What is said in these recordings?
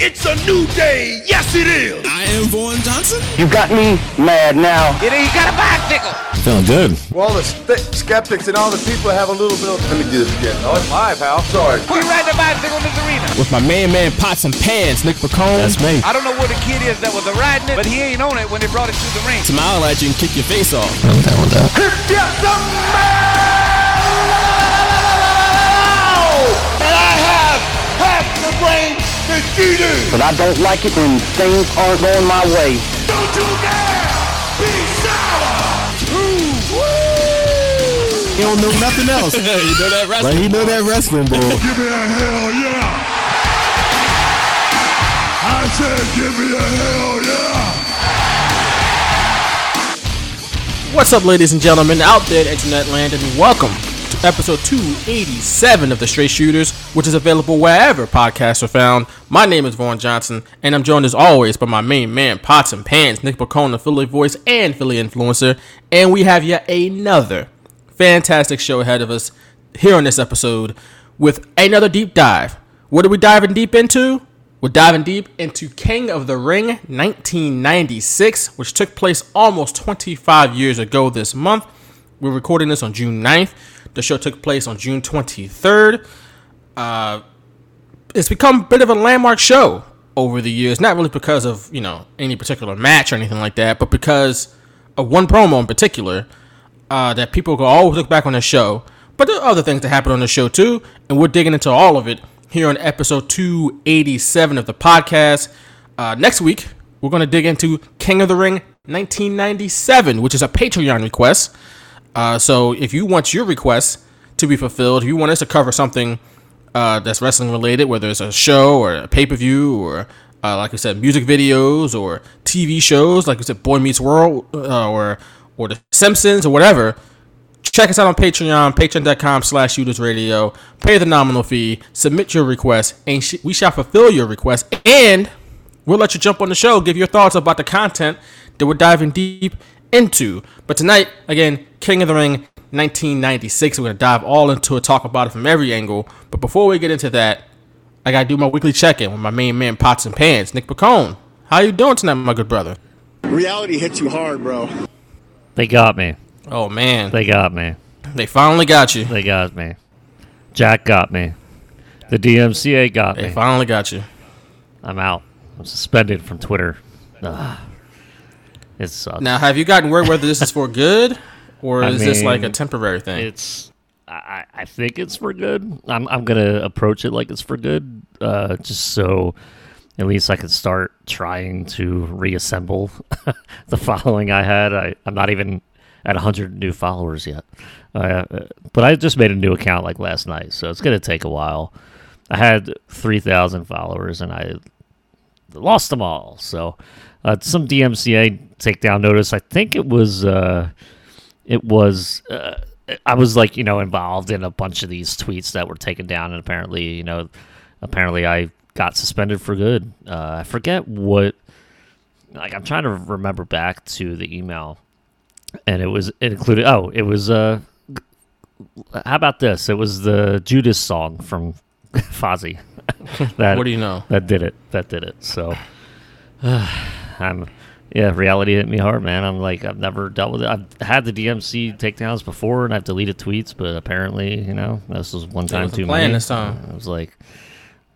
It's a new day. Yes, it is. I am Vaughn Johnson. You got me mad now. You got a bicycle. Feeling good. Well, all the skeptics and all the people have a little bit of... Let me do this again. Oh, it's live, pal. Sorry. We ride the bicycle in this arena. With my man, Pots and Pans, Nick Pacone. That's me. I don't know where the kid is that was riding it, but he ain't on it when they brought it to the ring. Smile at you and kick your face off. I'm down with that. Kick yourself, man! But I don't like it when things aren't going my way. Don't you dare be sour! Woo! He don't know nothing else. He know that wrestling. He know that wrestling, bro. Give me a hell yeah! I said, give me a hell yeah! What's up, ladies and gentlemen out there in internet land, and welcome to episode 287 of The Straight Shooters, which is available wherever podcasts are found. My name is Vaughn Johnson, and I'm joined as always by my main man, Pots and Pans, Nick Bacone, the Philly voice and Philly influencer, and we have yet another fantastic show ahead of us here on this episode with another deep dive. What are we diving deep into? We're diving deep into King of the Ring 1996, which took place almost 25 years ago this month. We're recording this on June 9th. The show took place on June 23rd. It's become a bit of a landmark show over the years, not really because of, you know, any particular match or anything like that, but because of one promo in particular that people will always look back on the show. But there are other things that happen on the show too, and we're digging into all of it here on episode 287 of the podcast. Next week, we're going to dig into King of the Ring 1997, which is a Patreon request. So if you want your requests to be fulfilled, if you want us to cover something that's wrestling related, whether it's a show or a pay-per-view or, like I said, music videos or TV shows, like I said, Boy Meets World or The Simpsons or whatever, check us out on Patreon, patreon.com/shootersradio. Pay the nominal fee, submit your request, and we shall fulfill your request. And we'll let you jump on the show, give your thoughts about the content that we're diving deep into. But tonight, again, King of the Ring 1996, we're going to dive all into it, talk about it from every angle. But before we get into that, I got to do my weekly check-in with my main man, Pots and Pans, Nick Pacone. How you doing tonight, my good brother? Reality hits you hard, bro. They got me. Oh, man. They got me. They finally got you. They got me. Jack got me. The DMCA got me. They finally got you. I'm out. I'm suspended from Twitter. Ugh. It sucks. Now, have you gotten word whether this is for good or this like a temporary thing? It's, I think it's for good. I'm gonna approach it like it's for good, just so at least I can start trying to reassemble the following I had. I'm not even at 100 new followers yet, but I just made a new account like last night, so it's gonna take a while. I had 3,000 followers and I lost them all, so. Some DMCA takedown notice. I think it was, I was like, you know, involved in a bunch of these tweets that were taken down, and apparently I got suspended for good. I forget what, like, I'm trying to remember back to the email, and it was how about this? It was the Judas song from Fozzy. What do you know? That did it. So. Reality hit me hard, man. I'm like, I've never dealt with it. I've had the DMC takedowns before, and I've deleted tweets, but apparently, you know, this was one time too many. This time. I was like,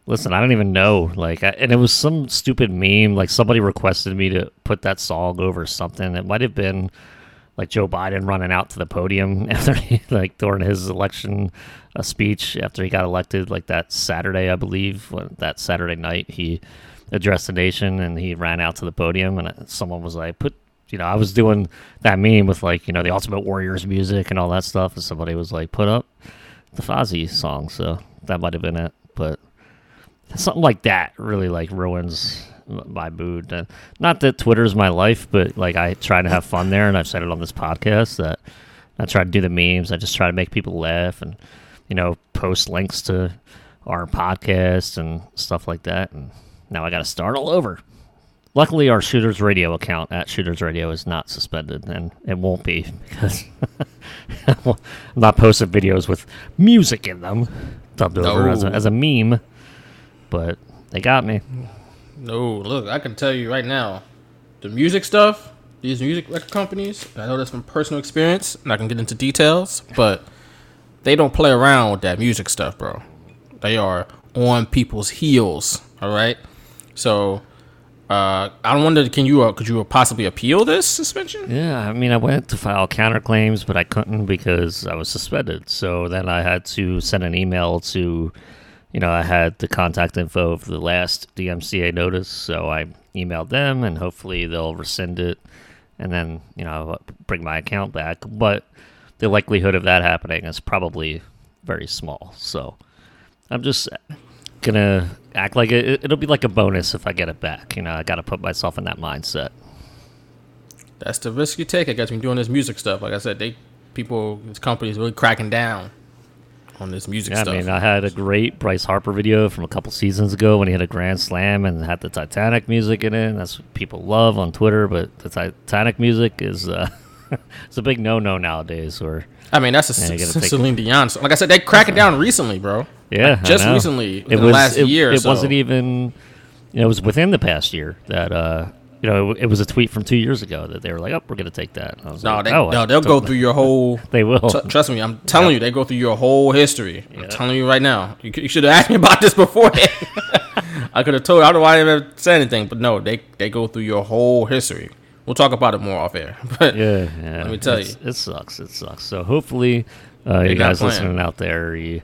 listen, I don't even know. And it was some stupid meme. Like, somebody requested me to put that song over something. It might have been like Joe Biden running out to the podium after he, like, during his election speech after he got elected, like that Saturday, I believe. That Saturday night, he addressed the nation and he ran out to the podium, and someone was like, I was doing that meme with, like, you know, the Ultimate Warrior's music and all that stuff, and somebody was like, put up the Fozzy song. So that might have been it, but something like that really, like, ruins my mood. Not that Twitter's my life, but, like, I try to have fun there, and I've said it on this podcast that I try to do the memes. I just try to make people laugh and, you know, post links to our podcast and stuff like that, and now I got to start all over. Luckily, our Shooters Radio account at Shooters Radio is not suspended, and it won't be because I'm not posting videos with music in them dubbed over as a meme. But they got me. No, look, I can tell you right now, the music stuff, these music record companies, and I know that's from personal experience, and I can get into details, but they don't play around with that music stuff, bro. They are on people's heels, all right? So, I wonder, could you possibly appeal this suspension? Yeah, I mean, I went to file counterclaims, but I couldn't because I was suspended. So then I had to send an email to, you know, I had the contact info for the last DMCA notice. So I emailed them, and hopefully they'll rescind it and then, you know, bring my account back. But the likelihood of that happening is probably very small. So I'm just gonna act like it'll be like a bonus if I get it back. You know, I gotta put myself in that mindset. That's the risk you take, I guess, when doing this music stuff. Like I said, these companies really cracking down on this music stuff. I mean, I had a great Bryce Harper video from a couple seasons ago when he had a grand slam and had the Titanic music in it. And that's what people love on Twitter, but the Titanic music is it's a big no-no nowadays. Or I mean, that's a Celine Dion. Like I said, they crack it down recently, bro. Yeah, like just recently, in the last year. It wasn't even, you know, it was within the past year that, you know, it was a tweet from 2 years ago that they were like, "Oh, we're gonna take that." I was they'll go through your whole. They will. Trust me, I'm telling you, they go through your whole history. Yeah. I'm telling you right now, you should have asked me about this beforehand. I could have told you. I don't know why I never said anything, but no, they go through your whole history. We'll talk about it more off air. But yeah. Let me tell you. It sucks. It sucks. So hopefully you guys listening out there, you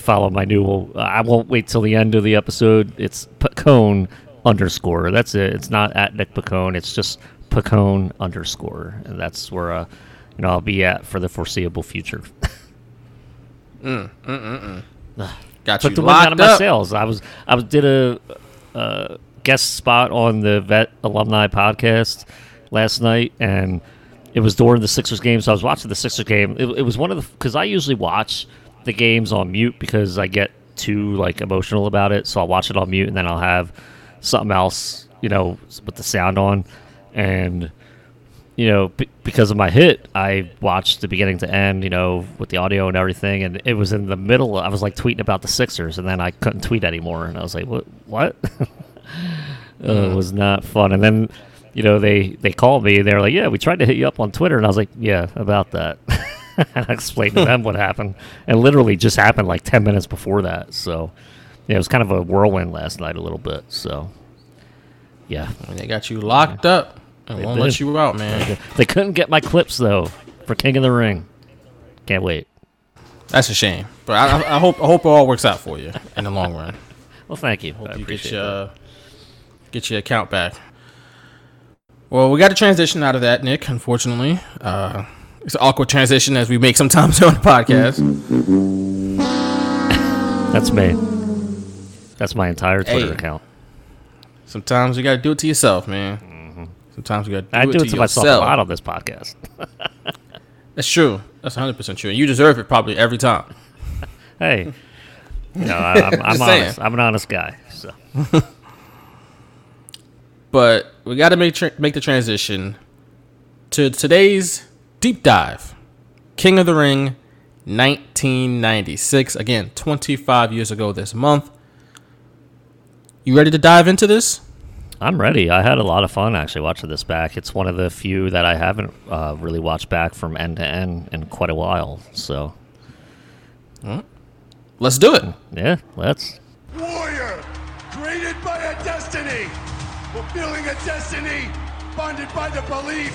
follow my new... I won't wait till the end of the episode. It's Pacone_. That's it. It's not at Nick Pacone. It's just Pacone_. And that's where you know, I'll be at for the foreseeable future. Got you locked up. Took the one out of my sales. I did a guest spot on the Vet Alumni podcast last night, and it was during the Sixers game, so I was watching the Sixers game. It was one of the, because I usually watch the games on mute because I get too like emotional about it, so I'll watch it on mute and then I'll have something else, you know, with the sound on. And you know, because of my hit, I watched the beginning to end, you know, with the audio and everything, and it was in the middle. I was like tweeting about the Sixers, and then I couldn't tweet anymore, and I was like, what? It was not fun. And then, you know, they called me and they were like, yeah, we tried to hit you up on Twitter. And I was like, yeah, about that. And I explained to them what happened. And literally just happened like 10 minutes before that. So, yeah, it was kind of a whirlwind last night a little bit. So, yeah. And they got you locked up. And won't let you out, man. They couldn't get my clips, though, for King of the Ring. Can't wait. That's a shame. But I hope it all works out for you in the long run. Well, thank you. I appreciate that. Get your account back. Well, we got to transition out of that, Nick, unfortunately. It's an awkward transition as we make sometimes on the podcast. That's me. That's my entire Twitter account. Sometimes you got to do it to yourself, man. Mm-hmm. Sometimes you got to do it to myself a lot on this podcast. That's true. That's 100% true. And you deserve it probably every time. Hey. No, I'm honest. I'm an honest guy. So. But we got to make the transition to today's deep dive. King of the Ring, 1996. Again, 25 years ago this month. You ready to dive into this? I'm ready. I had a lot of fun actually watching this back. It's one of the few that I haven't really watched back from end to end in quite a while. So, let's do it. Yeah, let's. Warrior, created by a destiny. Fulfilling a destiny bonded by the belief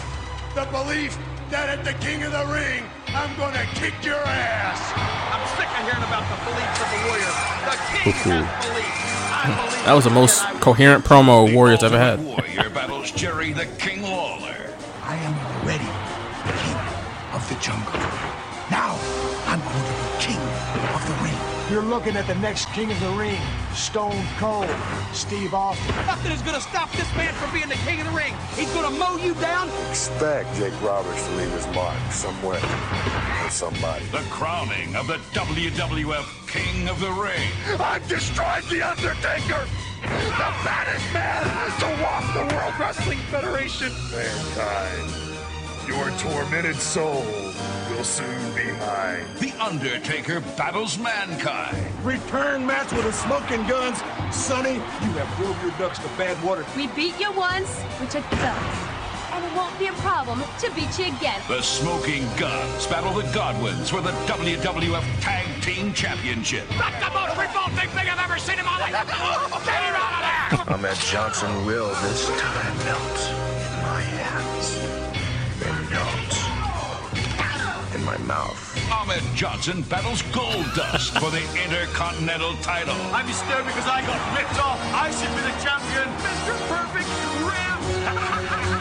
that at the King of the Ring, I'm going to kick your ass. I'm sick of hearing about the beliefs of the Warrior. The King has belief. That was the most coherent promo Warrior's ever had. Warrior battles Jerry the King Lawler. I am ready, the King of the Jungle. Now, I'm going to be King of the Ring. You're looking at the next King of the Ring, Stone Cold Steve Austin. Nothing is going to stop this man from being the King of the Ring. He's going to mow you down. Expect Jake Roberts to leave his mark somewhere on somebody. The crowning of the WWF King of the Ring. I've destroyed The Undertaker, the baddest man to walk the World Wrestling Federation. Mankind, your tormented soul will will soon be mine. The Undertaker battles Mankind. Return match with the Smoking Guns. Sunny, you have drove your ducks to bad water. We beat you once, we took the belts. And it won't be a problem to beat you again. The Smoking Guns battle the Godwins for the WWF Tag Team Championship. That's the most revolting thing I've ever seen in my life. Get him out of there! Ahmed Johnson will this time melt in my hands and melt in my mouth. Ahmed Johnson battles Goldust for the Intercontinental title. I'm disturbed because I got ripped off. I should be the champion. Mr. Perfect Rim.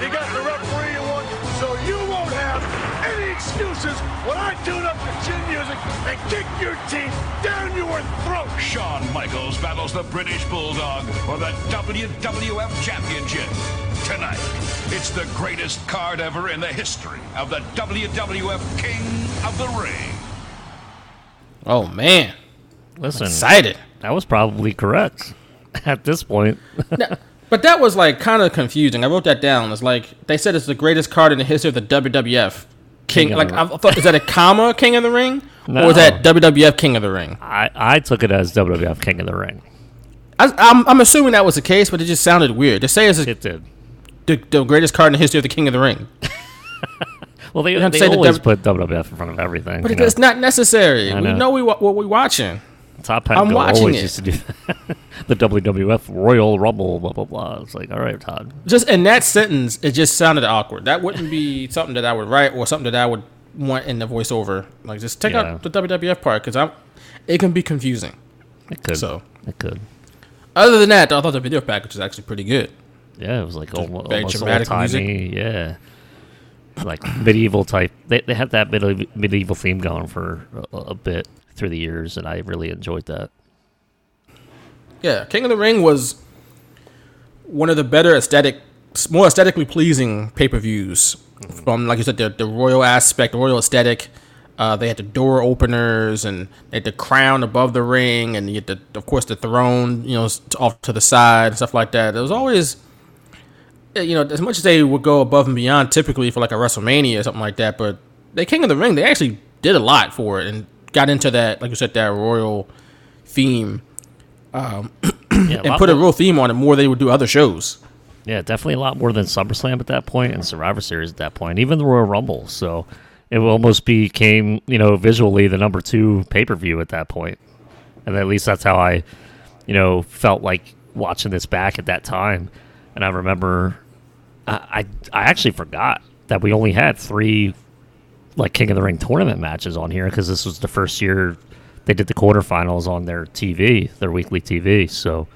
You got the referee you want, so you won't have any excuses when I tune up the chin music and kick your teeth down your throat. Shawn Michaels battles the British Bulldog for the WWF Championship. Tonight, it's the greatest card ever in the history of the WWF King of the Ring. Oh, man. Listen, I'm excited. That was probably correct at this point. No. But that was, like, kind of confusing. I wrote that down. It's like, they said it's the greatest card in the history of the WWF. King like, I thought, is that a comma, King of the Ring? No. Or was that WWF King of the Ring? I took it as WWF King of the Ring. I'm assuming that was the case, but it just sounded weird. To say it's the greatest card in the history of the King of the Ring. Well, they always put WWF in front of everything. But it's not necessary. We know what we're watching. Top Hat always used to do that. The WWF Royal Rumble, blah, blah, blah. It's like, all right, Todd. Just in that sentence, it just sounded awkward. That wouldn't be something that I would write or something that I would want in the voiceover. Like, just take out the WWF part because it can be confusing. It could. So, it could. Other than that, I thought the video package was actually pretty good. Yeah, it was like almost very dramatic music. Yeah. Like medieval type. They had that medieval theme going for a bit through the years, and I really enjoyed that. Yeah, King of the Ring was one of the better more aesthetically pleasing pay-per-views. From, like you said, the royal aspect, the royal aesthetic. They had the door openers, and they had the crown above the ring, and you had of course, the throne, you know, off to the side, and stuff like that. It was always, you know, as much as they would go above and beyond typically for like a WrestleMania or something like that, but the King of the Ring, they actually did a lot for it and got into that, like you said, that royal theme. And put a real theme on it more than they would do other shows. Yeah, definitely a lot more than SummerSlam at that point and Survivor Series at that point, even the Royal Rumble. So it almost became, you know, visually the number 2 pay-per-view at that point. And at least that's how I, you know, felt like watching this back at that time. And I remember I actually forgot that we only had 3, like, King of the Ring tournament matches on here because this was the first year they did the quarterfinals on their TV, their weekly TV, so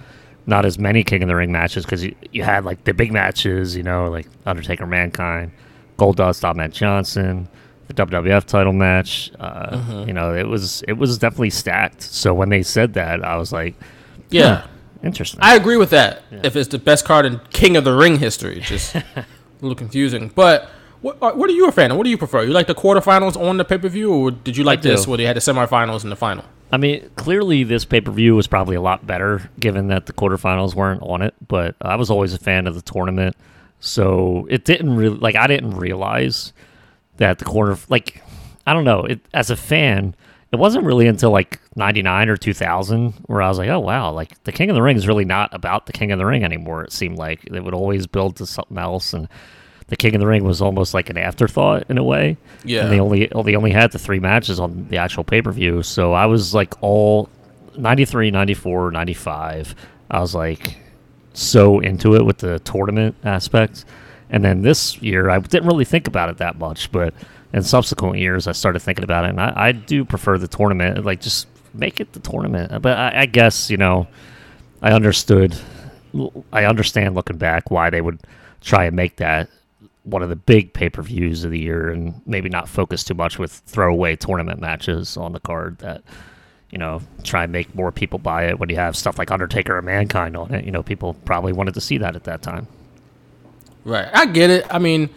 not as many King of the Ring matches because you had, like, the big matches, you know, like Undertaker, Mankind, Goldust, Ahmed Johnson, the WWF title match. You know, it was definitely stacked. So when they said that, I was like, yeah, interesting. I agree with that. Yeah. If it's the best card in King of the Ring history, just a little confusing, but. What are you a fan of? What do you prefer? You like the quarterfinals on the pay-per-view, or did you like this where they had the semifinals and the final? I mean, clearly this pay-per-view was probably a lot better given that the quarterfinals weren't on it, but I was always a fan of the tournament. So it didn't really, like, I didn't realize that the like, I don't know. As a fan, it wasn't really until like 99 or 2000 where I was like, oh, wow, like the King of the Ring is really not about the King of the Ring anymore. It seemed like they would always build to something else, and the King of the Ring was almost like an afterthought in a way. Yeah. And they only had the 3 matches on the actual pay-per-view. So I was like all 93, 94, 95. I was like so into it with the tournament aspect. And then this year, I didn't really think about it that much. But in subsequent years, I started thinking about it. And I do prefer the tournament. Like, just make it the tournament. But I guess, you know, I understand looking back why they would try and make that one of the big pay-per-views of the year and maybe not focus too much with throwaway tournament matches on the card that, you know, try and make more people buy it when you have stuff like Undertaker or Mankind on it. You know, people probably wanted to see that at that time. Right. I get it. I mean,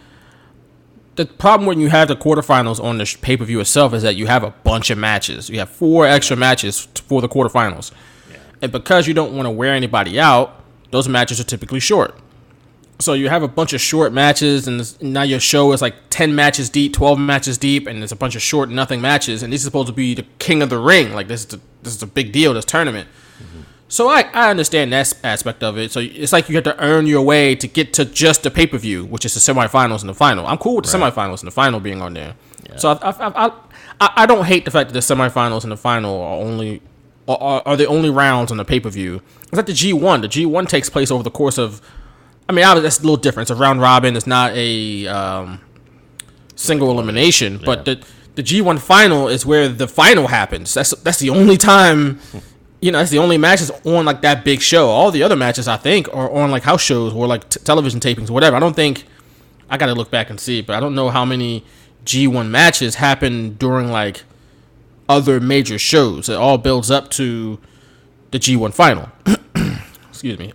the problem when you have the quarterfinals on the pay-per-view itself is that you have a bunch of matches. You have 4 extra matches for the quarterfinals. Yeah. And because you don't want to wear anybody out, those matches are typically short. So you have a bunch of short matches, and now your show is like 10 matches deep, 12 matches deep, and there's a bunch of short nothing matches, and this is supposed to be the king of the ring. Like, this is a big deal, this tournament. Mm-hmm. So I understand that aspect of it. So it's like you have to earn your way to get to just the pay-per-view, which is the semifinals and the final. I'm cool with the semifinals and the final being on there. Yeah. So I don't hate the fact that the semifinals and the final are the only rounds on the pay-per-view. It's like the G1. The G1 takes place over the course of... I mean, obviously, that's a little different. It's a round robin. It's not a single elimination. Yeah. But the G1 final is where the final happens. That's the only time... You know, that's the only matches on, like, that big show. All the other matches, I think, are on, like, house shows or, like, television tapings or whatever. I don't think... I gotta look back and see, but I don't know how many G1 matches happen during, like, other major shows. It all builds up to the G1 final. Excuse me.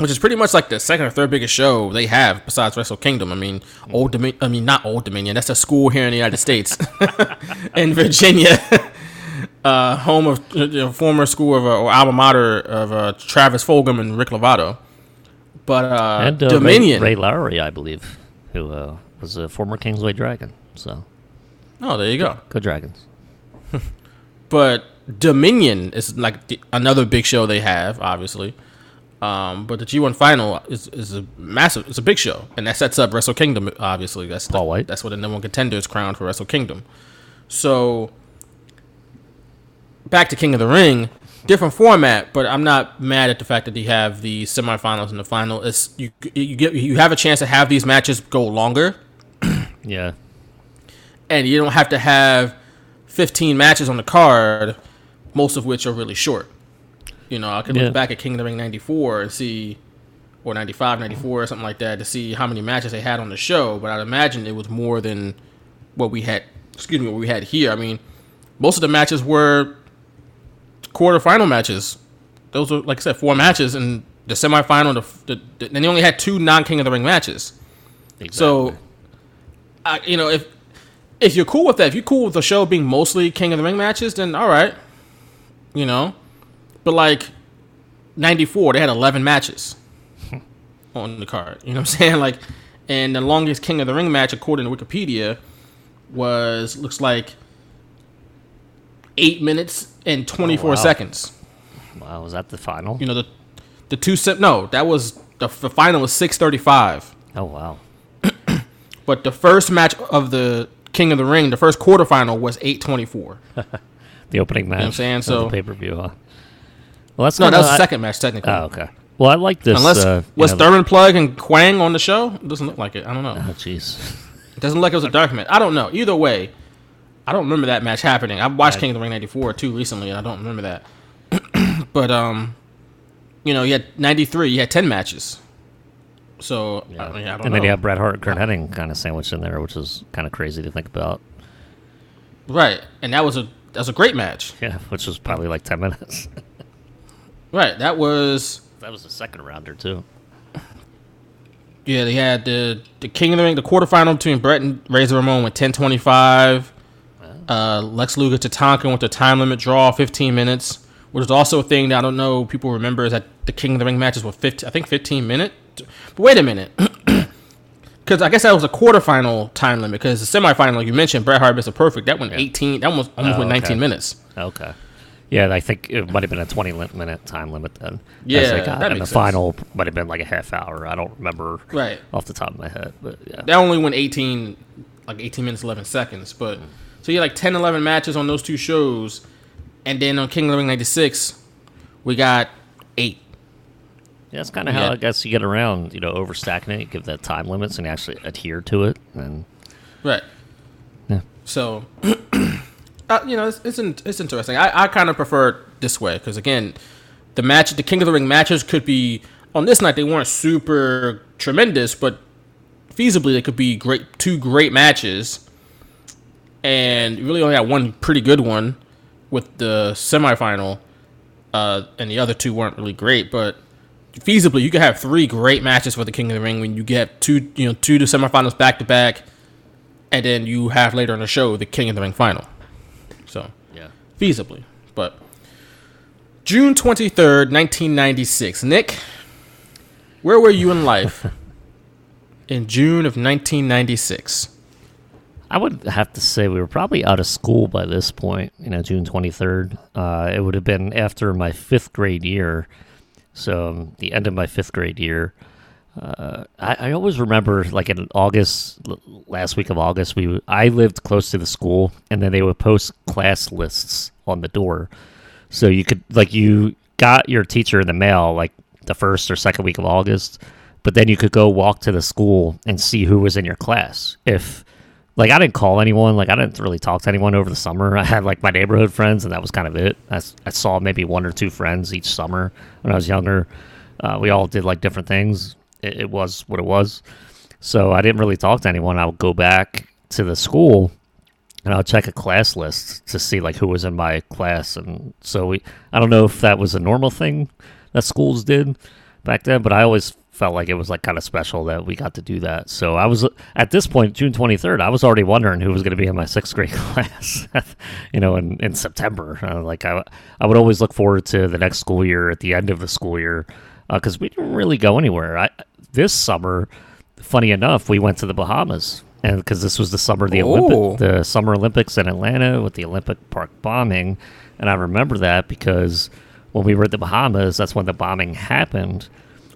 Which is pretty much, like, the second or third biggest show they have besides Wrestle Kingdom. I mean, not Old Dominion. That's a school here in the United States. In Virginia... home of former school of or alma mater of Travis Fulgham and Rick Lovato, but and Dominion Ray Lowry, I believe, who was a former Kingsway Dragon. So, oh, there you go, go Dragons. But Dominion is like another big show they have, obviously. But the G1 final is a massive, it's a big show, and that sets up Wrestle Kingdom. Obviously, that's what the number one contender is crowned for Wrestle Kingdom. So. Back to King of the Ring, different format, but I'm not mad at the fact that you have the semifinals and the final. It's you have a chance to have these matches go longer. Yeah. And you don't have to have 15 matches on the card, most of which are really short. You know, I could look back at King of the Ring 94 and see, or 95, 94, or something like that, to see how many matches they had on the show, but I'd imagine it was more than what we had here. I mean, most of the matches were... quarterfinal matches. Those were, like I said, 4 matches, and the semifinal. And they only had 2 non-King of the Ring matches. Exactly. So, you know, if you're cool with that, if you're cool with the show being mostly King of the Ring matches, then all right, you know. But like '94, they had 11 matches on the card. You know what I'm saying? Like, and the longest King of the Ring match, according to Wikipedia, was looks like 8 minutes and 24 seconds. Wow, was that the final? You know, the no, that was the final was 6:35. Oh wow! But the first match of the King of the Ring, the first quarterfinal was 8:24. The opening match. You know what I'm saying? So pay per view. Huh? Well, that's that was the second match technically. Oh okay. Well, I like this. Unless was Thurman Plug and Quang on the show? It doesn't look like it. I don't know. Oh jeez. It doesn't look like it was a dark match. I don't know. Either way. I don't remember that match happening. I watched King of the Ring 94 too recently, and I don't remember that. But, you know, you had 93, you had 10 matches. So, yeah. I mean, I don't know. And then you have Bret Hart and Curt Hennig kind of sandwiched in there, which is kind of crazy to think about. Right. And that was a great match. Yeah, which was probably like 10 minutes. Right. That was the second rounder, too. Yeah, they had the King of the Ring, the quarterfinal between Bret and Razor Ramon with 10:25. Lex Luger to Tonkin with the time limit draw, 15 minutes, which is also a thing that I don't know people remember is that the King of the Ring matches were 15 minutes. But wait a minute, because I guess that was a quarterfinal time limit. Because the semifinal you mentioned, Bret Hart Mr. Perfect, that went 18. That was almost went 19 minutes. Okay, yeah, I think it might have been a 20-minute time limit then. Yeah, like, that and the final might have been like a half hour. I don't remember right off the top of my head, but yeah, that only went 18 minutes 11 seconds, but. So you had like 10, 11 matches on those two shows, and then on King of the Ring 96, we got 8. Yeah, that's kind of how I guess you get around, you know, overstacking it, you give that time limits, and actually adhere to it. And right. Yeah. So, you know, it's interesting. I kind of prefer it this way because again, the King of the Ring matches could be on this night they weren't super tremendous, but feasibly they could be two great matches. And you really only had one pretty good one with the semifinal, and the other two weren't really great. But feasibly, you could have 3 great matches for the King of the Ring when you get two to semifinals back to back, and then you have later in the show the King of the Ring final. So yeah, feasibly. But June 23rd, 1996, Nick. Where were you in life in June of 1996? I would have to say we were probably out of school by this point, you know, June 23rd. It would have been after my fifth grade year, so the end of my fifth grade year. I always remember, like, in August, last week of August, I lived close to the school, and then they would post class lists on the door. So you could, like, you got your teacher in the mail, like, the first or second week of August, but then you could go walk to the school and see who was in your class. If... Like, I didn't call anyone. Like, I didn't really talk to anyone over the summer. I had, like, my neighborhood friends, and that was kind of it. I saw maybe one or two friends each summer when I was younger. We all did, like, different things. It was what it was. So I didn't really talk to anyone. I would go back to the school, and I would check a class list to see, like, who was in my class. And so I don't know if that was a normal thing that schools did back then, but I always felt like it was, like, kind of special that we got to do that. So I was, at this point, June 23rd, I was already wondering who was going to be in my sixth grade class, you know, in September. I would always look forward to the next school year, at the end of the school year, because we didn't really go anywhere. This summer, funny enough, we went to the Bahamas, and because this was the summer of the Summer Olympics in Atlanta with the Olympic Park bombing, and I remember that because when we were at the Bahamas, that's when the bombing happened.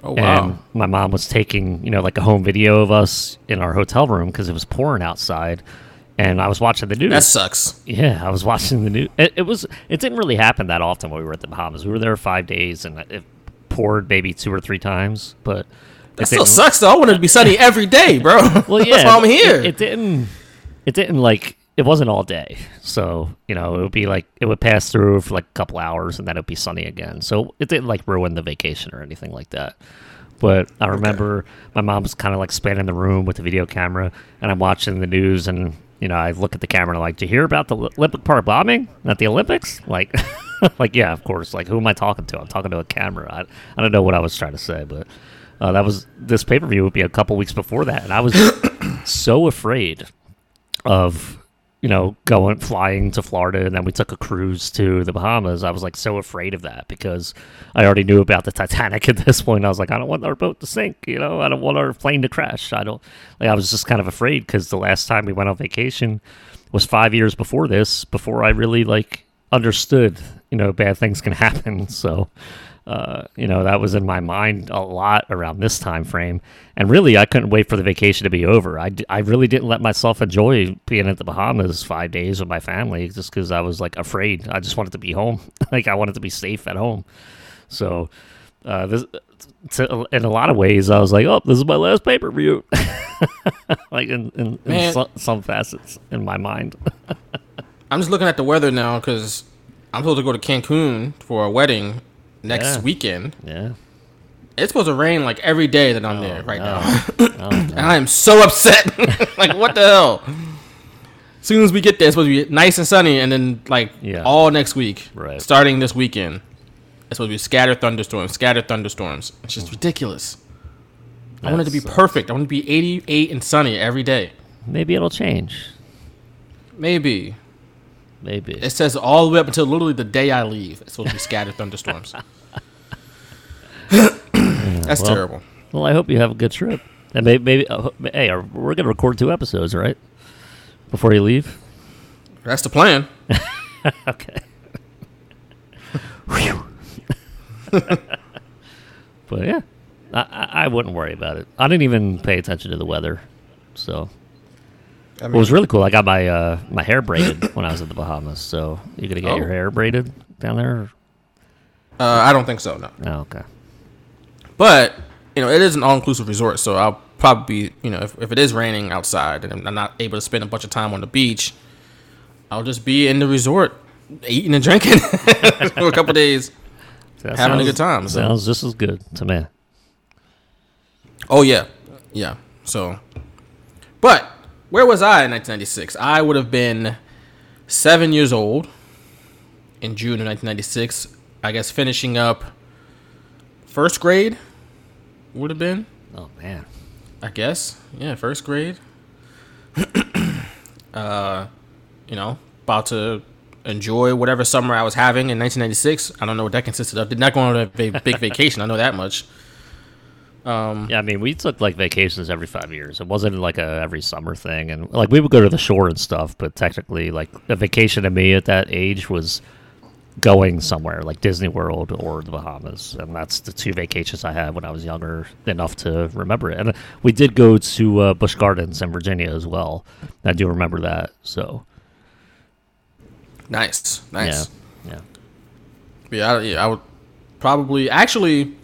Oh, wow. And my mom was taking, you know, like a home video of us in our hotel room because it was pouring outside, and I was watching the news. That sucks. Yeah, I was watching the news. It didn't really happen that often when we were at the Bahamas. We were there 5 days, and it poured maybe two or three times, but that still sucks, though. I wanted to be sunny every day, bro. Well, yeah, that's why I'm here. It didn't like. It wasn't all day, so, you know, it would be like, it would pass through for like a couple hours, and then it would be sunny again, so it didn't like ruin the vacation or anything like that. But I remember my mom was kind of like spanning the room with the video camera, and I'm watching the news, and, you know, I look at the camera and I'm like, did you hear about the Olympic Park bombing at the Olympics? Like, like, yeah, of course, like, who am I talking to? I'm talking to a camera. I don't know what I was trying to say, but that was, this pay-per-view would be a couple weeks before that, and I was so afraid of, you know, flying to Florida, and then we took a cruise to the Bahamas. I was, like, so afraid of that because I already knew about the Titanic at this point. I was like, I don't want our boat to sink, you know? I don't want our plane to crash. I was just kind of afraid because the last time we went on vacation was 5 years before this, before I really, like, understood, you know, bad things can happen. So, you know, that was in my mind a lot around this time frame. And really, I couldn't wait for the vacation to be over. I really didn't let myself enjoy being at the Bahamas 5 days with my family just because I was, like, afraid. I just wanted to be home. Like, I wanted to be safe at home. So, in a lot of ways, I was like, oh, this is my last pay-per-view. Like, in some facets in my mind. I'm just looking at the weather now because I'm supposed to go to Cancun for a wedding next weekend. Yeah. It's supposed to rain like every day that I'm there right now. Oh, no. And I am so upset. Like, what the hell? As soon as we get there, it's supposed to be nice and sunny, and then, like, all next week, right, starting this weekend, it's supposed to be scattered thunderstorms. It's just ridiculous. I want it to be perfect. I want it to be 88 and sunny every day. Maybe it'll change. Maybe. It says all the way up until literally the day I leave. It's supposed to be scattered thunderstorms. That's terrible. Well, I hope you have a good trip. And hey, we're going to record 2 episodes, right? Before you leave? That's the plan. Okay. But yeah, I wouldn't worry about it. I didn't even pay attention to the weather, so... I mean, it was really cool. I got my my hair braided when I was in the Bahamas. So you gonna get your hair braided down there? I don't think so. No. Oh, okay. But you know, it is an all-inclusive resort, so I'll probably be, you know, if it is raining outside and I'm not able to spend a bunch of time on the beach, I'll just be in the resort eating and drinking for a couple days, having a good time. So. Sounds just as good to me. Oh yeah. So, but. Where was I in 1996? I would have been 7 years old in June of 1996. I guess finishing up first grade would have been. Oh, man. I guess. Yeah, first grade. You know, about to enjoy whatever summer I was having in 1996. I don't know what that consisted of. Did not go on a big vacation. I know that much. Yeah, I mean, we took like vacations every 5 years. It wasn't like a every summer thing, and like we would go to the shore and stuff. But technically, like a vacation to me at that age was going somewhere like Disney World or the Bahamas, and that's the two vacations I had when I was younger enough to remember it. And we did go to Busch Gardens in Virginia as well. I do remember that. So nice. Yeah, I would probably actually.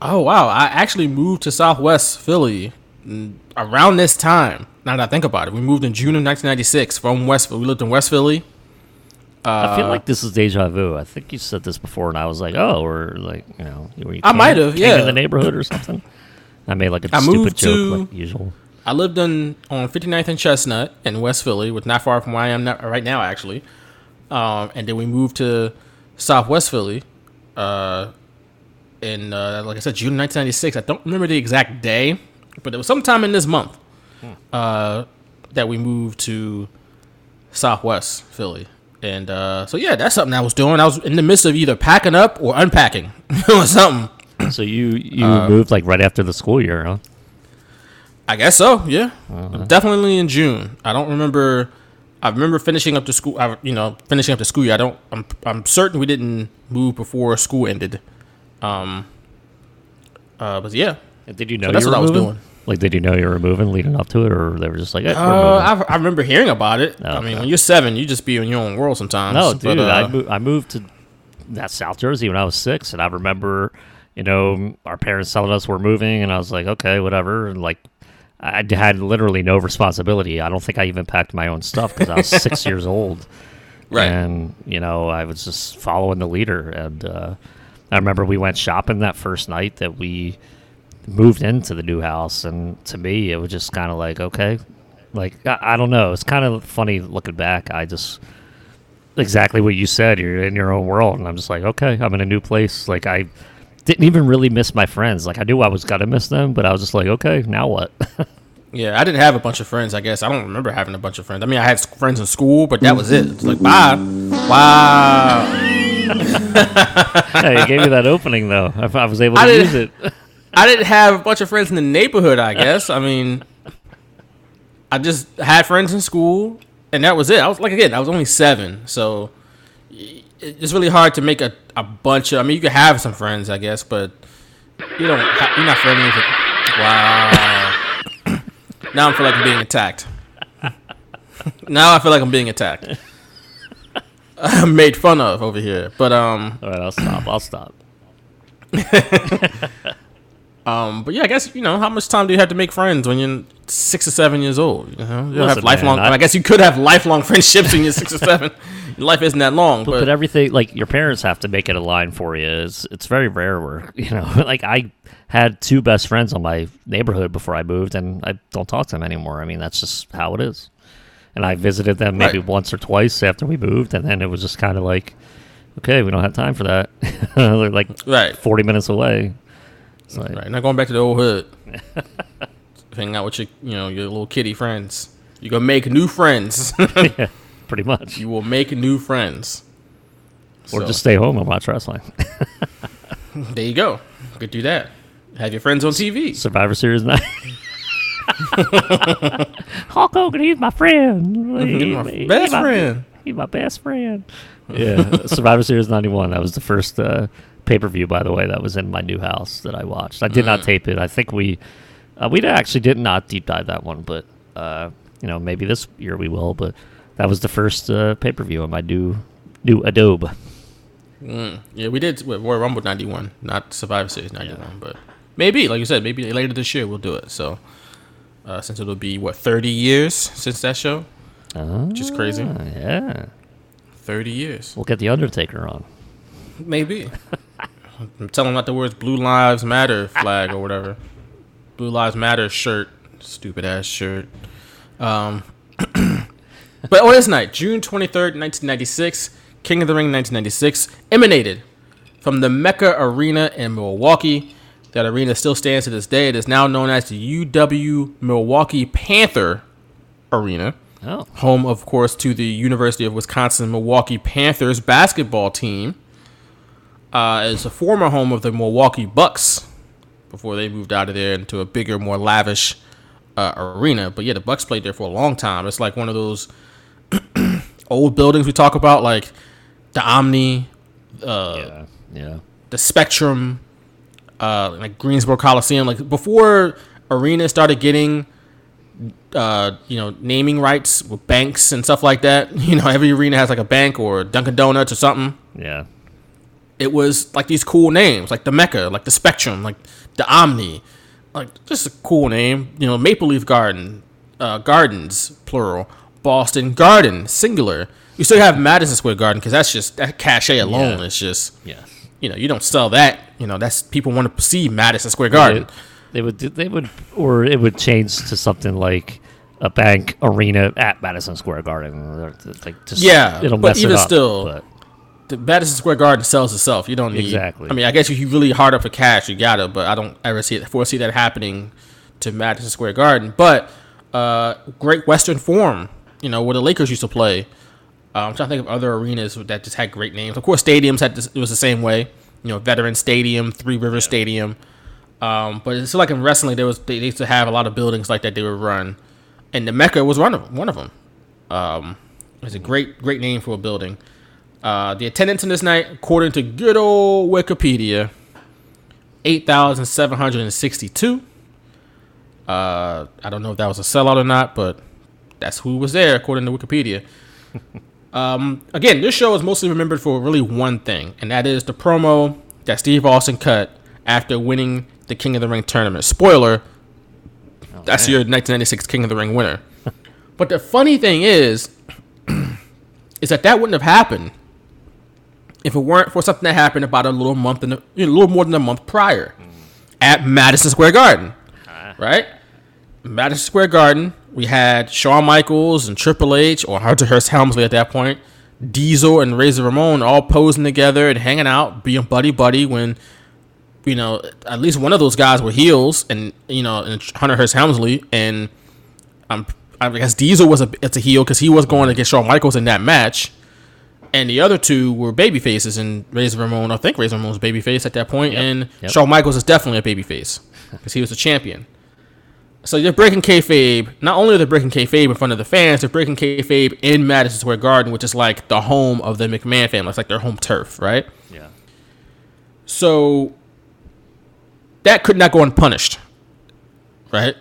Oh wow! I actually moved to Southwest Philly around this time. Now that I think about it, we moved in June of 1996 from West. We lived in West Philly. I feel like this is deja vu. I think you said this before, and I was like, "Oh, or like, you know, were you I might have, yeah, in the neighborhood or something." I made like a stupid joke, like usual. I lived on 59th and Chestnut in West Philly, which not far from where I am right now, actually. And then we moved to Southwest Philly, in like I said, June 1996. I don't remember the exact day, but it was sometime in this month that we moved to Southwest Philly. And so, yeah, that's something I was doing. I was in the midst of either packing up or unpacking or something. So you moved, like, right after the school year, huh? I guess so, yeah. Uh-huh. Definitely in June. I don't remember. I remember finishing up the school, finishing up the school year. I'm certain we didn't move before school ended. But, yeah. Did you know that's what I was doing? Like, did you know you were moving leading up to it, or they were just like, hey, I remember hearing about it. Oh, I mean, when you're 7, you just be in your own world sometimes. No, dude, I moved to that South Jersey when I was 6, and I remember, you know, our parents telling us we're moving, and I was like, okay, whatever. And, like, I had literally no responsibility. I don't think I even packed my own stuff because I was 6 years old. Right. And, you know, I was just following the leader. And I remember we went shopping that first night that we moved into the new house, and to me it was just kind of like, okay, like I don't know, it's kind of funny looking back. I just exactly what you said, you're in your own world, and I'm just like, okay, I'm in a new place. Like I didn't even really miss my friends. Like I knew I was gonna miss them, but I was just like, okay, now what? Yeah, I didn't have a bunch of friends. I guess I don't remember having a bunch of friends. I mean, I had friends in school, but that was it. It's like bye. Wow. Hey, you gave me that opening though. I was able to use it. I didn't have a bunch of friends in the neighborhood, I guess. I mean, I just had friends in school, and that was it. I was like, again, I was only 7, so it's really hard to make a bunch of. I mean, you could have some friends, I guess, but you're not friendly with it. Wow. Now I feel like I'm being attacked. Now I feel like I'm being attacked. I'm made fun of over here, but all right, I'll stop. But yeah, I guess, you know, how much time do you have to make friends when you're 6 or 7 years old? You know, you have lifelong. Man, I guess you could have lifelong friendships when you're 6 or 7. Your life isn't that long, but everything, like your parents have to make it a line for you. It's very rare where, you know, like I had 2 best friends on my neighborhood before I moved, and I don't talk to them anymore. I mean, that's just how it is. And I visited them maybe once or twice after we moved, and then it was just kind of like, okay, we don't have time for that. They're like 40 minutes away. Like, right, not going back to the old hood. Hanging out with your, you know, your little kiddie friends. You're gonna make new friends. Yeah, pretty much. You will make new friends. Or just stay home and watch wrestling. There you go. You could do that. Have your friends on TV. Survivor Series night. Hulk Hogan, he's my friend. He's my best friend. Yeah, Survivor Series 91. That was the first pay-per-view, by the way, that was in my new house that I watched. I did not tape it. I think we actually did not deep dive that one, but you know, maybe this year we will. But that was the first pay-per-view on my new Adobe. Yeah, we did Royal Rumble 91, not Survivor Series 91, but maybe, like you said, maybe later this year we'll do it. So since it'll be 30 years since that show, which is crazy. Yeah, 30 years. We'll get The Undertaker on. Maybe. I'm telling about the words Blue Lives Matter flag or whatever. Blue Lives Matter shirt. Stupid ass shirt. But on this night, June 23rd, 1996, King of the Ring 1996, emanated from the Mecca Arena in Milwaukee. That arena still stands to this day. It is now known as the UW Milwaukee Panther Arena. Oh. Home, of course, to the University of Wisconsin-Milwaukee Panthers basketball team. It's a former home of the Milwaukee Bucks, before they moved out of there into a bigger, more lavish arena. But yeah, the Bucks played there for a long time. It's like one of those old buildings we talk about, like the Omni, the Spectrum, like Greensboro Coliseum. Like before arenas started getting naming rights with banks and stuff like that. You know, every arena has like a bank or Dunkin' Donuts or something. Yeah. It was like these cool names, like the Mecca, like the Spectrum, like the Omni, like just a cool name. You know, Maple Leaf Garden, Gardens, plural, Boston Garden, singular. You still have Madison Square Garden because that's just that cachet alone. Yeah. It's just, you know, you don't sell that. You know, that's people want to see Madison Square Garden. They would, or it would change to something like a bank arena at Madison Square Garden. Like, just, it'll mess it up. But even still. The Madison Square Garden sells itself. You don't need... Exactly. I mean, I guess if you really hard up for cash, you gotta, but I don't ever foresee that happening to Madison Square Garden. But Great Western Forum, you know, where the Lakers used to play. I'm trying to think of other arenas that just had great names. Of course, stadiums had this, it was the same way. You know, Veterans Stadium, Three Rivers Stadium. But it's like in wrestling, they used to have a lot of buildings like that they would run. And the Mecca was one of them. It's a great name for a building. The attendance in this night, according to good old Wikipedia, 8,762. I don't know if that was a sellout or not, but that's who was there, according to Wikipedia. Again, this show is mostly remembered for really one thing, and that is the promo that Steve Austin cut after winning the King of the Ring tournament. Spoiler, that's your 1996 King of the Ring winner. But the funny thing is that wouldn't have happened if it weren't for something that happened about a little more than a month prior at Madison Square Garden, right? Madison Square Garden, we had Shawn Michaels and Triple H, or Hunter Hearst Helmsley at that point, Diesel and Razor Ramon all posing together and hanging out, being buddy-buddy when, you know, at least one of those guys were heels, and, you know, and Hunter Hearst Helmsley, and I guess Diesel was a heel because he was going against Shawn Michaels in that match. And the other two were babyfaces, and Razor Ramon, I think Razor Ramon was babyface at that point, and Shawn Michaels is definitely a babyface because he was the champion. So they're breaking kayfabe. Not only are they breaking kayfabe in front of the fans, they're breaking kayfabe in Madison Square Garden, which is like the home of the McMahon family. It's like their home turf, right? Yeah. So that could not go unpunished, right?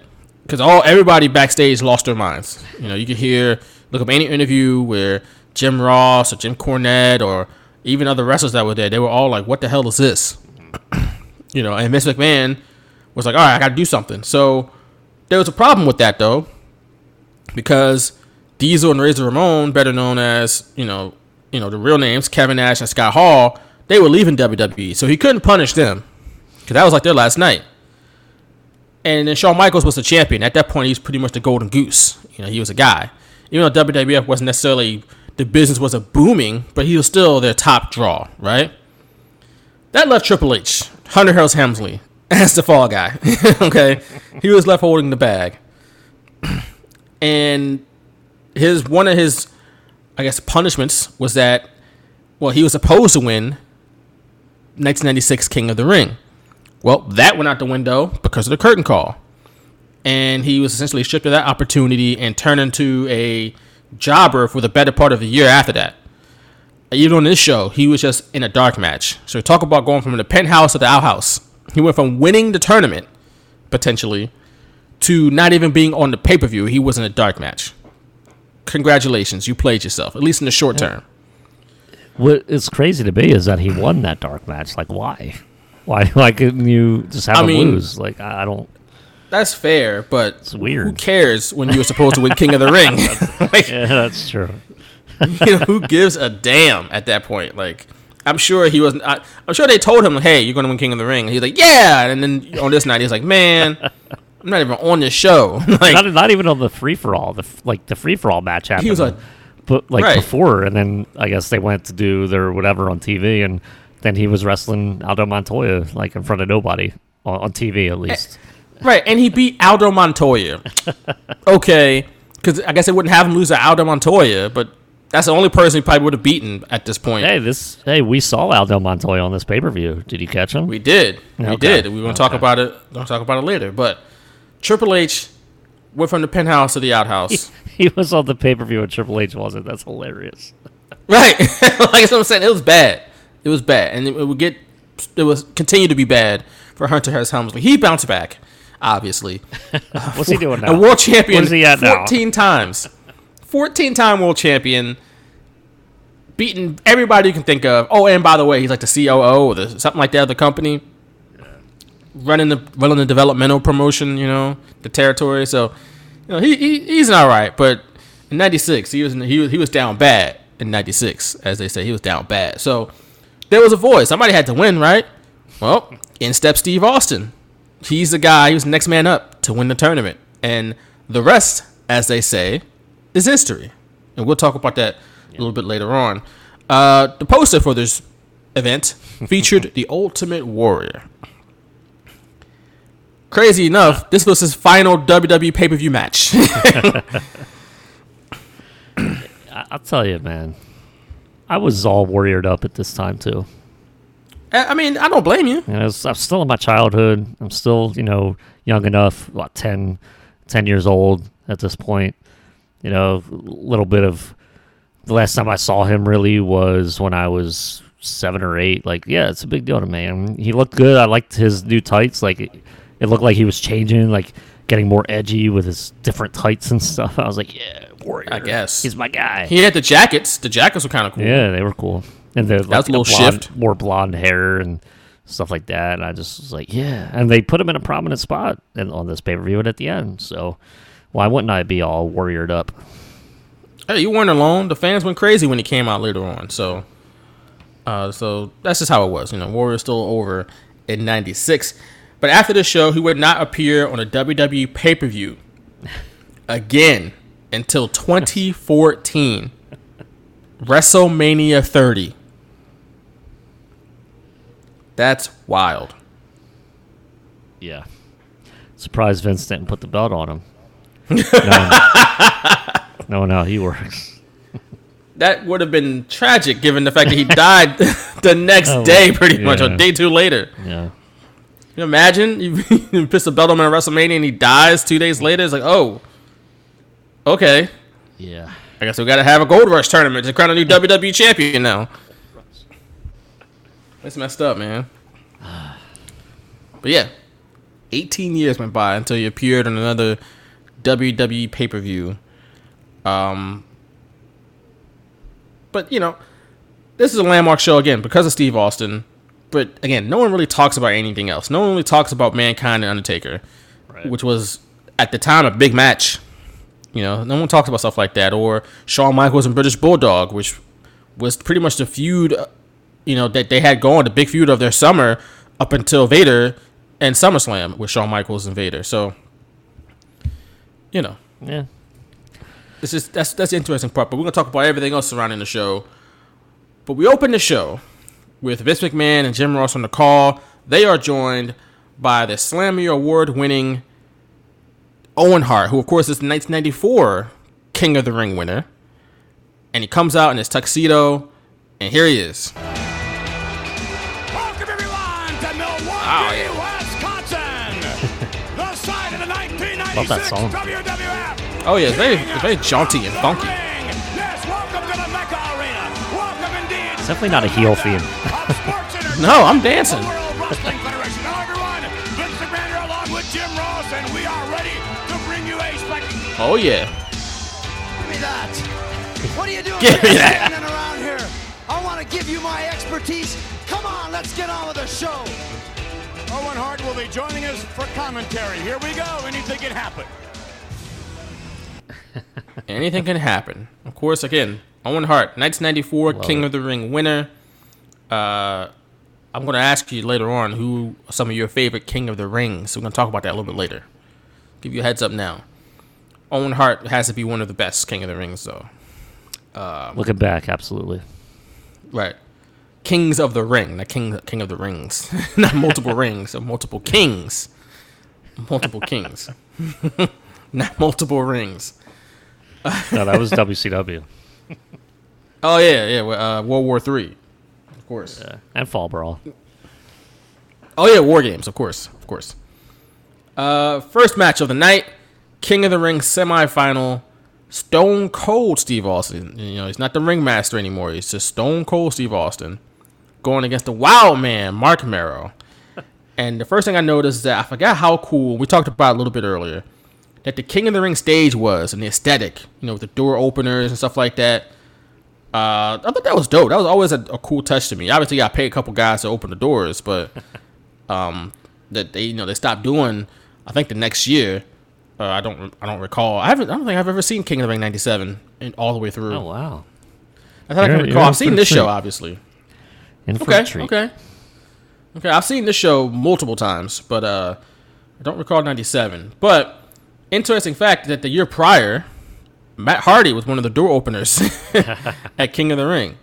Because everybody backstage lost their minds. You know, you could look up any interview where Jim Ross or Jim Cornette or even other wrestlers that were there, they were all like, what the hell is this? You know, and Vince McMahon was like, all right, I got to do something. So there was a problem with that, though, because Diesel and Razor Ramon, better known as, you know the real names, Kevin Nash and Scott Hall, they were leaving WWE. So he couldn't punish them because that was like their last night. And then Shawn Michaels was the champion. At that point, he was pretty much the golden goose. You know, he was a guy. Even though WWF wasn't necessarily, the business wasn't booming, but he was still their top draw, right? That left Triple H, Hunter Hearst Helmsley, as the fall guy, okay? He was left holding the bag. And one of his, I guess, punishments was that, well, he was supposed to win 1996 King of the Ring. Well, that went out the window because of the curtain call. And he was essentially stripped of that opportunity and turned into a jobber for the better part of the year after that. Even on this show, he was just in a dark match. So talk about going from the penthouse to the outhouse. He went from winning the tournament, potentially, to not even being on the pay-per-view. He was in a dark match. Congratulations, you played yourself, at least in the short term. What is crazy to me is that he won that dark match. Like, why? Why couldn't you just have him lose? Like, I don't... That's fair, but it's weird. Who cares when you're supposed to win King of the Ring? That's true. You know, who gives a damn at that point? Like, I'm sure he wasn't... I'm sure they told him, hey, you're going to win King of the Ring. And he's like, yeah! And then on this night, he's like, man, I'm not even on this show. Like, not even on the free-for-all. The free-for-all match happened. He was like... But, like, before, and then I guess they went to do their whatever on TV, and... Then he was wrestling Aldo Montoya, like, in front of nobody, on TV at least. Right, and he beat Aldo Montoya. Okay, because I guess they wouldn't have him lose to Aldo Montoya, but That's the only person he probably would have beaten at this point. Hey, we saw Aldo Montoya on this pay-per-view. Did you catch him? We did. We're going to talk about it. We're going to talk about it later. But Triple H went from the penthouse to the outhouse. He was on the pay-per-view and Triple H wasn't. That's hilarious. Right. That's what I'm saying. It was bad. It was bad. And it was continue to be bad for Hunter Hearst Helmsley. He bounced back, obviously. What's he doing now? A world champion 14 times. 14-time world champion, beating everybody you can think of. Oh, and by the way, he's like the COO or something like that of the company, running the developmental promotion, the territory. So, he's not all right. But in '96, he was down bad in '96, as they say, he was down bad. So there was a void. Somebody had to win, right? Well, in stepped Steve Austin. He's the guy. He was the next man up to win the tournament, and the rest, as they say, is history, and we'll talk about that a little bit later on. The poster for this event featured the Ultimate Warrior. Crazy enough, this was his final WWE pay-per-view match. I'll tell you, man, I was all warriored up at this time too. I mean, I don't blame you. I'm still in my childhood. I'm still, young enough, about 10 years old at this point. A little bit of the last time I saw him really was when I was 7 or 8. It's a big deal to me. I mean, he looked good. I liked his new tights. It looked like he was changing, getting more edgy with his different tights and stuff. I was like, yeah, Warrior. I guess he's my guy. He had the jackets. The jackets were kind of cool. Yeah, they were cool. And that was a little shift. More blonde hair and stuff like that. And I just was like, yeah. And they put him in a prominent spot on this pay per view and at the end. So. Why wouldn't I be all warriored up? Hey, you weren't alone. The fans went crazy when he came out later on. So so that's just how it was. Warrior's still over in '96. But after the show, he would not appear on a WWE pay-per-view again until 2014. WrestleMania 30. That's wild. Yeah. Surprised Vince didn't put the belt on him. No, he works. That would have been tragic given the fact that he died the next day pretty much, or day two later. Yeah. You imagine? You piss the belt on him at WrestleMania and he dies 2 days later. It's like, oh, okay. Yeah. I guess we got to have a Gold Rush tournament to crown a new WWE champion now. That's messed up, man. But yeah, 18 years went by until he appeared on another WWE pay-per-view. But, this is a landmark show, again, because of Steve Austin. But, again, no one really talks about anything else. No one really talks about Mankind and Undertaker, right, which was, at the time, a big match. No one talks about stuff like that. Or Shawn Michaels and British Bulldog, which was pretty much the feud, that they had going, the big feud of their summer up until Vader and SummerSlam with Shawn Michaels and Vader. So, yeah. This is that's the interesting part, but we're gonna talk about everything else surrounding the show. But we open the show with Vince McMahon and Jim Ross on the call. They are joined by the Slammy Award-winning Owen Hart, who of course is the 1994 King of the Ring winner, and he comes out in his tuxedo, and here he is. Welcome everyone to Milwaukee, Wisconsin, the side of the 1996 that song. Oh, yeah, it's very jaunty and funky. Yes, welcome to the Mecca Arena. Welcome indeed. It's definitely not a heel theme. No, I'm dancing. Oh, yeah. Give me that. What are you doing standing around here? I want to give you my expertise. Come on, let's get on with the show. Owen Hart will be joining us for commentary. Here we go. Anything can happen. Anything can happen. Of course, again, Owen Hart, 1994 King of the Ring winner. I'm going to ask you later on who some of your favorite King of the Rings. So we're going to talk about that a little bit later. Give you a heads up now. Owen Hart has to be one of the best King of the Rings, though. Looking back, absolutely. Right. Kings of the Ring, not King of the Rings. Not multiple rings, or multiple kings. Multiple kings. Not multiple rings. No, that was WCW. Oh, yeah, yeah. World War III, of course. Yeah. And Fall Brawl. Oh, yeah, War Games, of course, of course. First match of the night, King of the Ring semifinal, Stone Cold Steve Austin. You know, he's not the ringmaster anymore. He's just Stone Cold Steve Austin going against the Wild Man, Mark Mero. And the first thing I noticed is that I forgot how cool, we talked about a little bit earlier, that the King of the Ring stage was and the aesthetic, you know, with the door openers and stuff like that. I thought that was dope. That was always a cool touch to me. Obviously, I paid a couple guys to open the doors, but that they, you know, they stopped doing. I think the next year, I don't recall. I don't think I've ever seen King of the Ring '97 and all the way through. Oh wow! That's how I can recall. I've seen this show, obviously. Okay. I've seen this show multiple times, but I don't recall '97. But interesting fact that the year prior, Matt Hardy was one of the door openers at King of the Ring.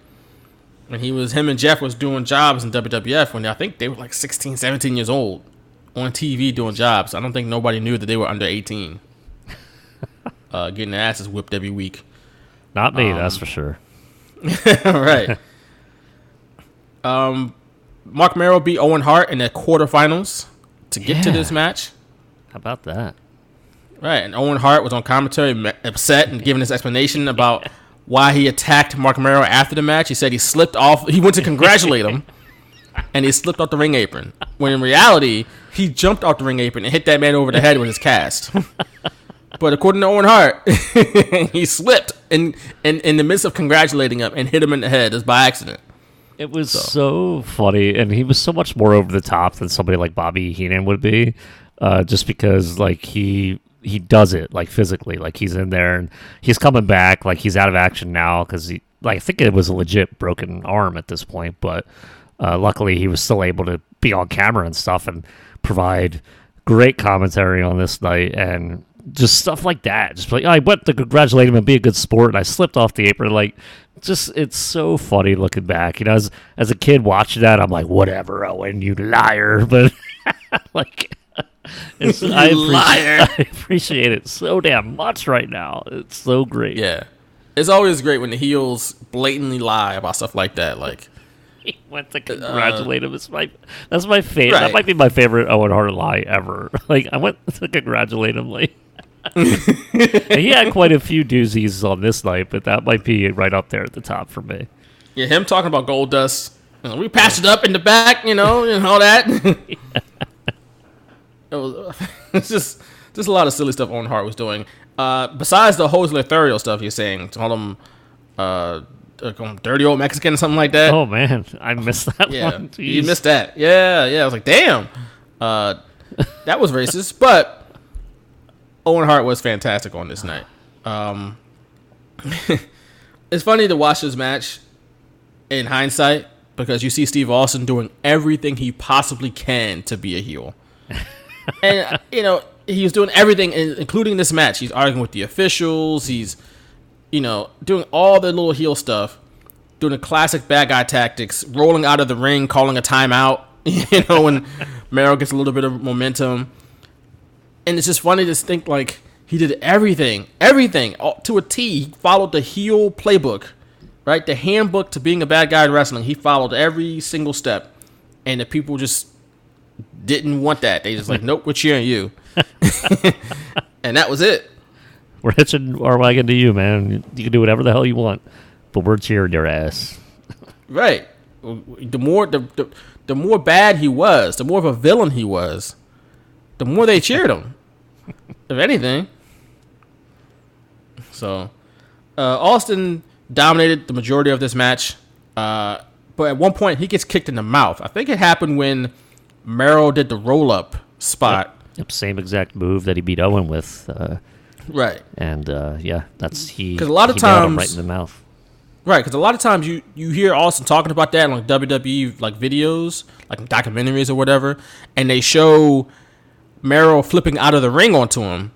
And him and Jeff was doing jobs in WWF when I think they were like 16, 17 years old on TV doing jobs. I don't think nobody knew that they were under 18. Getting their asses whipped every week. Not me, that's for sure. Right. Mark Mero beat Owen Hart in the quarterfinals to get to this match. How about that? Right, and Owen Hart was on commentary upset and giving his explanation about why he attacked Mark Mero after the match. He said he slipped off. He went to congratulate him, and he slipped off the ring apron. When in reality, he jumped off the ring apron and hit that man over the head with his cast. But according to Owen Hart, he slipped in the midst of congratulating him and hit him in the head just by accident. It was so funny, and he was so much more over the top than somebody like Bobby Heenan would be, just because like he does it like physically, like he's in there and he's coming back, like he's out of action now because he, like, I think it was a legit broken arm at this point, but luckily he was still able to be on camera and stuff and provide great commentary on this night and just stuff like that. Just like, I went to congratulate him and be a good sport, and I slipped off the apron. Like, just it's so funny looking back. You know, as a kid watching that, I'm like, whatever, Owen, you liar, but like. I appreciate it so damn much right now. It's so great. Yeah, it's always great when the heels blatantly lie about stuff like that. Like he went to congratulate him. That's my favorite. Right. That might be my favorite Owen Hart lie ever. Like I went to congratulate him. Like he had quite a few doozies on this night, but that might be right up there at the top for me. Yeah, him talking about Goldust. You know, we patched it up in the back, you know, and all that. Yeah. It's just a lot of silly stuff Owen Hart was doing. Besides the Jose Lothario stuff he was saying, call him dirty old Mexican or something like that. Oh, man. I missed that one. Jeez. You missed that. Yeah. I was like, damn. That was racist. But Owen Hart was fantastic on this night. It's funny to watch this match in hindsight because you see Steve Austin doing everything he possibly can to be a heel. And, you know, he was doing everything, including this match. He's arguing with the officials. He's, you know, doing all the little heel stuff, doing the classic bad guy tactics, rolling out of the ring, calling a timeout, you know, when Merrill gets a little bit of momentum. And it's just funny to think, like, he did everything to a T. He followed the heel playbook, right? The handbook to being a bad guy in wrestling. He followed every single step. And the people just didn't want that. They just like, nope, we're cheering you. And that was it. We're hitching our wagon to you, man. You can do whatever the hell you want, but we're cheering your ass. Right. The more bad he was, the more of a villain he was, the more they cheered him. If anything. So Austin dominated the majority of this match. But at one point he gets kicked in the mouth. I think it happened when Merrill did the roll-up spot. Yep, same exact move that he beat Owen with. Right. And, that's he. Because a lot of times, right in the mouth. Right, because a lot of times you hear Austin talking about that on like WWE like videos, like documentaries or whatever, and they show Merrill flipping out of the ring onto him.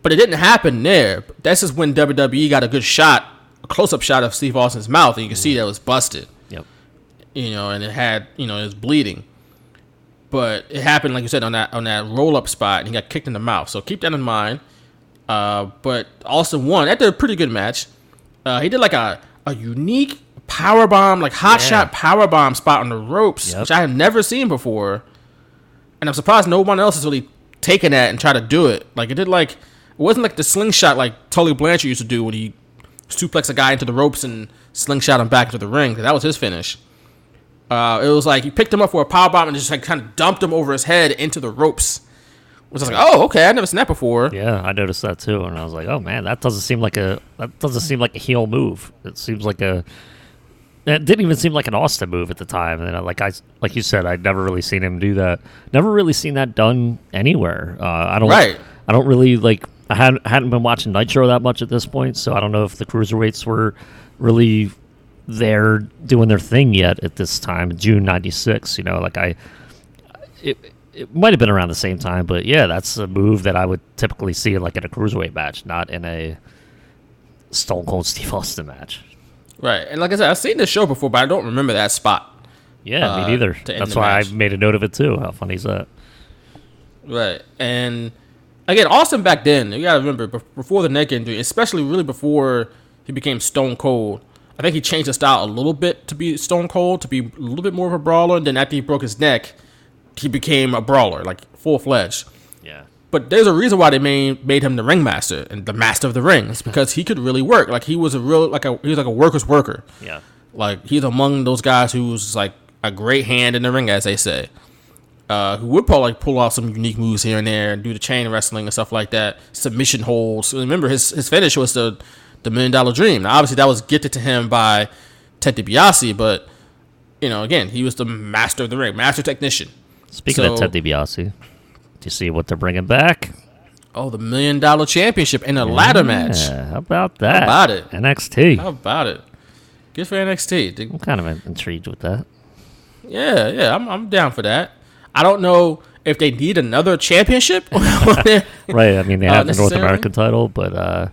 But it didn't happen there. That's just when WWE got a good shot, a close-up shot of Steve Austin's mouth, and you can see that it was busted. Yep. You know, and it had, you know, it was bleeding. But it happened, like you said, on that roll-up spot, and he got kicked in the mouth. So keep that in mind. But Austin won. That did a pretty good match. He did like a a unique powerbomb, like hotshot powerbomb spot on the ropes, which I have never seen before. And I'm surprised no one else has really taken that and tried to do it. Like, it did, like, it wasn't like the slingshot like Tully Blanchard used to do when he suplexed a guy into the ropes and slingshot him back into the ring. That was his finish. It was like he picked him up for a powerbomb and just like kind of dumped him over his head into the ropes. Which I was like, oh, okay, I've never seen that before. Yeah, I noticed that too, and I was like, oh man, that doesn't seem like a heel move. It didn't even seem like an Austin move at the time. And like you said, I'd never really seen him do that. Never really seen that done anywhere. I hadn't been watching Nitro that much at this point, so I don't know if the cruiserweights were really there doing their thing yet at this time, June '96. You know, like It might have been around the same time, but yeah, that's a move that I would typically see like in a cruiserweight match, not in a Stone Cold Steve Austin match. Right, and like I said, I've seen this show before, but I don't remember that spot. Yeah, me neither. That's why I made a note of it too. How funny is that? Right, and again, Austin back then, you gotta remember, before the neck injury, especially really before he became Stone Cold, I think he changed his style a little bit to be Stone Cold, to be a little bit more of a brawler, and then after he broke his neck, he became a brawler, like full-fledged. Yeah. But there's a reason why they made him the ringmaster and the master of the ring. It's because he could really work. Like, he was a worker's worker. Yeah. Like, he's among those guys who's like a great hand in the ring, as they say. Who would probably pull off some unique moves here and there and do the chain wrestling and stuff like that. Submission holds. Remember, his finish was the $1 Million Dream. Now, obviously, that was gifted to him by Ted DiBiase, but, you know, again, he was the master of the ring, master technician. Speaking of Ted DiBiase, do you see what they're bringing back? Oh, the $1 Million Championship in a ladder match. How about that? How about it? NXT. How about it? Good for NXT. I'm kind of intrigued with that. Yeah, I'm down for that. I don't know if they need another championship. Right, I mean, they have the North American title, but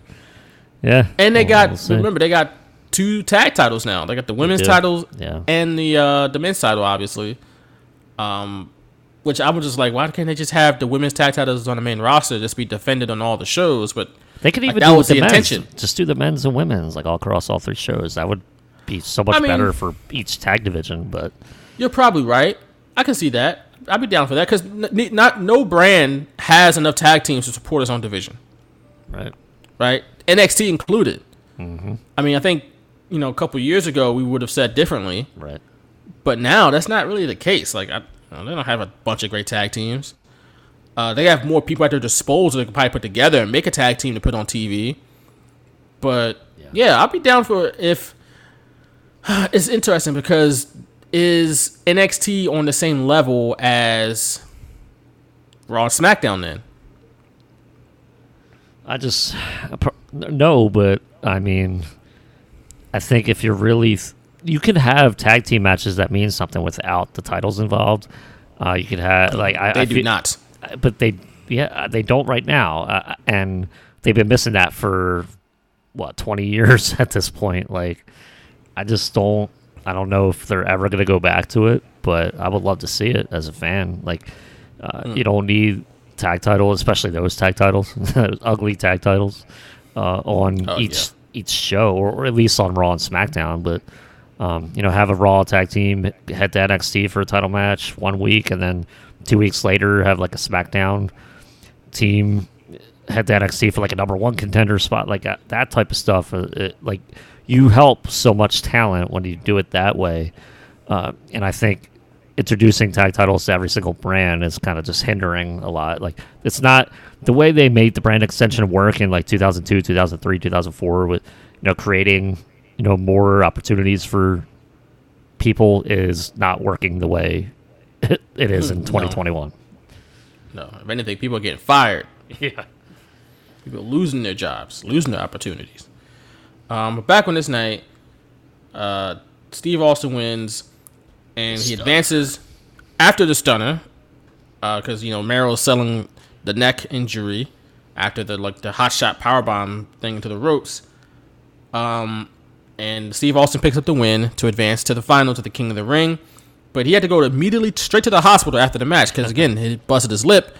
yeah. And they got two tag titles now. They got the women's titles and the men's title, obviously. Which I was just like, why can't they just have the women's tag titles on the main roster just be defended on all the shows? But they could even do the intention. Just do the men's and women's, like all across all three shows. That would be so much better for each tag division. But you're probably right. I can see that. I'd be down for that because no brand has enough tag teams to support its own division. Right. NXT included. Mm-hmm. I mean, I think a couple years ago we would have said differently. Right. But now that's not really the case. Like, they don't have a bunch of great tag teams. They have more people at their disposal that can probably put together and make a tag team to put on TV. But, yeah I'll be down for it if... It's interesting because is NXT on the same level as Raw and SmackDown then? No, but, I mean, I think if you're really... You could have tag team matches that mean something without the titles involved. You could have they don't right now, and they've been missing that for 20 years at this point. Like, I don't know if they're ever gonna go back to it, but I would love to see it as a fan. Like, you don't need tag titles, especially those tag titles, those ugly tag titles, on each show, or at least on Raw and SmackDown, but. Have a Raw tag team head to NXT for a title match 1 week, and then 2 weeks later have like a SmackDown team head to NXT for like a number one contender spot, like that type of stuff. Like, you help so much talent when you do it that way, and I think introducing tag titles to every single brand is kind of just hindering a lot. Like, it's not the way they made the brand extension work in like 2002, 2003, 2004 with creating. More opportunities for people is not working the way it is in 2021. No, if anything, people are getting fired. Yeah. People are losing their jobs, losing their opportunities. But back on this night, Steve Austin wins, and he advances after the stunner, because, Mero's selling the neck injury after the hot shot powerbomb thing to the ropes. And Steve Austin picks up the win to advance to the finals of the King of the Ring. But he had to go straight to the hospital after the match because, again, he busted his lip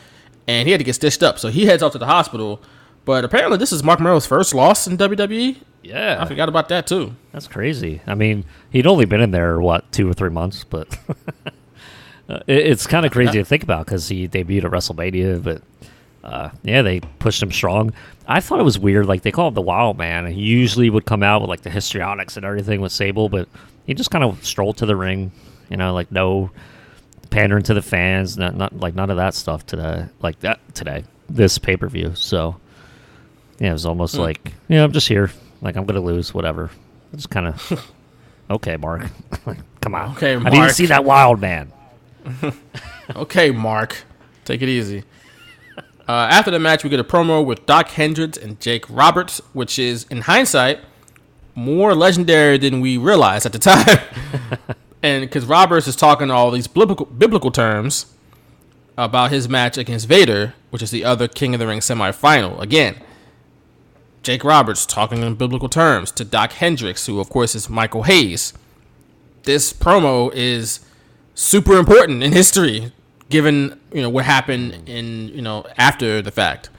and he had to get stitched up. So he heads off to the hospital. But apparently this is Mark Mero's first loss in WWE Yeah. I forgot about that, too. That's crazy. I mean, he'd only been in there, what, 2 or 3 months, but it's kind of crazy to think about because he debuted at WrestleMania, but yeah, they pushed him strong. I thought it was weird. Like, they call him the Wild Man, and he usually would come out with, like, the histrionics and everything with Sable, but he just kind of strolled to the ring, you know, like, no pandering to the fans, not none of that stuff today, like that today, this pay-per-view. So, yeah, it was almost like, yeah, I'm just here. Like, I'm going to lose, whatever. It's kind of, okay, Mark. Like, come on. Okay, Mark. I need to see that Wild Man. Okay, Mark. Take it easy. After the match, we get a promo with Doc Hendricks and Jake Roberts, which is, in hindsight, more legendary than we realized at the time. And because Roberts is talking all these biblical terms about his match against Vader, which is the other King of the Ring semifinal. Again, Jake Roberts talking in biblical terms to Doc Hendricks, who, of course, is Michael Hayes. This promo is super important in history, given, you know, what happened in, you know, after the fact.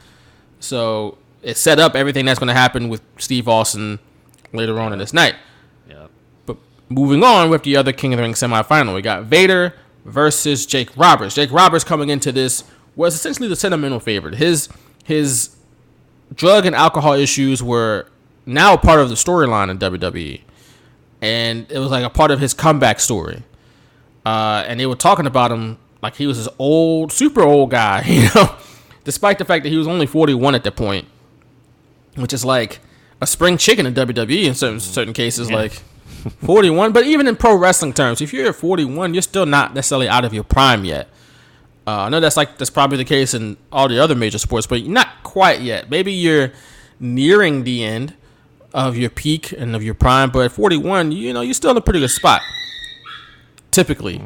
So it set up everything that's going to happen with Steve Austin later on in this night. Yeah. But moving on with the other King of the Ring semifinal, we got Vader versus Jake Roberts. Jake Roberts coming into this was essentially the sentimental favorite. His drug and alcohol issues were now part of the storyline in WWE, and it was like a part of his comeback story. And they were talking about him like he was this old, super old guy, you know, despite the fact that he was only 41 at that point, which is like a spring chicken in WWE in certain cases, yeah. Like 41. But even in pro wrestling terms, if you're at 41, you're still not necessarily out of your prime yet. I know that's probably the case in all the other major sports, but not quite yet. Maybe you're nearing the end of your peak and of your prime, but at 41, you know, you're still in a pretty good spot. Typically,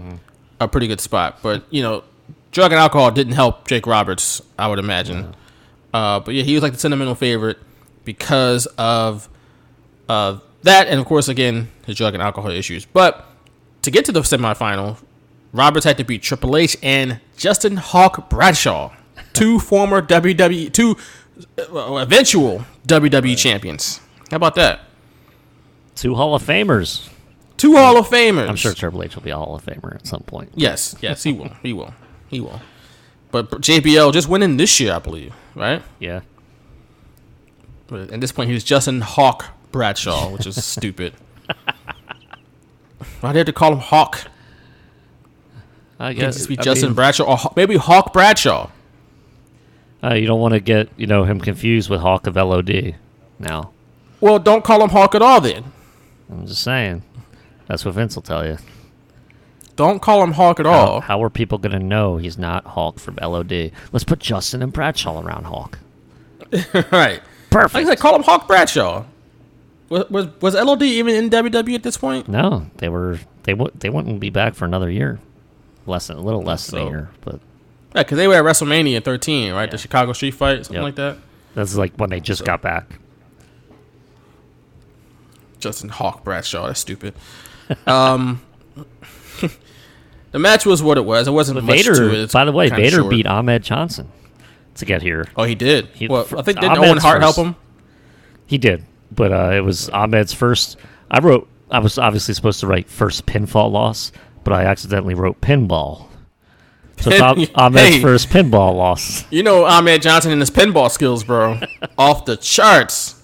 a pretty good spot. But, you know, drug and alcohol didn't help Jake Roberts, I would imagine. Yeah. But, yeah, he was like the sentimental favorite because of that and, of course, again, his drug and alcohol issues. But to get to the semifinal, Roberts had to beat Triple H and Justin Hawk Bradshaw, two eventual WWE champions. How about that? Two Hall of Famers. Two Hall of Famers. I'm sure Triple H will be a Hall of Famer at some point. Yes, he will. He will. But JBL just winning this year, I believe, right? Yeah. But at this point, he was Justin Hawk Bradshaw, which is stupid. Why did they call him Hawk? I guess it could be Justin Bradshaw or maybe Hawk Bradshaw. You don't want to get, you know, him confused with Hawk of LOD now. Well, don't call him Hawk at all then. I'm just saying. That's what Vince will tell you. Don't call him Hawk at all. How are people going to know he's not Hawk from LOD? Let's put Justin and Bradshaw around Hawk. Right. Perfect. Like I said, call him Hawk Bradshaw. Was LOD even in WWE at this point? No. They wouldn't be back for another year. A little less than a year, but yeah, because they were at WrestleMania 13, right? Yeah. The Chicago Street Fight, something like that. That's like when they just got back. Justin Hawk Bradshaw, that's stupid. The match was what it was. It wasn't much to it. By the way, Vader beat Ahmed Johnson to get here. Oh, he did. I think didn't Owen Hart help him? He did, but it was Ahmed's first. I was obviously supposed to write first pinfall loss. But I accidentally wrote pinball. So it's Ahmed's first pinball loss. You know Ahmed Johnson and his pinball skills, bro. Off the charts.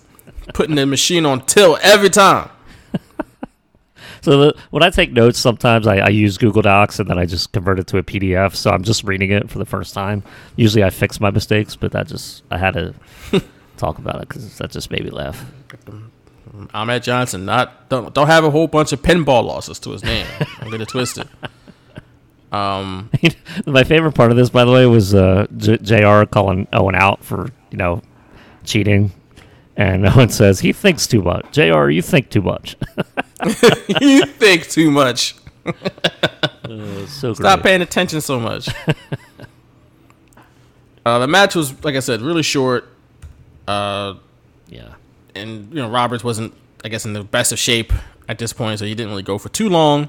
Putting the machine on tilt every time. So when I take notes, sometimes I use Google Docs and then I just convert it to a PDF. So I'm just reading it for the first time. Usually I fix my mistakes, but I had to talk about it because that just made me laugh. Ahmed Johnson don't have a whole bunch of pinball losses to his name. I'm gonna twist it. My favorite part of this, by the way, was JR calling Owen out for, you know, cheating, and Owen says he thinks too much. JR, you think too much. You think too much. So stop paying attention so much. The match was, like I said, really short. Yeah. And, you know, Roberts wasn't, I guess, in the best of shape at this point, so he didn't really go for too long.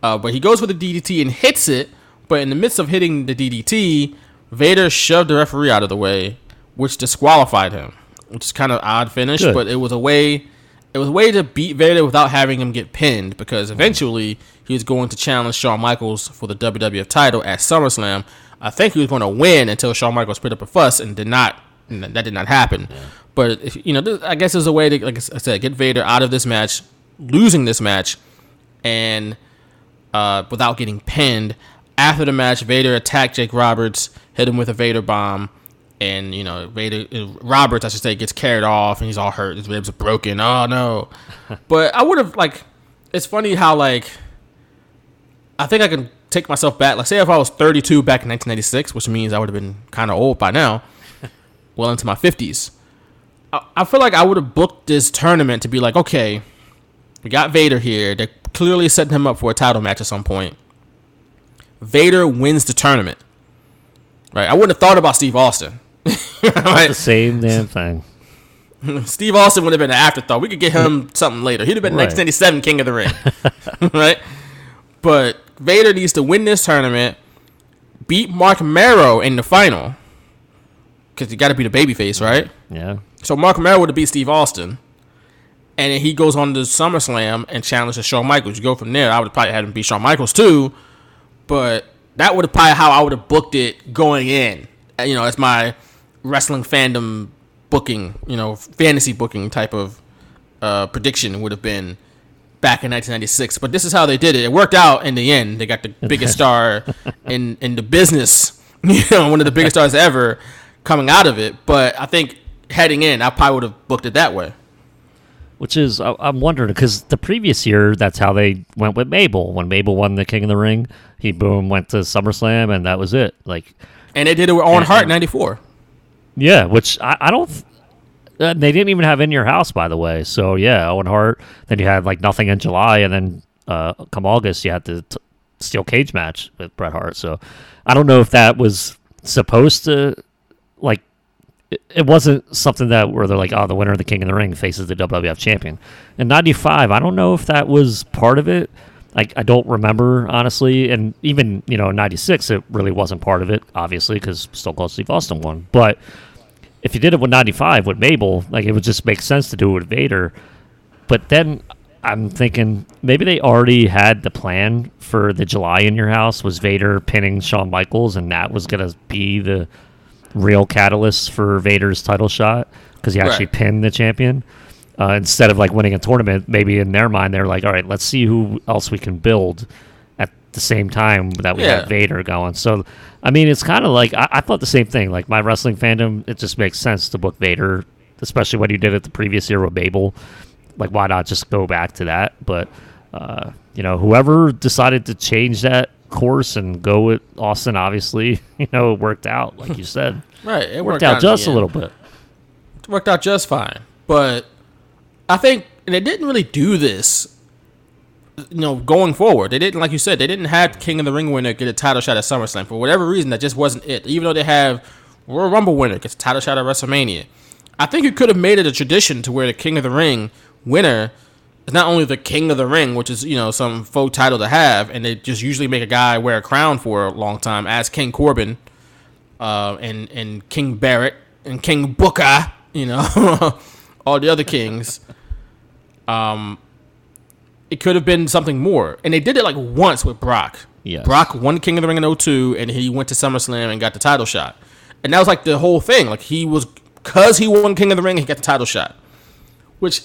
But he goes for the DDT and hits it. But in the midst of hitting the DDT, Vader shoved the referee out of the way, which disqualified him, which is kind of an odd finish. Good. But it was a way It was a way to beat Vader without having him get pinned, because eventually he was going to challenge Shawn Michaels for the WWF title at SummerSlam. I think he was going to win until Shawn Michaels put up a fuss and did not. And that did not happen. Yeah. But, you know, I guess there's a way to, like I said, get Vader out of this match, losing this match, and without getting pinned. After the match, Vader attacked Jake Roberts, hit him with a Vader bomb, and, you know, Roberts gets carried off, and he's all hurt. His ribs are broken. Oh, no. But I would have, like, it's funny how, like, I think I can take myself back. Like, say if I was 32 back in 1996, which means I would have been kind of old by now, well into my 50s. I feel like I would have booked this tournament to be like, okay, we got Vader here. They're clearly setting him up for a title match at some point. Vader wins the tournament. Right? I wouldn't have thought about Steve Austin. Right? The same damn thing. Steve Austin would have been an afterthought. We could get him something later. He'd have been 1997 King of the Ring. Right? But Vader needs to win this tournament, beat Mark Mero in the final. Because you got to be the babyface, right? Yeah. So Mark Mero would have beat Steve Austin. And then he goes on to SummerSlam and challenges Shawn Michaels. You go from there. I would have probably had him beat Shawn Michaels too. But that would have probably how I would have booked it going in. You know, it's my wrestling fandom booking, you know, fantasy booking type of prediction would have been back in 1996. But this is how they did it. It worked out in the end. They got the biggest star in the business, you know, one of the biggest stars ever coming out of it. But I think heading in, I probably would have booked it that way. Which is, I'm wondering, because the previous year, that's how they went with Mabel. When Mabel won the King of the Ring, he, boom, went to SummerSlam, and that was it. Like, and they did it with Owen Hart in 94. Yeah, which I don't... they didn't even have In Your House, by the way. So, yeah, Owen Hart, then you had, like, nothing in July, and then come August, you had the Steel Cage match with Bret Hart. So, I don't know if that was supposed to, like... It wasn't something that where they're like, oh, the winner of the King of the Ring faces the WWF champion. In 95, I don't know if that was part of it. I don't remember, honestly. And even, you know, in 96, it really wasn't part of it, obviously, because Stone Cold Steve Austin won. But if you did it with 95, with Mabel, like, it would just make sense to do it with Vader. But then I'm thinking maybe they already had the plan for the July In Your House was Vader pinning Shawn Michaels, and that was going to be the real catalyst for Vader's title shot, because he actually pinned the champion instead of like winning a tournament. Maybe in their mind they're like, all right, let's see who else we can build at the same time that we have Vader going. So I mean, it's kind of like I thought the same thing. Like, my wrestling fandom, it just makes sense to book Vader, especially when you did it the previous year with Mabel. Like, why not just go back to that? But you know, whoever decided to change that course and go with Austin, obviously, you know, it worked out, like you said. Right, it worked out just a little bit. It worked out just fine. But I think they didn't really do this, you know, going forward. They didn't, like you said, they didn't have King of the Ring winner get a title shot at SummerSlam. For whatever reason, that just wasn't it. Even though they have Royal Rumble winner gets a title shot at WrestleMania. I think you could have made it a tradition to where the King of the Ring winner it's not only the King of the Ring, which is, you know, some faux title to have, and they just usually make a guy wear a crown for a long time, as King Corbin and King Barrett and King Booker, you know, all the other kings. It could have been something more. And they did it, like, once with Brock. Yes. Brock won King of the Ring in 2002, and he went to SummerSlam and got the title shot. And that was, like, the whole thing. Like, he was, because he won King of the Ring, he got the title shot. Which...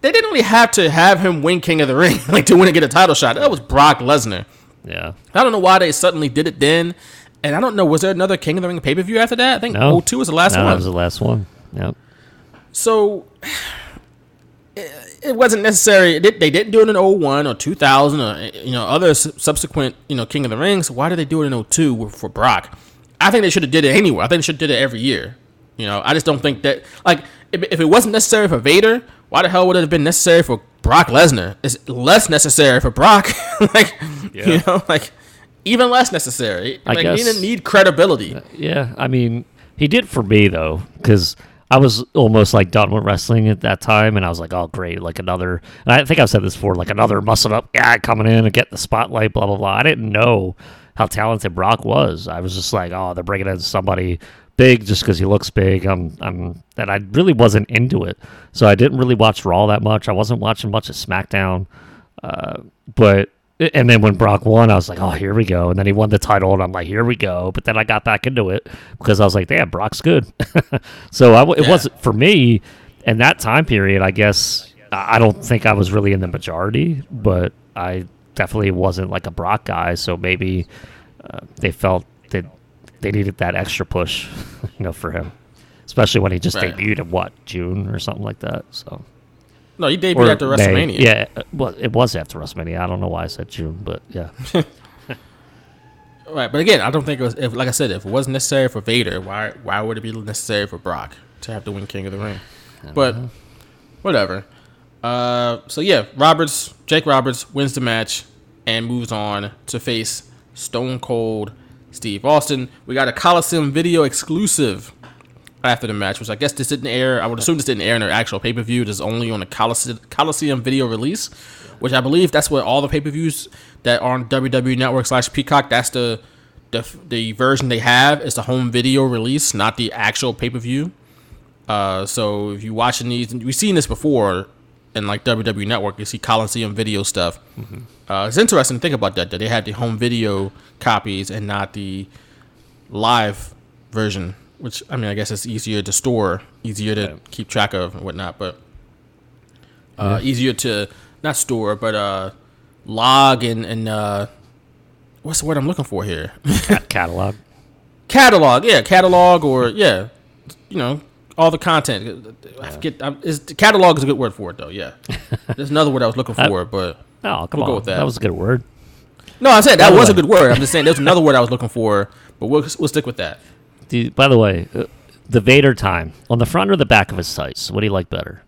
They didn't really have to have him win King of the Ring, like, to win and get a title shot. That was Brock Lesnar. Yeah. I don't know why they suddenly did it then. And I don't know, was there another King of the Ring pay-per-view after that? I think 02 was the last one. That was the last one. Yep. So, it wasn't necessary. They didn't do it in 01 or 2000 or, you know, other subsequent, you know, King of the Rings. Why did they do it in 02 for Brock? I think they should have did it anyway. I think they should have did it every year. You know, I just don't think that, like, if it wasn't necessary for Vader... Why the hell would it have been necessary for Brock Lesnar? It's less necessary for Brock. Like, yeah. You know, like, even less necessary. I guess, he didn't need credibility. Yeah, I mean, he did for me, though, because I was almost, like, done with wrestling at that time, and I was like, oh, great, like, another, and I think I've said this before, like, another muscle-up guy coming in and getting the spotlight, blah, blah, blah. I didn't know how talented Brock was. I was just like, oh, they're bringing in somebody big just because he looks big. And I really wasn't into it. So I didn't really watch Raw that much. I wasn't watching much of SmackDown. And then when Brock won, I was like, oh, here we go. And then he won the title, and I'm like, here we go. But then I got back into it because I was like, damn, Brock's good. It wasn't for me in that time period. I guess I don't think I was really in the majority, but I definitely wasn't like a Brock guy. So maybe they felt that they needed that extra push, for him, especially when he just debuted in June or something like that. So. No, he debuted after WrestleMania. Yeah, well, it was after WrestleMania. I don't know why I said June, but yeah. Right, but again, I don't think it was. Like I said, if it wasn't necessary for Vader, why would it be necessary for Brock to have to win King of the Ring? But whatever. Jake Roberts wins the match and moves on to face Stone Cold Steve Austin. We got a Coliseum video exclusive after the match, which I guess this didn't air. I would assume this didn't air in their actual pay-per-view. This is only on the Coliseum video release, which I believe that's what all the pay-per-views that are on WWE Network /Peacock, that's the version they have. It's the home video release, not the actual pay-per-view. So if you're watching these, we've seen this before in like WWE Network, you see Coliseum video stuff. Mm-hmm. It's interesting to think about that they had the home video copies and not the live version. Which, I mean, I guess it's easier to store, easier to keep track of and whatnot, but easier to, not store, but log and what's the word I'm looking for here? Catalog. Catalog or, all the content. I forget, catalog is a good word for it, though, yeah. There's another word I was looking for, but we'll go with that. That was a good word. No, I said that was a good word. I'm just saying there's another word I was looking for, but we'll stick with that. By the way, the Vader time, on the front or the back of his tights, what do you like better?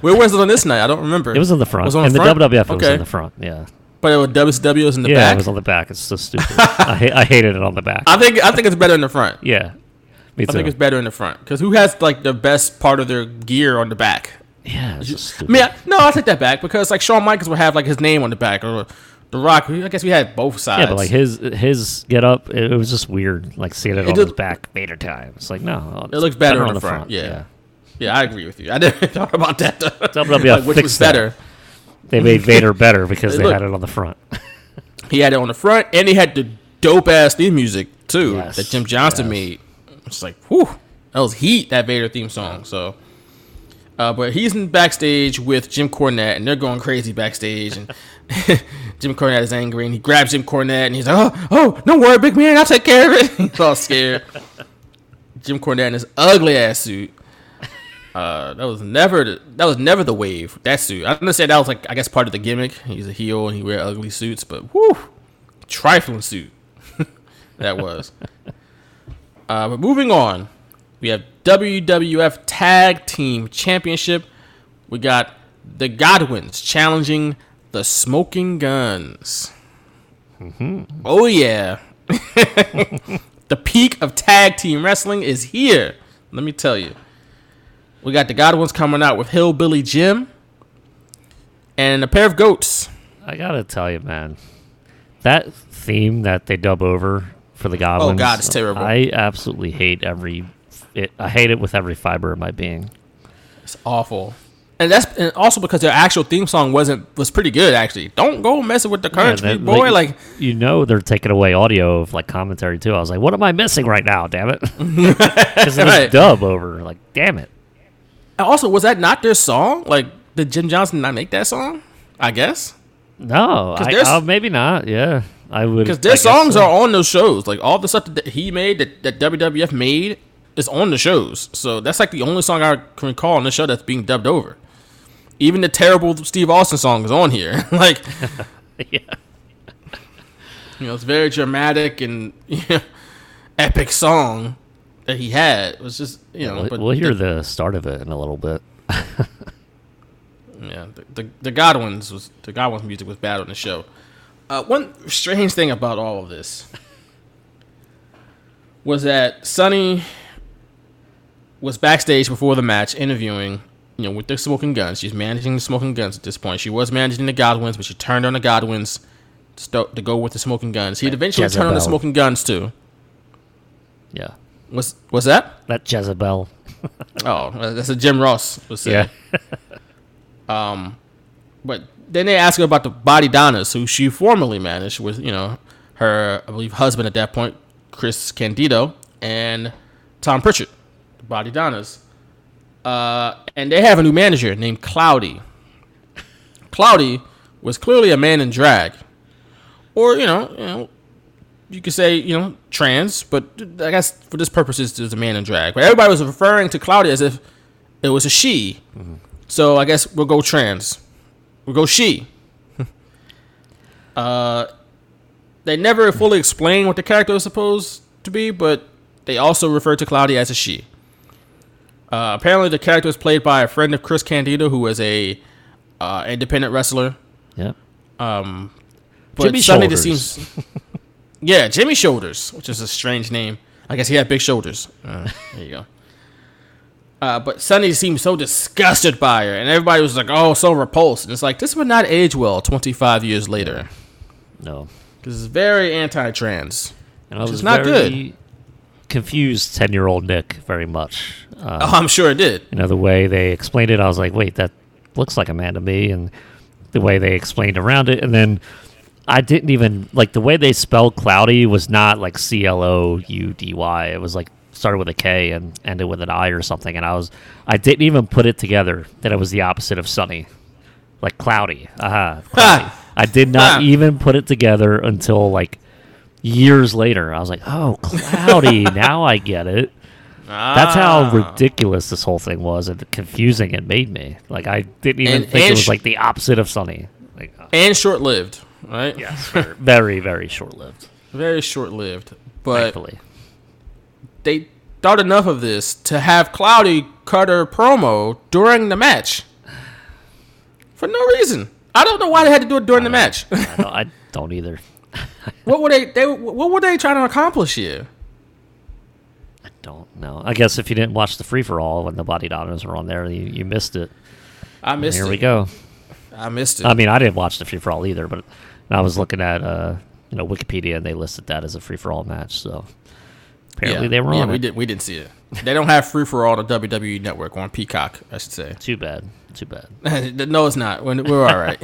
Where was it on this night? I don't remember. It was on the front. The WWF, it was on the front, yeah. But it was WCW, it was in the back? Yeah, it was on the back. It's so stupid. I hated it on the back. I think it's better in the front. Yeah, me too. I think it's better in the front, because who has like the best part of their gear on the back? Yeah, it's just stupid. I take that back, because like Shawn Michaels would have like his name on the back, or The Rock, I guess we had both sides. Yeah, but like his get up, it was just weird. Like seeing it on his back, Vader time. It's like no, it looks better on the front. Yeah, I agree with you. I didn't talk about that. WWF which was better. They made Vader better because they had it on the front. He had it on the front, and he had the dope ass theme music too that Jim Johnston made. It's like whew, that was heat, that Vader theme song. So. But he's in backstage with Jim Cornette, and they're going crazy backstage. And Jim Cornette is angry, and he grabs Jim Cornette, and he's like, "Oh, don't worry, big man, I'll take care of it." He's all scared. Jim Cornette in his ugly ass suit. That was never the wave. That suit. I understand that was like I guess part of the gimmick. He's a heel and he wears ugly suits, but whoo, trifling suit that was. But moving on, we have WWF Tag Team Championship. We got the Godwins challenging the Smoking Guns. Mm-hmm. Oh, yeah. The peak of tag team wrestling is here. Let me tell you. We got the Godwins coming out with Hillbilly Jim and a pair of goats. I got to tell you, man, that theme that they dub over for the Godwins. Oh, God, it's terrible. I absolutely hate I hate it with every fiber of my being. It's awful, and also because their actual theme song was pretty good actually. Don't go messing with the country, boy. They're taking away audio of like commentary too. I was like, what am I missing right now? Damn it, because it was dub over. Like, damn it. And also, was that not their song? Like, did Jim Johnston not make that song? I guess. No, maybe not. Yeah. I would, because their songs are on those shows. Like all the stuff that he made, that WWF made, is on the shows. So that's like the only song I can recall on this show that's being dubbed over. Even the terrible Steve Austin song is on here. Like, yeah, it's very dramatic and epic song that he had. It was just We'll hear the start of it in a little bit. Yeah, the Godwins music was bad on the show. One strange thing about all of this was that Sunny was backstage before the match interviewing, with the Smoking Guns. She's managing the Smoking Guns at this point. She was managing the Godwins, but she turned on the Godwins to go with the Smoking Guns. He'd eventually turn on the Smoking Guns too. Yeah. What's that? That Jezebel. Oh, that's a Jim Ross was saying. Yeah. But then they ask her about the Body Donnas, who she formerly managed with, you know, her, I believe, husband at that point, Chris Candido, and Tom Pritchard, the Body Donnas. And they have a new manager named Cloudy. Cloudy was clearly a man in drag. Or, you could say, trans, but I guess for this purpose, it's a man in drag. But everybody was referring to Cloudy as if it was a she. Mm-hmm. So I guess we'll go trans. We'll go she. They never fully explain what the character is supposed to be, but they also refer to Cloudy as a she. Apparently, the character was played by a friend of Chris Candido, who was a independent wrestler. Yeah. But Jimmy Sunday Shoulders. Yeah, Jimmy Shoulders, which is a strange name. I guess he had big shoulders. There you go. But Sunny seemed so disgusted by her, and everybody was like, oh, so repulsed. And it's like, this would not age well 25 years later. No. Because it's very anti-trans, and which is not good. Confused 10-year-old Nick very much. I'm sure it did. The way they explained it, I was like, wait, that looks like a man to me. And the way they explained around it, and then I didn't even like the way they spelled Cloudy was not like Cloudy. It was like started with a K and ended with an I or something. And I didn't even put it together that it was the opposite of Sunny, like Cloudy. Cloudy. I did not even put it together until like years later. I was like, oh, Cloudy. Now I get it. That's how ridiculous this whole thing was and confusing it made me. Like, I didn't even think it was like the opposite of Sunny. Like, and short-lived, right? Yes, very, very short-lived. Very short-lived. But thankfully, they thought enough of this to have Cloudy cut her promo during the match for no reason. I don't know why they had to do it during the match. I don't either. What were they trying to accomplish here? I don't know. I guess if you didn't watch the free-for-all when the Body Donnas were on there, you missed it. I missed it. Here we go. I missed it. I mean, I didn't watch the free-for-all either, but I was looking at Wikipedia, and they listed that as a free-for-all match, so apparently they were on it. We didn't see it. They don't have free-for-all on the WWE Network, or on Peacock, I should say. Too bad. No, it's not. We're all right.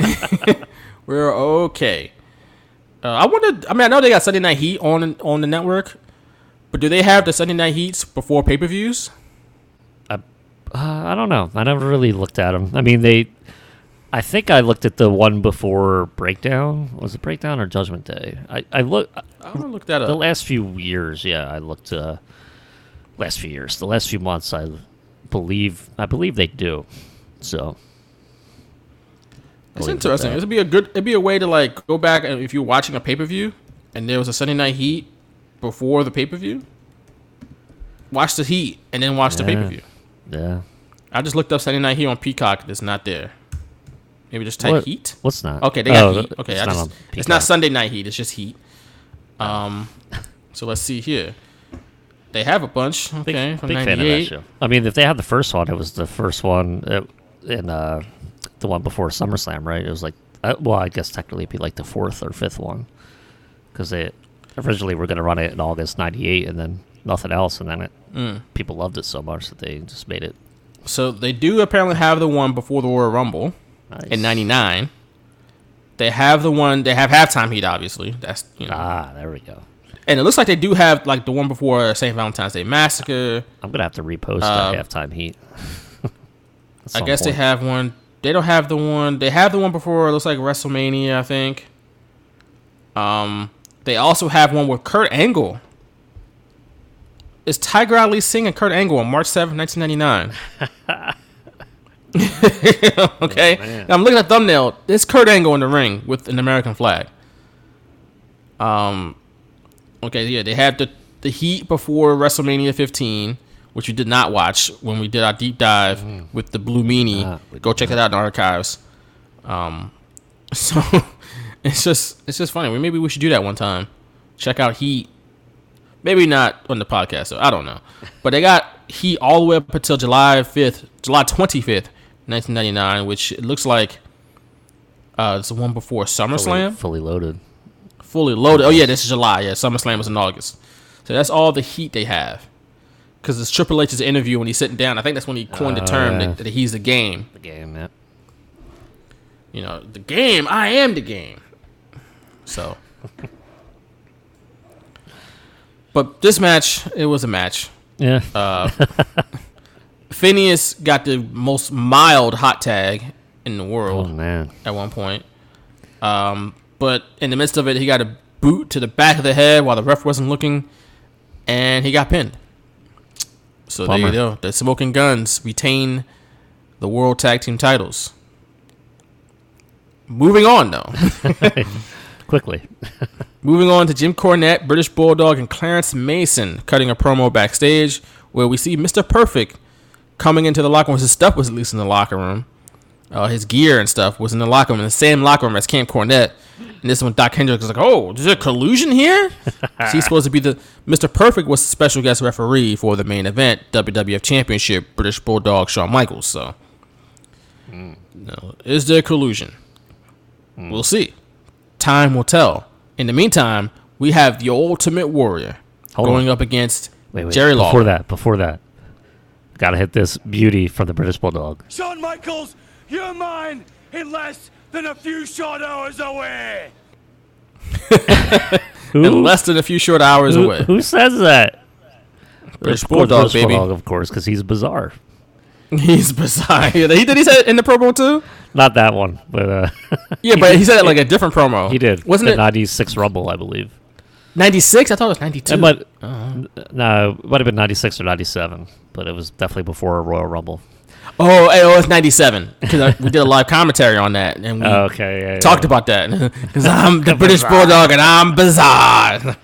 We're okay. I know they got Sunday Night Heat on the network, but do they have the Sunday Night Heats before pay-per-views? I don't know. I never really looked at them. I mean, I think I looked at the one before Breakdown. Was it Breakdown or Judgment Day? I'm gonna look that up. The last few years, yeah, I looked. Last few years, the last few months, I believe they do. So that's interesting. It'd be a way to like go back, and if you're watching a pay per view and there was a Sunday Night Heat before the pay per view, watch the Heat and then watch the pay per view. Yeah. I just looked up Sunday Night Heat on Peacock. It's not there. Maybe just type Heat. What's not? Okay, they got Heat. Okay, it's not Sunday Night Heat. It's just Heat. So let's see here. They have a bunch. Okay, big, from big fan of that show. I mean, if they had the first one, it was the first one, and the one before SummerSlam, right? It was like, well, I guess technically it'd be like the fourth or fifth one, because they originally were going to run it in August '98, and then nothing else, and then people loved it so much that they just made it. So they do apparently have the one before the Royal Rumble. Nice. In '99, they have they have halftime heat. Obviously, that's there we go. And it looks like they do have like the one before St. Valentine's Day Massacre. I'm gonna have to repost that halftime heat. I guess they have one. They don't have the one. They have the one before. It looks like WrestleMania, I think. They also have one with Kurt Angle. It's Tiger Ali Singh and Kurt Angle on March 7th, 1999. Okay, oh, I'm looking at the thumbnail. It's Kurt Angle in the ring with an American flag. Okay, yeah, they had the Heat before WrestleMania 15, which we did not watch when we did our deep dive with the Blue Meanie. Go check it out in the archives. So it's just funny. Maybe we should do that one time. Check out Heat. Maybe not on the podcast, so I don't know. But they got Heat all the way up until July 25th. 1999, which it looks like it's the one before SummerSlam. Fully loaded. fully loaded. Oh, yeah, this is July. Yeah, SummerSlam was in August. So that's all the heat they have. Because it's Triple H's interview when he's sitting down. I think that's when he coined the term that he's the game. The game, yeah. You know, the game. I am the game. So. But this match, it was a match. Yeah. Phineas got the most mild hot tag in the world. Oh, man. At one point. But in the midst of it, he got a boot to the back of the head while the ref wasn't looking. And he got pinned. So Plumber. There you go. The Smoking Guns retain the World Tag Team titles. Moving on, though. Quickly. Moving on to Jim Cornette, British Bulldog, and Clarence Mason cutting a promo backstage where we see Mr. Perfect coming into the locker room. His stuff was at least in the locker room. His gear and stuff was in the locker room, in the same locker room as Camp Cornette. And this one, Doc Hendricks is like, oh, is there collusion here? He's supposed to be the... Mr. Perfect was the special guest referee for the main event, WWF Championship, British Bulldog, Shawn Michaels. So, no, is there collusion? We'll see. Time will tell. In the meantime, we have the Ultimate Warrior going up against Jerry Lawler. Before that, gotta hit this beauty from the British Bulldog. Shawn Michaels, you're mine in less than a few short hours away. In less than a few short hours away. Who says that? British Bulldog, baby. Bulldog, of course, because he's bizarre. He's bizarre. He said it in the promo too? Not that one, but yeah, but he said it like a different promo. He did. Wasn't it 96 Rumble, I believe. 96? I thought it was 92. No, it might have been 96 or 97, but it was definitely before a Royal Rumble. Oh, it was 97 because we did a live commentary on that, and we talked about that because I'm the British Bulldog and I'm bizarre.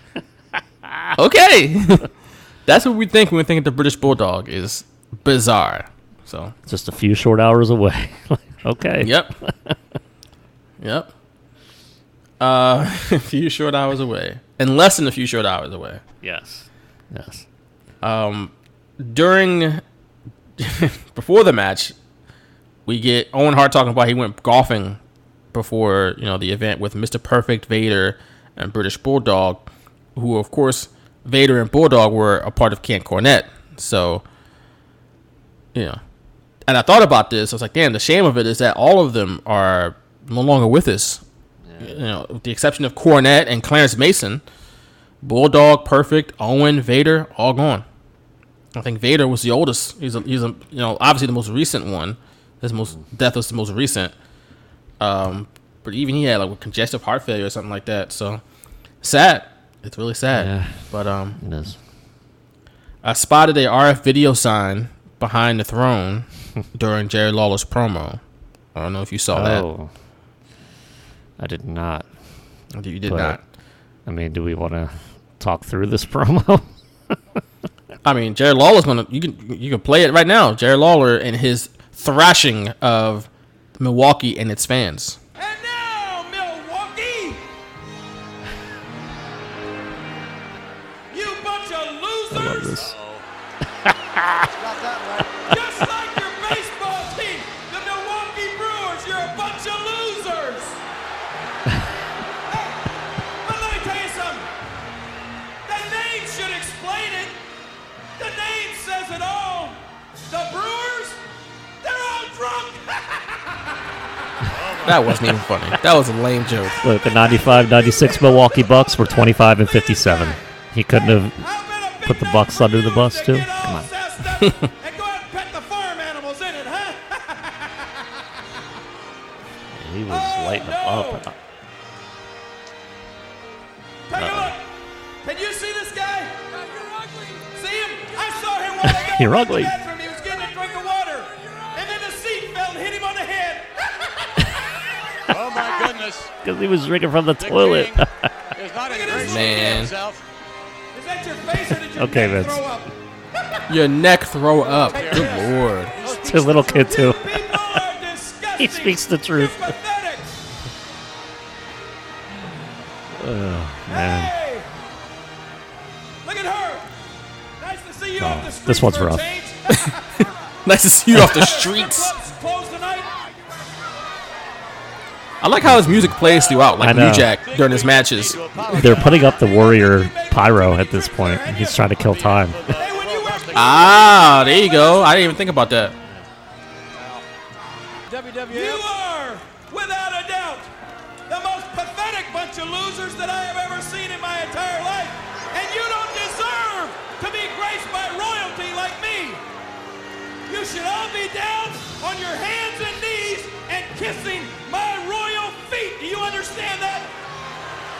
Okay, that's what we think when we think of the British Bulldog is bizarre. So just a few short hours away. Okay. Yep. A few short hours away, and less than a few short hours away. Yes. Before the match, we get Owen Hart talking about he went golfing before the event with Mr. Perfect, Vader, and British Bulldog, who of course Vader and Bulldog were a part of Camp Cornette. So, and I thought about this. I was like, damn, the shame of it is that all of them are no longer with us. Yeah. With the exception of Cornette and Clarence Mason, Bulldog, Perfect, Owen, Vader, all gone. I think Vader was the oldest. He's obviously the most recent one. His death was the most recent. But even he had congestive heart failure or something like that. So sad. It's really sad. Yeah. But it is. I spotted a RF video sign behind the throne during Jerry Lawler's promo. I don't know if you saw that. I did not. You did not. I mean, do we want to talk through this promo? I mean, Jerry Lawler's gonna. You can play it right now. Jerry Lawler and his thrashing of Milwaukee and its fans. And now, Milwaukee, you bunch of losers. I love this. Just like your baseball team, the Milwaukee Brewers, you're a bunch of losers. Hey, but let me tell you something. The name should explain it. The name says it all. The Brewers, they're all drunk. That wasn't even funny. That was a lame joke. Look, the 95-96 Milwaukee Bucks were 25 and 57. He couldn't have put the Bucks under the bus, too? Come on. And go out and pet the farm animals in it, huh? He was lighting up. Take a look. Can you see this guy? You're ugly. See him? I saw him while I got to the bathroom. He was getting a drink of water. And then the seat fell and hit him on the head. Oh, my goodness. Because he was drinking from the toilet. Man. Is that your face or did your neck throw up? Your neck throw up. Good lord. It's a little kid, too. He speaks the truth. Oh, man. Look at her. Nice to see you off the streets. This one's rough. Nice to see you off the streets. I like how his music plays throughout, like New Jack during his matches. They're putting up the Warrior pyro at this point. He's trying to kill time. Ah, there you go. I didn't even think about that. You are, without a doubt, the most pathetic bunch of losers that I have ever seen in my entire life. And you don't deserve to be graced by royalty like me. You should all be down on your hands and knees and kissing my royal feet. Do you understand that?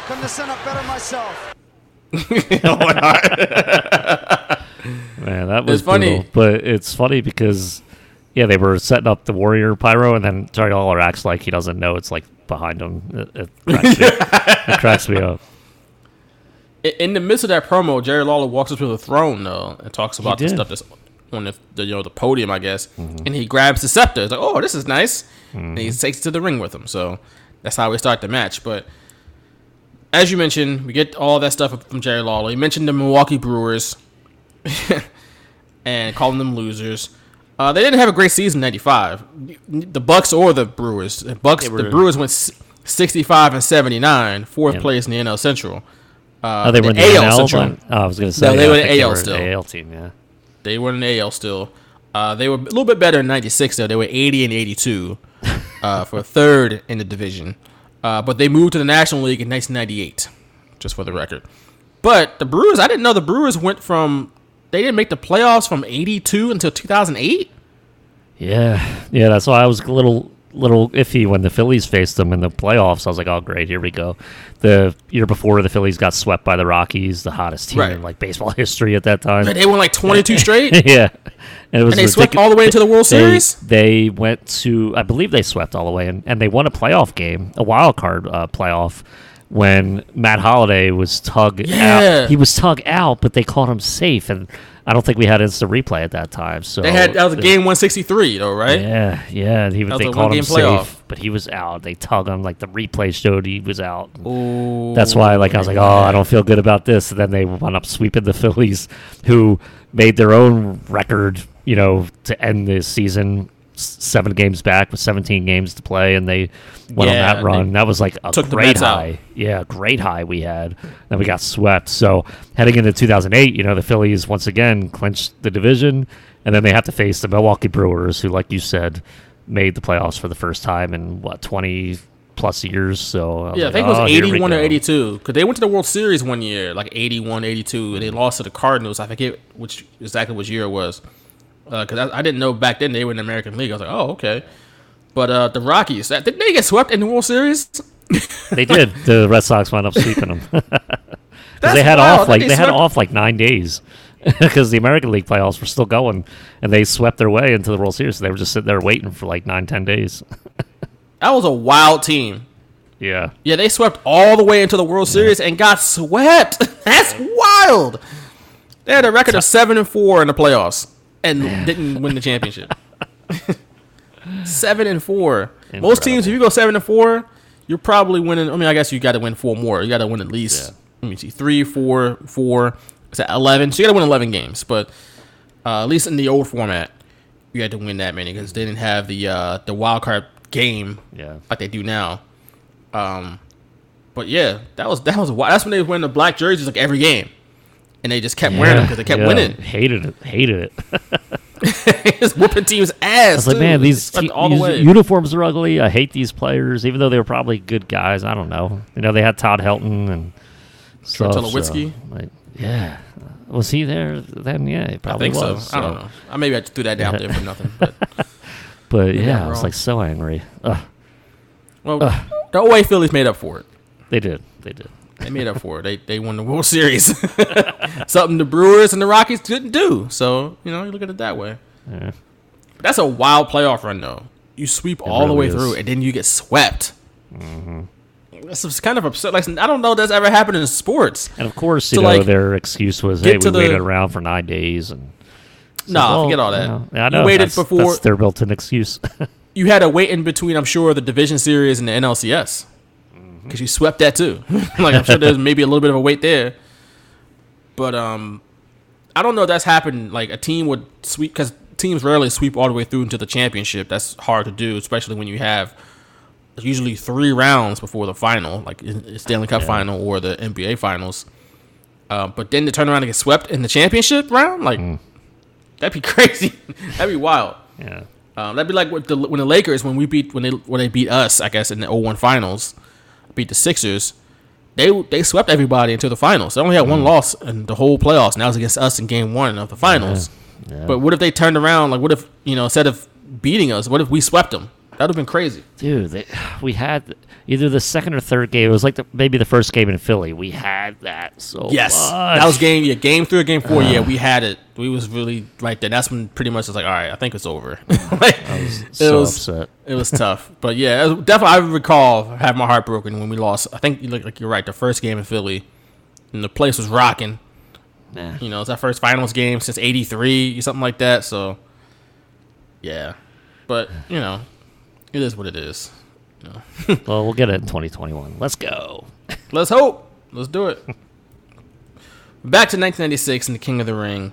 Couldn't have set up better myself. Man, that was funny. But it's funny because, yeah, they were setting up the Warrior pyro, and then Jerry Lawler acts like he doesn't know it's like behind him. It cracks, it cracks me up. In the midst of that promo, Jerry Lawler walks up to the throne though and talks about the stuff that's on the the podium, I guess, and he grabs the scepter. It's like, oh, this is nice, and he takes it to the ring with him. So that's how we start the match. But as you mentioned, we get all that stuff from Jerry Lawler. He mentioned the Milwaukee Brewers and calling them losers. They didn't have a great season in '95. The Bucks or the Brewers. The Brewers went 65-79, fourth place in the NL Central. They were in the AL Central. I was going to say they were in the AL still. AL team, yeah. They were in the AL still. They were a little bit better in '96 though. They were 80-82 for third in the division. But they moved to the National League in 1998, just for the record. But the Brewers, I didn't know the Brewers went from, they didn't make the playoffs from 82 until 2008? Yeah, that's why I was a little iffy when the Phillies faced them in the playoffs. I was like, oh, great, here we go. The year before, the Phillies got swept by the Rockies, the hottest team in like baseball history at that time. They won like 22 straight? Yeah. And they swept all the way into the World Series? They went to, I believe they swept all the way, and they won a playoff game, a wild card playoff, when Matt Holliday was out. He was tugged out, but they caught him safe, and I don't think we had instant replay at that time. So that was game 163, though, right? Yeah. And they caught him safe, but he was out. They tugged him, like the replay showed he was out. Ooh, that's why, like, I was like, I don't feel good about this. And then they wound up sweeping the Phillies, who made their own record, to end the season. 7 games back with 17 games to play, and they went on that run. That was like a great high. Out. Yeah, great high we had. Then we got swept. So heading into 2008, the Phillies once again clinched the division, and then they have to face the Milwaukee Brewers, who, like you said, made the playoffs for the first time in, 20-plus years. So I think it was 81 or 82, because they went to the World Series one year, like 81, 82, and they lost to the Cardinals. I forget which year it was. Because I didn't know back then they were in the American League. I was like, oh, okay. But the Rockies, didn't they get swept in the World Series? They did. The Red Sox wound up sweeping them. They had off like 9 days because the American League playoffs were still going, and they swept their way into the World Series. So they were just sitting there waiting for like 9-10 days. That was a wild team. Yeah. Yeah, they swept all the way into the World Series and got swept. That's wild. They had a record of 7-4 in the playoffs. And didn't win the championship. 7-4. Incredible. Most teams, if you go 7-4, you're probably winning. I mean, I guess you got to win 4 more. You got to win at least. Let me see, 3, 4, 4. It's at 11. So you got to win 11 games. But at least in the old format, you had to win that many because they didn't have the wild card game like they do now. But yeah, that was wild. That's when they were wearing the black jerseys like every game. And they just kept wearing them because they kept winning. Hated it. Just whooping teams' ass. I was like, man, these uniforms are ugly. I hate these players, even though they were probably good guys. I don't know. They had Todd Helton and stuff. Tulowitzki. So, was he there then? Yeah, he probably was. So. I don't know. Maybe I just threw that down there for nothing. But yeah, I was like so angry. Ugh. Well, the OA Phillies made up for it. They did. They made up for it. They won the World Series. Something the Brewers and the Rockies couldn't do. So, you look at it that way. Yeah. That's a wild playoff run, though. You sweep all the way through, and then you get swept. Mm-hmm. That's kind of upset. Like, I don't know if that's ever happened in sports. And, of course, their excuse was, hey, we waited around for 9 days. And forget all that. I know. You waited before. That's their built-in excuse. You had to wait in between, I'm sure, the division series and the NLCS. Because you swept that too. Like, I'm sure there's maybe a little bit of a wait there. But I don't know if that's happened. Like, a team would sweep, because teams rarely sweep all the way through into the championship. That's hard to do, especially when you have usually 3 rounds before the final, like Stanley Cup final or the NBA finals. But then to turn around and get swept in the championship round, like that'd be crazy. That'd be wild. Yeah. That'd be like when the Lakers, when they beat us, I guess, in the 0-1 finals, beat the Sixers. They swept everybody into the finals. They only had one loss in the whole playoffs, and that was against us in game 1 of the finals. Yeah. Yeah. But what if they turned around? Like, what if, instead of beating us, what if we swept them? That would have been crazy. Dude, we had either the second or third game. It was like maybe the first game in Philly. We had that much. That was game 3 or game 4. Yeah, we had it. We was really right there. That's when pretty much it's like, all right, I think it's over. I was upset. It was tough. But yeah, definitely I recall having my heart broken when we lost. I think you're right, the first game in Philly. And the place was rocking. Nah. It's our first finals game since '83, something like that. So, yeah. But, it is what it is. Well, we'll get it in 2021. Let's go. Let's hope. Let's do it. Back to 1996 and the King of the Ring.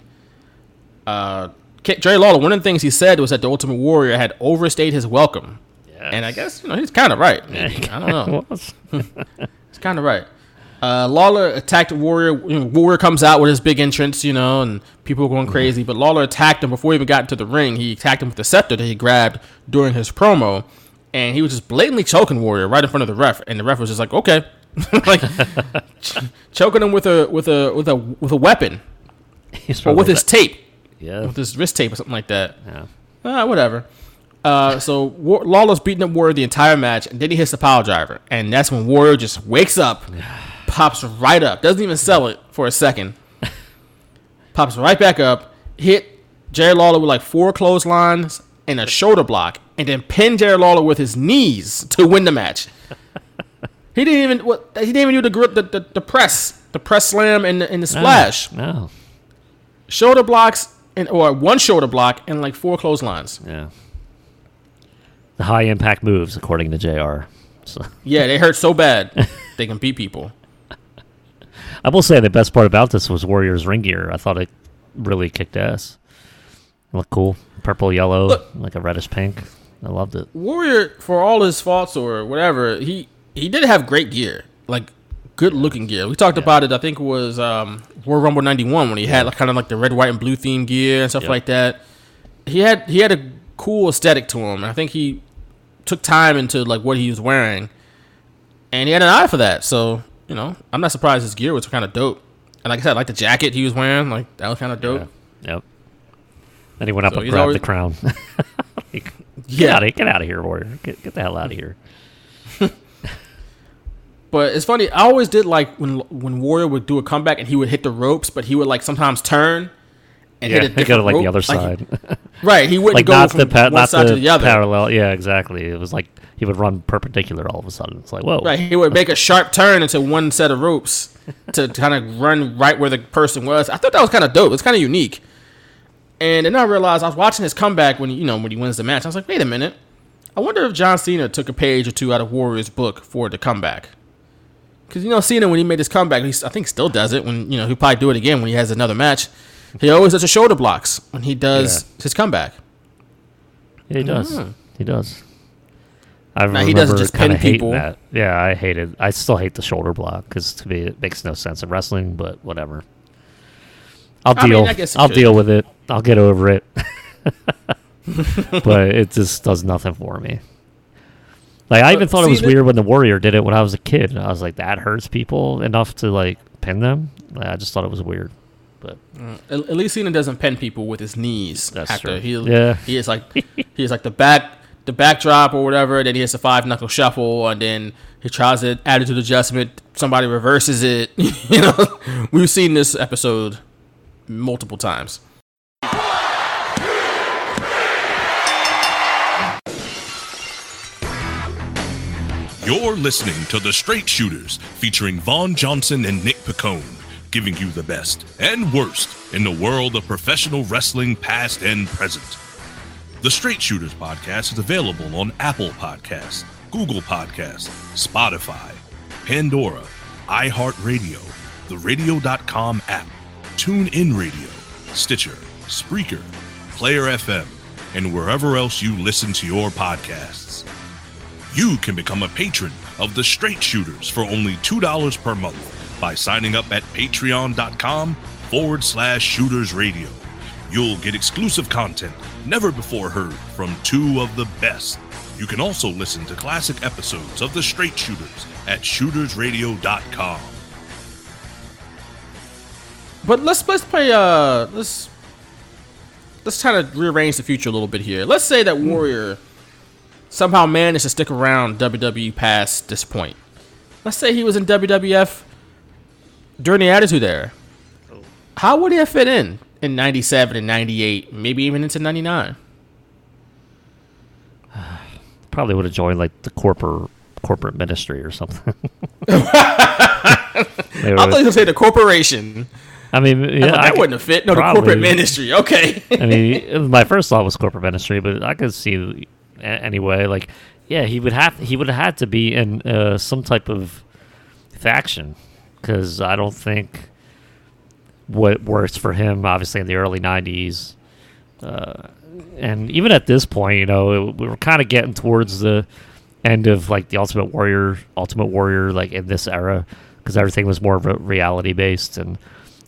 Jerry Lawler, one of the things he said was that the Ultimate Warrior had overstayed his welcome. Yes. And I guess, he's kind of right. Maybe. I don't know. He's kind of right. Lawler attacked Warrior. Warrior comes out with his big entrance, and people are going crazy. But Lawler attacked him before he even got into the ring. He attacked him with the scepter that he grabbed during his promo. And he was just blatantly choking Warrior right in front of the ref. And the ref was just like, okay. Choking him with a weapon. Or with his tape. Yeah. With his wrist tape or something like that. Yeah. Whatever. So Lawler's beating up Warrior the entire match. And then he hits the pile driver. And that's when Warrior just wakes up. Pops right up. Doesn't even sell it for a second. Pops right back up. Hit Jerry Lawler with 4 clotheslines and a shoulder block. And then pinned Jerry Lawler with his knees to win the match. He didn't even do the grip, the press. The press slam and the splash. No. Shoulder blocks or one shoulder block and 4 clotheslines. Yeah. The high impact moves, according to JR. So. Yeah, they hurt so bad they can beat people. I will say the best part about this was Warrior's ring gear. I thought it really kicked ass. It looked cool. Purple, yellow, a reddish pink. I loved it. Warrior, for all his faults or whatever, he did have great gear. Good-looking gear. We talked about it, I think it was Royal Rumble 91, when he had the red, white, and blue themed gear and stuff like that. He had a cool aesthetic to him. And I think he took time into what he was wearing. And he had an eye for that, so... I'm not surprised his gear was kind of dope. And like I said, the jacket he was wearing, that was kind of dope. Yeah. Yep. Then he went up and grabbed the crown. Get out of here, Warrior. Get the hell out of here. But it's funny. I always did when Warrior would do a comeback and he would hit the ropes, but he would sometimes turn and hit a different go to rope. The other side. Right. He wouldn't go from one side to the other. Parallel. Yeah, exactly. It was he would run perpendicular all of a sudden. It's whoa. Right, he would make a sharp turn into one set of ropes to kind of run right where the person was. I thought that was kind of dope. It's kind of unique. And then I realized I was watching his comeback when he wins the match. I was like, wait a minute. I wonder if John Cena took a page or two out of Warrior's book for the comeback. Because, Cena, when he made his comeback, he, I think, still does it. When he'll probably do it again when he has another match. He always does the shoulder blocks when he does his comeback. Yeah, he does. Mm-hmm. He does. He doesn't just pin people. That. Yeah, I still hate the shoulder block because to me it makes no sense in wrestling. But whatever, I'll deal with it. I'll get over it. But it just does nothing for me. I even thought it was weird when the Warrior did it when I was a kid. I was like, that hurts people enough to pin them. I just thought it was weird. But at least Cena doesn't pin people with his knees. That's after. True. He is the back. The backdrop or whatever, then he hits a 5-knuckle shuffle, and then he tries an attitude adjustment. Somebody reverses it. We've seen this episode multiple times. 1, 2, 3. You're listening to The Straight Shooters, featuring Vaughn Johnson and Nick Piccone, giving you the best and worst in the world of professional wrestling, past and present. The Straight Shooters podcast is available on Apple Podcasts, Google Podcasts, Spotify, Pandora, iHeartRadio, the Radio.com app, TuneIn Radio, Stitcher, Spreaker, Player FM, and wherever else you listen to your podcasts. You can become a patron of The Straight Shooters for only $2 per month by signing up at patreon.com/shootersradio. You'll get exclusive content never before heard from two of the best. You can also listen to classic episodes of The Straight Shooters at shootersradio.com. But let's try to rearrange the future a little bit here. Let's say that Warrior somehow managed to stick around WWE past this point. Let's say he was in WWF during the Attitude Era. How would he have fit in 97 and 98, maybe even into 99? Probably would have joined like the corporate ministry or something. I thought you were going to say the corporation. I mean, yeah, I wouldn't have fit. No, probably, the corporate ministry. Okay. I mean, my first thought was corporate ministry, but I could see anyway. Like, yeah, he would have had to be in some type of faction, because I don't think what works for him, obviously, in the early 90s. And even at this point, you know, we were kind of getting towards the end of like the Ultimate Warrior, like in this era, because everything was more of a reality based, and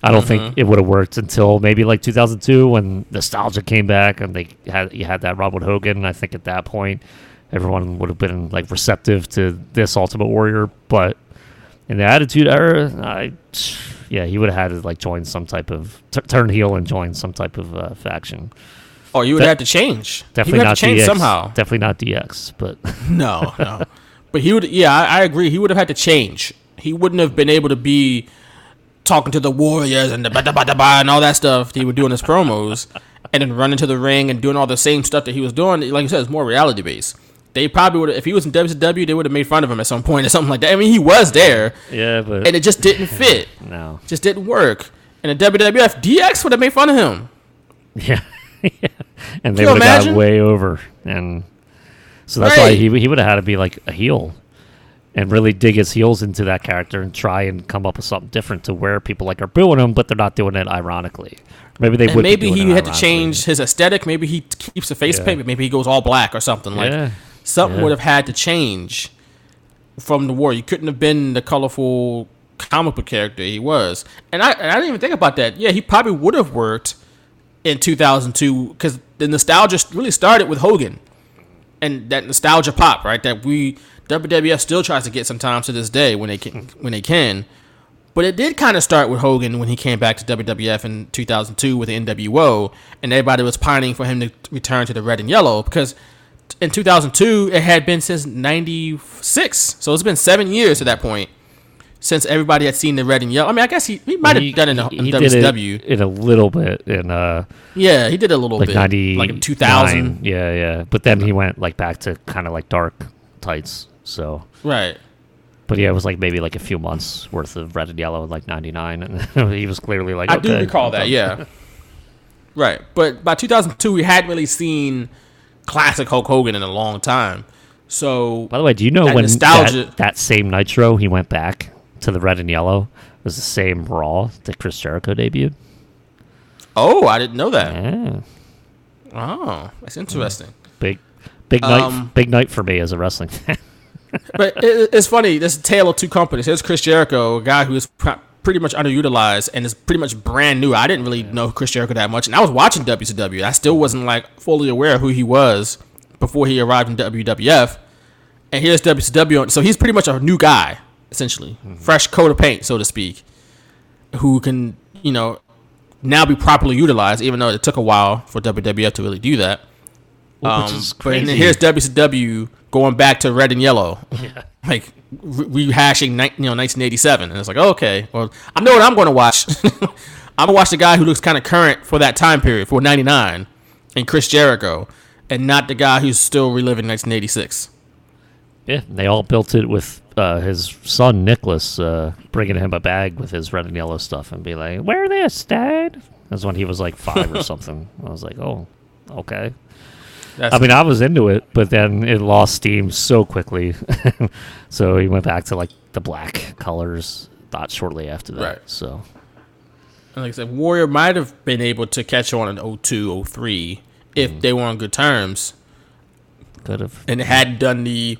I don't think it would have worked until maybe like 2002 when nostalgia came back and you had that Robert Hogan. I think at that point, everyone would have been like receptive to this Ultimate Warrior, but in the Attitude Era, he would have had to like join some type of turn heel and join some type of faction. Oh, you would have to change. Definitely not DX. Somehow. Definitely not DX, but no. But he would. Yeah, I agree. He would have had to change. He wouldn't have been able to be talking to the Warriors and the ba-da-ba-da-ba and all that stuff that he would do in his promos, and then running to the ring and doing all the same stuff that he was doing. Like you said, it's more reality based. They probably would have, if he was in WCW, they would have made fun of him at some point or something like that. I mean, he was there. Yeah, but and it just didn't fit. No, just didn't work. And the WWF, DX would have made fun of him. Yeah. Yeah. And they would have got way over, and so that's right. Why he would have had to be like a heel and really dig his heels into that character and try and come up with something different to where people like are booing him, but they're not doing it ironically. Maybe he had to change his aesthetic. Maybe he keeps the face paint, but maybe he goes all black or something. Like something would have had to change from the war. You couldn't have been the colorful comic book character he was, and I didn't even think about that. Yeah, he probably would have worked in 2002, because the nostalgia really started with Hogan and that nostalgia pop, right? That WWF still tries to get sometimes to this day when they can, but it did kind of start with Hogan when he came back to WWF in 2002 with the NWO, and everybody was pining for him to return to the red and yellow, because in 2002 it had been since 96, so it's been 7 years to that point since everybody had seen the red and yellow. I mean, I guess he might have done it in WCW. In a little bit. Yeah, he did a little bit. 99. Like 2000. Yeah. But then he went like back to kind of like dark tights. So right. But yeah, it was like maybe like a few months worth of red and yellow in like 99. And he was clearly like, I do recall that, yeah. Right. But by 2002, we hadn't really seen classic Hulk Hogan in a long time. So by the way, do you know when that same Nitro, he went back to the red and yellow? It was the same Raw that Chris Jericho debuted. Oh, I didn't know that. Yeah. Oh, that's interesting. Big night for me as a wrestling fan. But it's funny. This is a tale of two companies. Here's Chris Jericho, a guy who is pretty much underutilized and is pretty much brand new. I didn't really know Chris Jericho that much, and I was watching WCW. I still wasn't like fully aware of who he was before he arrived in WWF. And here's WCW. So he's pretty much a new guy, essentially. Mm-hmm. Fresh coat of paint, so to speak, who can, you know, now be properly utilized, even though it took a while for WWF to really do that. Which is crazy. And then here's WCW going back to red and yellow. Yeah. Like rehashing 1987. And it's like, oh, okay, well, I know what I'm going to watch. I'm going to watch the guy who looks kind of current for that time period, for 99, and Chris Jericho, and not the guy who's still reliving 1986. Yeah, they all built it with his son, Nicholas, bringing him a bag with his red and yellow stuff and be like, wear this, Dad. That's when he was like 5 or something. I was like, oh, okay. I was into it, but then it lost steam so quickly. So he went back to like the black colors not shortly after that. Right. So, and like I said, Warrior might have been able to catch on in 02, 03. If they were on good terms, could have, and had done the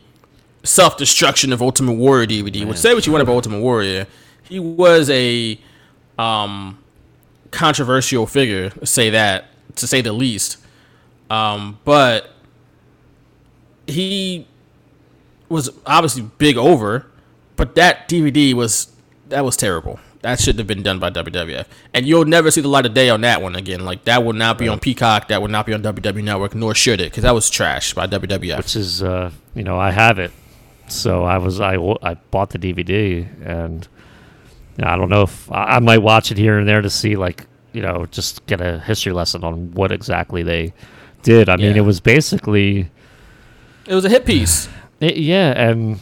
self-destruction of Ultimate Warrior DVD. Which, say what you want about Ultimate Warrior, he was a controversial figure, say that, to say the least. But he was obviously big over, but that DVD was terrible. That shouldn't have been done by WWF. And you'll never see the light of day on that one again. Like, that will not be on Peacock. That will not be on WWE Network, nor should it, because that was trash by WWF. Which is, you know, I have it. So I bought the DVD, and I don't know if I might watch it here and there to see, like, you know, just get a history lesson on what exactly they did. I mean, it was basically... It was a hit piece. And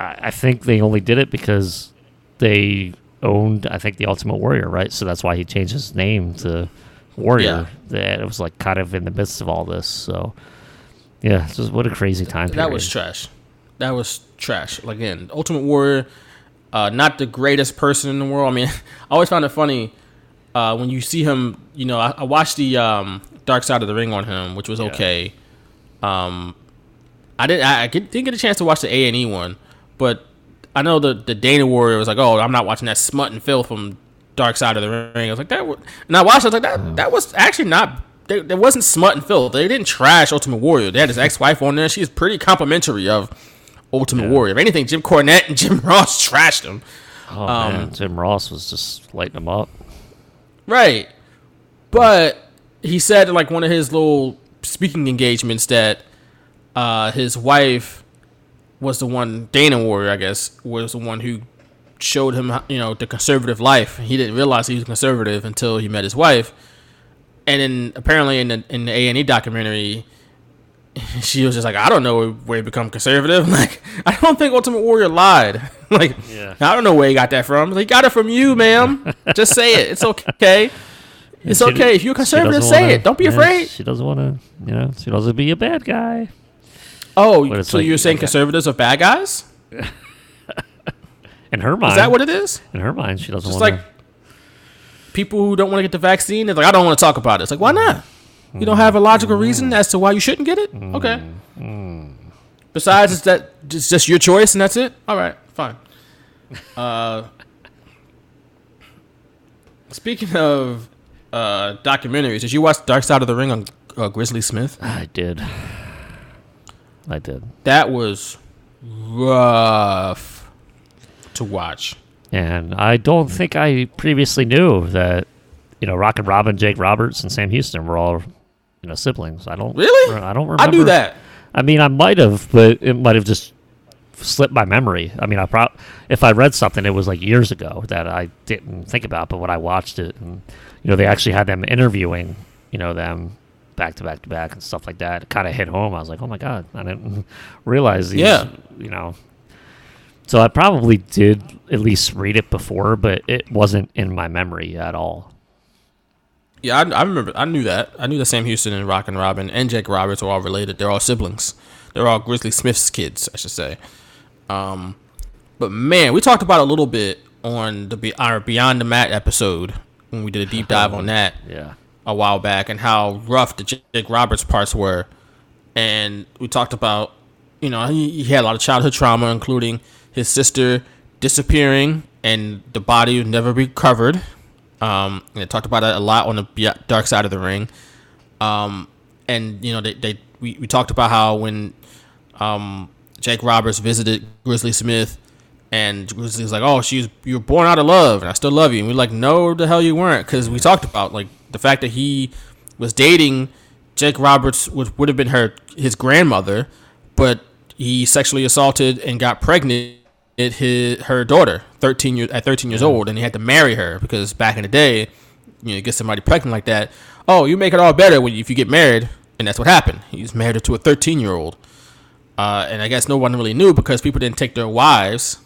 I think they only did it because they... owned, I think, the Ultimate Warrior, right? So that's why he changed his name to Warrior. That it was like kind of in the midst of all this. So, yeah, it's just what a crazy time period. That was trash. That was trash. Like, again, Ultimate Warrior, not the greatest person in the world. I mean, I always found it funny when you see him. You know, I watched the Dark Side of the Ring on him, which was okay. I didn't get a chance to watch the A&E one, but. I know the Dana Warrior was like, oh, I'm not watching that smut and filth from Dark Side of the Ring. I was like, that was actually not, there wasn't smut and filth. They didn't trash Ultimate Warrior. They had his ex-wife on there. She's pretty complimentary of Ultimate Warrior. If anything, Jim Cornette and Jim Ross trashed him. Oh, man. Jim Ross was just lighting him up. Right. But he said in, like, one of his little speaking engagements that his wife... was the one, Dana Warrior, I guess, was the one who showed him, you know, the conservative life. He didn't realize he was conservative until he met his wife. And then apparently in the A&E documentary, she was just like, I don't know where he become conservative. Like, I don't think Ultimate Warrior lied. Like, I don't know where he got that from. He got it from you, ma'am. Just say it. It's okay. It's okay. If you're conservative, say it. Don't be afraid. She doesn't want to, you know, she doesn't be a bad guy. Oh, so like, you're saying conservatives are bad guys? In her mind. Is that what it is? In her mind, she doesn't want to. It's like people who don't want to get the vaccine, they're like, I don't want to talk about it. It's like, why not? You don't have a logical reason as to why you shouldn't get it? Okay. Besides, it's just your choice and that's it? All right, fine. Speaking of documentaries, did you watch Dark Side of the Ring on Grizzly Smith? I did. That was rough to watch. And I don't think I previously knew that, you know, Rockin' Robin, Jake Roberts, and Sam Houston were all, you know, siblings. I don't remember. I knew that. I mean, I might have, but it might have just slipped my memory. I mean, if I read something, it was like years ago that I didn't think about, but when I watched it, and, you know, they actually had them interviewing, you know, them back to back and stuff like that, it kind of hit home. I was like, oh my God, I didn't realize these, you know. So I probably did at least read it before, but it wasn't in my memory at all. Yeah, I remember. I knew that. I knew that Sam Houston and Rockin' Robin and Jake Roberts were all related. They're all siblings. They're all Grizzly Smith's kids, I should say. But man, we talked about a little bit on our Beyond the Mat episode when we did a deep dive on that. Yeah. A while back, and how rough the Jake Roberts parts were, and we talked about, you know, he had a lot of childhood trauma, including his sister disappearing and the body would never be recovered. And it talked about it a lot on the Dark Side of the Ring. And you know, we talked about how when Jake Roberts visited Grizzly Smith, and Grizzly was like, "Oh, you were born out of love, and I still love you." And we're like, "No, the hell you weren't," because we talked about like. The fact that he was dating Jake Roberts would have been his grandmother, but he sexually assaulted and got pregnant at her daughter 13 years old, and he had to marry her because back in the day, you know, get somebody pregnant like that, oh, you make it all better if you get married, and that's what happened. He's married to a 13-year-old, and I guess no one really knew because people didn't take their wives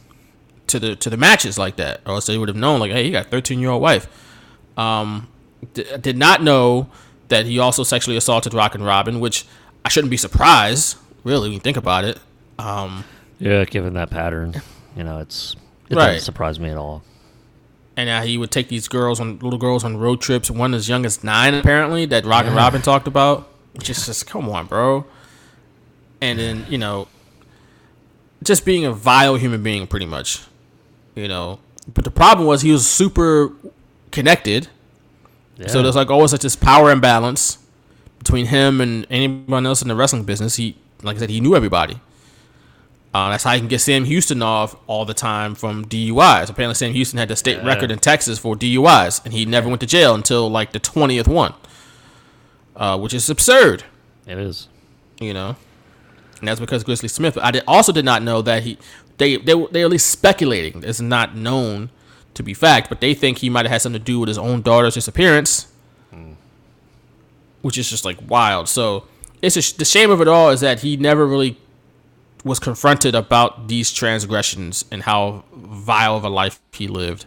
to the matches like that, or else they would have known like, hey, you got a 13-year-old wife. Did not know that he also sexually assaulted Rockin' Robin, which I shouldn't be surprised, really, when you think about it. Yeah, given that pattern, you know, it doesn't surprise me at all. And he would take these little girls on road trips, one as young as 9, apparently, that Rockin' Robin talked about. Which is just, come on, bro. And then, you know, just being a vile human being, pretty much, you know. But the problem was he was super connected. Yeah. So there's like always like this power imbalance between him and anyone else in the wrestling business. He, like I said, he knew everybody. That's how he can get Sam Houston off all the time from DUIs. Apparently, Sam Houston had the state record in Texas for DUIs, and he never went to jail until like the 20th one, which is absurd. It is, you know, and that's because Grizzly Smith. I also did not know that he they're at least speculating. It's not known to be fact, but they think he might have had something to do with his own daughter's disappearance, which is just like wild. So it's just, the shame of it all is that he never really was confronted about these transgressions and how vile of a life he lived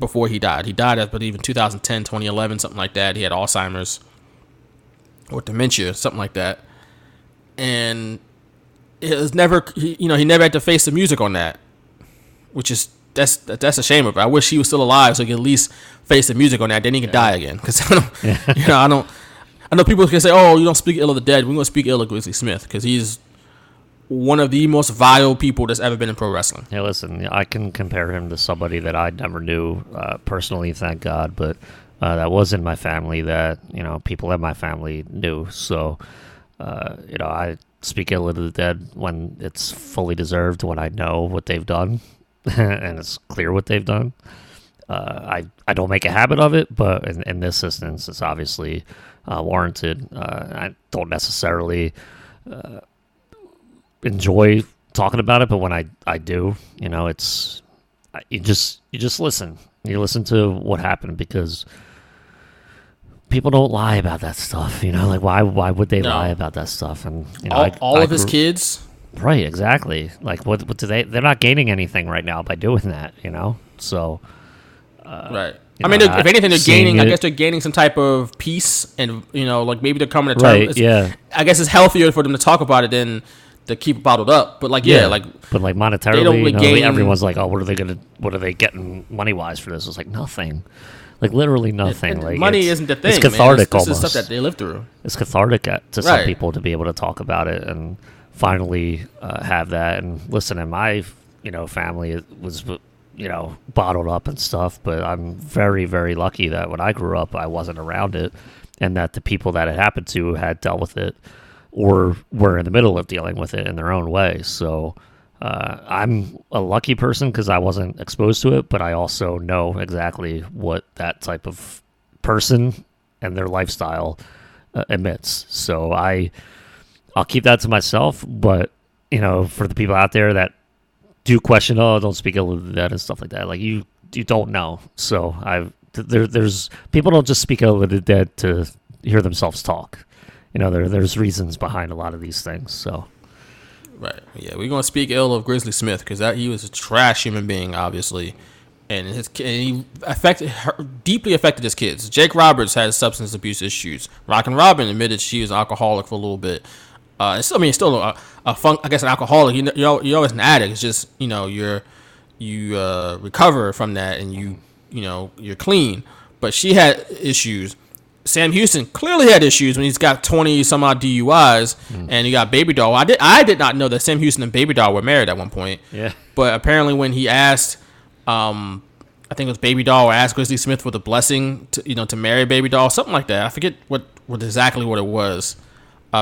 before he died. He died, I believe, in 2010, 2011, something like that. He had Alzheimer's or dementia, something like that. And it was never, you know, he never had to face the music on that, which is, that's a shame of it. I wish he was still alive so he could at least face the music on that. Then he could die again. Because, you know, I know people can say, oh, you don't speak ill of the dead. We're going to speak ill of Grizzly Smith because he's one of the most vile people that's ever been in pro wrestling. Hey, listen, I can compare him to somebody that I never knew personally, thank God, but that was in my family that, you know, people in my family knew. So, you know, I speak ill of the dead when it's fully deserved, when I know what they've done and it's clear what they've done. I don't make a habit of it, but in this instance, it's obviously warranted. I don't necessarily... enjoy talking about it, but when I do, you know, it's you just listen. You listen to what happened because people don't lie about that stuff. You know, like why would they lie about that stuff? And you know, all of his kids, right? Exactly. Like what do they? They're not gaining anything right now by doing that. You know, so right. I mean, if anything, they're gaining. I guess they're gaining some type of peace, and you know, like maybe they're coming to terms. Right, yeah. I guess it's healthier for them to talk about it than to keep bottled up, but like but monetarily, really, you know, everyone's like, oh, what are they getting money wise for this? It's like nothing, like literally nothing. Like money isn't the thing. It's cathartic, man. This is stuff that they live through. It's cathartic to some people to be able to talk about it and finally have that. And listen, in my family, it was bottled up and stuff, but I'm very, very lucky that when I grew up, I wasn't around it, and that the people that it happened to had dealt with it, or were in the middle of dealing with it in their own way. So I'm a lucky person because I wasn't exposed to it, but I also know exactly what that type of person and their lifestyle emits. So I'll keep that to myself, but, you know, for the people out there that do question, oh, don't speak ill of that and stuff like that, like you don't know. So there's people don't just speak ill of the dead to hear themselves talk. You know, there's reasons behind a lot of these things, so. Right, yeah, we're going to speak ill of Grizzly Smith because he was a trash human being, obviously. And he deeply affected his kids. Jake Roberts had substance abuse issues. Rockin' Robin admitted she was an alcoholic for a little bit. Still an alcoholic. You're always an addict. It's just, you know, you recover from that and you're clean. But she had issues. Sam Houston clearly had issues when he's got 20-some-odd DUIs, and you got Baby Doll. I did not know that Sam Houston and Baby Doll were married at one point. Yeah. But apparently when he asked, I think it was Baby Doll, or asked Grizzly Smith for the blessing to marry Baby Doll, something like that. I forget what exactly what it was.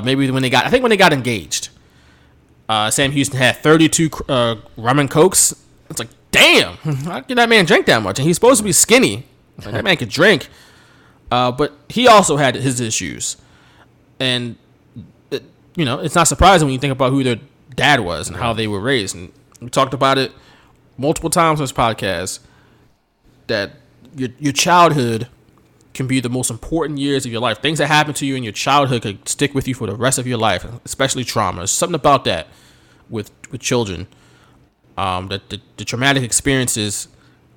Maybe when they got engaged, Sam Houston had 32 rum and cokes. It's like, damn, how did that man drink that much? And he's supposed to be skinny. Like, that man could drink. But he also had his issues, and it's not surprising when you think about who their dad was and how they were raised. And we talked about it multiple times on this podcast that your childhood can be the most important years of your life. Things that happen to you in your childhood could stick with you for the rest of your life, especially trauma. There's something about that with children, that the traumatic experiences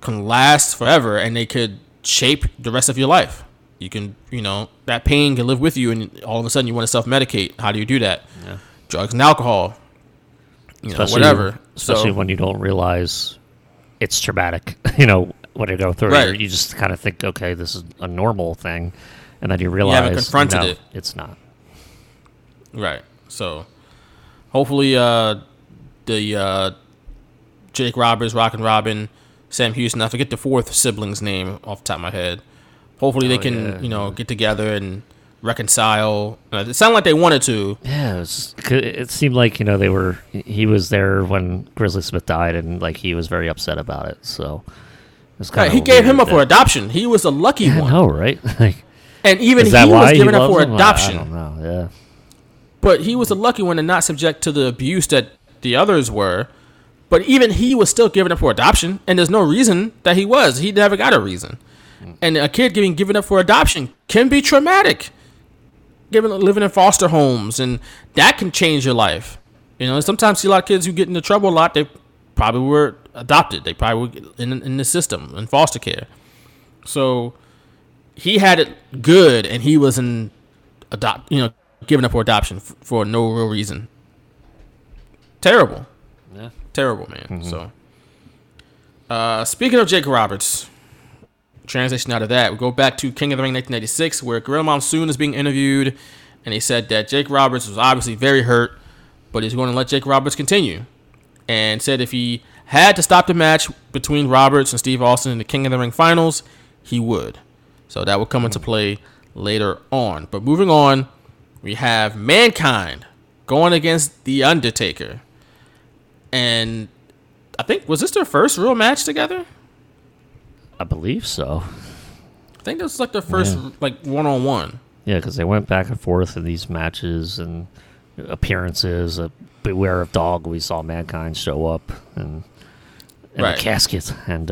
can last forever, and they could shape the rest of your life. You can, that pain can live with you, and all of a sudden you want to self-medicate. How do you do that? Yeah. Drugs and alcohol, whatever. Especially when you don't realize it's traumatic, when you go through it. You just kind of think, okay, this is a normal thing, and then you realize you haven't confronted it. It's not. Right. So hopefully the Jake Roberts, Rockin' Robin, Sam Houston. I forget the fourth sibling's name off the top of my head. Hopefully they can, you know, get together and reconcile. It sounded like they wanted to. Yeah, it seemed like, you know, they were. He was there when Grizzly Smith died, and like he was very upset about it. So it was kind of. He gave him up for adoption. He was the lucky one. I know, right? Like, and even he was given up for adoption. I don't know. Yeah. But he was the lucky one and not subject to the abuse that the others were. But even he was still given up for adoption, and there's no reason that he was. He never got a reason. And a kid getting given up for adoption can be traumatic. Living in foster homes, and that can change your life. You know, sometimes see a lot of kids who get into trouble a lot. They probably were adopted. They probably were in the system, in foster care. So he had it good, and he was given up for adoption for no real reason. Terrible. Yeah. Terrible, man. Mm-hmm. So, speaking of Jake Roberts, transition out of that, we go back to King of the Ring 1996, where Gorilla Monsoon is being interviewed, and he said that Jake Roberts was obviously very hurt, but he's going to let Jake Roberts continue, and said if he had to stop the match between Roberts and Steve Austin in the King of the Ring finals, he would. So that will come into play later on. But moving on, we have Mankind going against The Undertaker. And I think, was this their first real match together? I believe so. I think this was like their first one-on-one. Yeah, because they went back and forth in these matches and appearances. Beware of Dog, we saw Mankind show up and the casket. And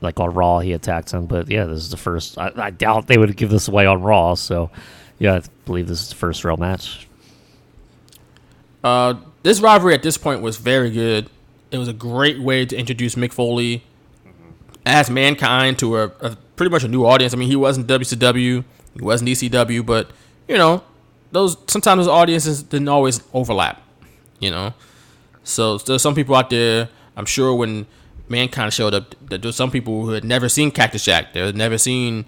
like on Raw, he attacked him. But yeah, this is the first. I doubt they would give this away on Raw. So yeah, I believe this is the first real match. This rivalry at this point was very good. It was a great way to introduce Mick Foley as Mankind to a pretty much a new audience. I mean, he wasn't WCW, he wasn't ECW, but you know, sometimes those audiences didn't always overlap. You know, so there's some people out there. I'm sure when Mankind showed up, that there's some people who had never seen Cactus Jack. They had never seen,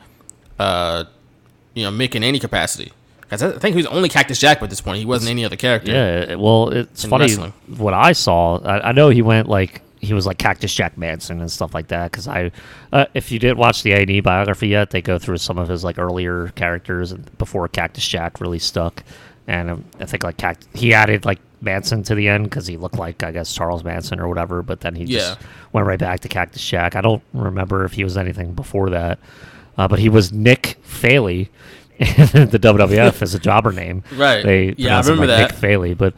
Mick in any capacity. Because I think he was only Cactus Jack at this point. He wasn't any other character. Yeah, well, it's funny. Wrestling. What I saw, I know he was like Cactus Jack Manson and stuff like that. Because if you didn't watch the A&E biography yet, they go through some of his like earlier characters before Cactus Jack really stuck. And I think like he added like Manson to the end because he looked like, I guess, Charles Manson or whatever. But then he just went right back to Cactus Jack. I don't remember if he was anything before that. But he was Nick Faley. The WWF is a jobber name. Right. I remember like that. Nick Faley. But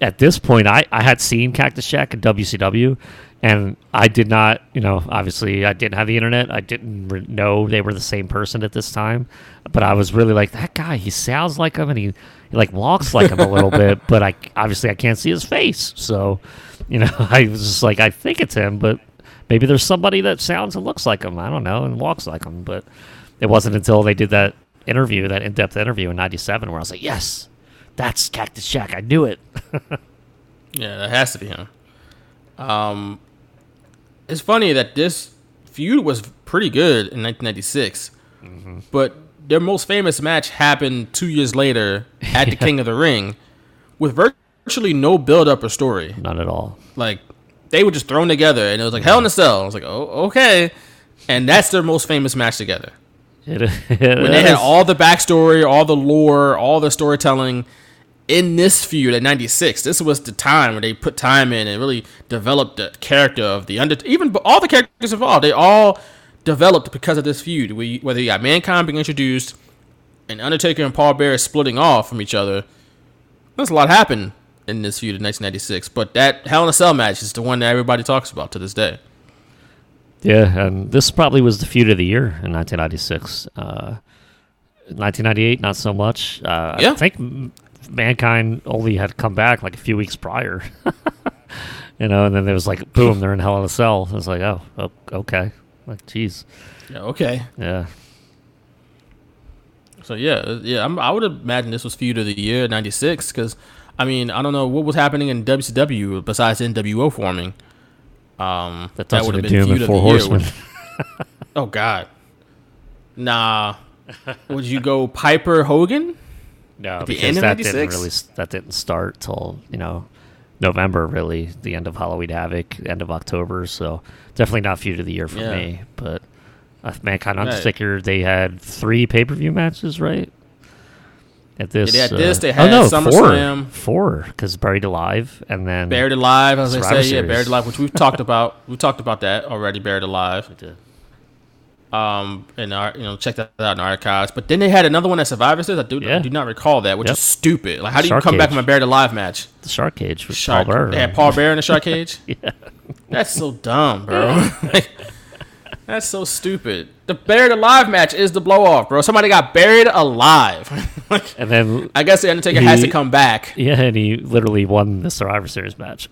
at this point, I had seen Cactus Jack at WCW, and I did not, you know, obviously I didn't have the internet. I didn't know they were the same person at this time. But I was really like, that guy, he sounds like him, and he like walks like him a little bit. But I can't see his face. So, you know, I was just like, I think it's him, but maybe there's somebody that sounds and looks like him. I don't know, and walks like him, but... It wasn't until they did that interview, that in-depth interview in 97, where I was like, yes, that's Cactus Jack. I knew it. Yeah, that has to be him. It's funny that this feud was pretty good in 1996, but their most famous match happened 2 years later at the King of the Ring with virtually no build-up or story. None at all. Like, they were just thrown together, and it was like, Hell in a Cell. I was like, oh, okay. And that's their most famous match together. When they had all the backstory, all the lore, all the storytelling in this feud at 96, this was the time where they put time in and really developed the character of the Undertaker. Even all the characters involved, they all developed because of this feud. Whether you got Mankind being introduced and Undertaker and Paul Bearer splitting off from each other, there's a lot happened in this feud in 1996. But that Hell in a Cell match is the one that everybody talks about to this day. Yeah, and this probably was the feud of the year in 1996. 1998, not so much. I think Mankind only had come back like a few weeks prior. You know, and then there was like, boom, they're in Hell in a Cell. It was like, oh, okay. Like, geez. Yeah, okay. Yeah. So, yeah, I would imagine this was feud of the year, 96, because, I mean, I don't know what was happening in WCW besides NWO forming. That would have been feud of the year. Oh God, nah. Would you go Piper Hogan? No, because that didn't start till, you know, November, really, the end of Halloween Havoc, end of October, so definitely not feud of the year for me. But Mankind Undertaker, they had 3 pay-per-view matches, right? At this, yeah, they had this, they had SummerSlam. 4, because Buried Alive, and then Buried Alive, as I say, yeah, Buried Alive, which we've talked about. We talked about that already, Buried Alive. We did. And check that out in the archives. But then they had another one at Survivor Series. I do not recall that, which is stupid. Like, how do you come back from a Buried Alive match? The Shark Cage with Paul Bearer. They had Paul Bearer in the Shark Cage. Yeah, that's so dumb, bro. That's so stupid. The Buried Alive match is the blow off, bro. Somebody got buried alive. Like, and then I guess the Undertaker has to come back. Yeah, and he literally won the Survivor Series match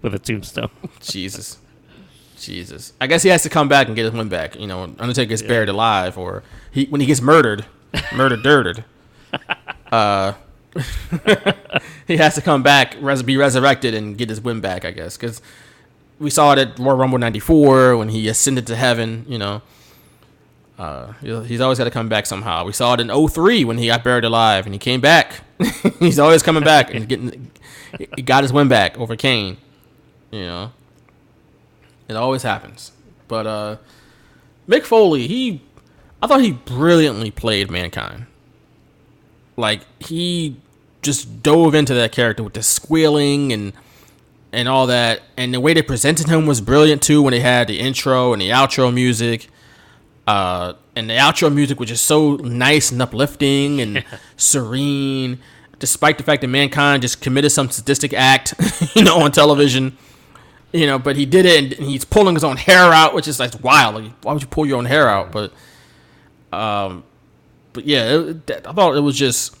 with a tombstone. Jesus. I guess he has to come back and get his win back. You know, Undertaker gets buried alive, or when he gets murdered. He has to come back, be resurrected, and get his win back, I guess. Because we saw it at Royal Rumble 94 when he ascended to heaven, you know. He's always got to come back somehow. We saw it in 03 when he got buried alive, and he came back. He's always coming back, and he got his win back over Kane, you know. It always happens. But Mick Foley, I thought he brilliantly played Mankind. Like, he just dove into that character with the squealing and all that. And the way they presented him was brilliant, too, when they had the intro and the outro music. And the outro music was just so nice and uplifting and serene, despite the fact that Mankind just committed some sadistic act, on television. You know, but he did it, and he's pulling his own hair out, which is like wild. Like, why would you pull your own hair out? But yeah, I thought it was just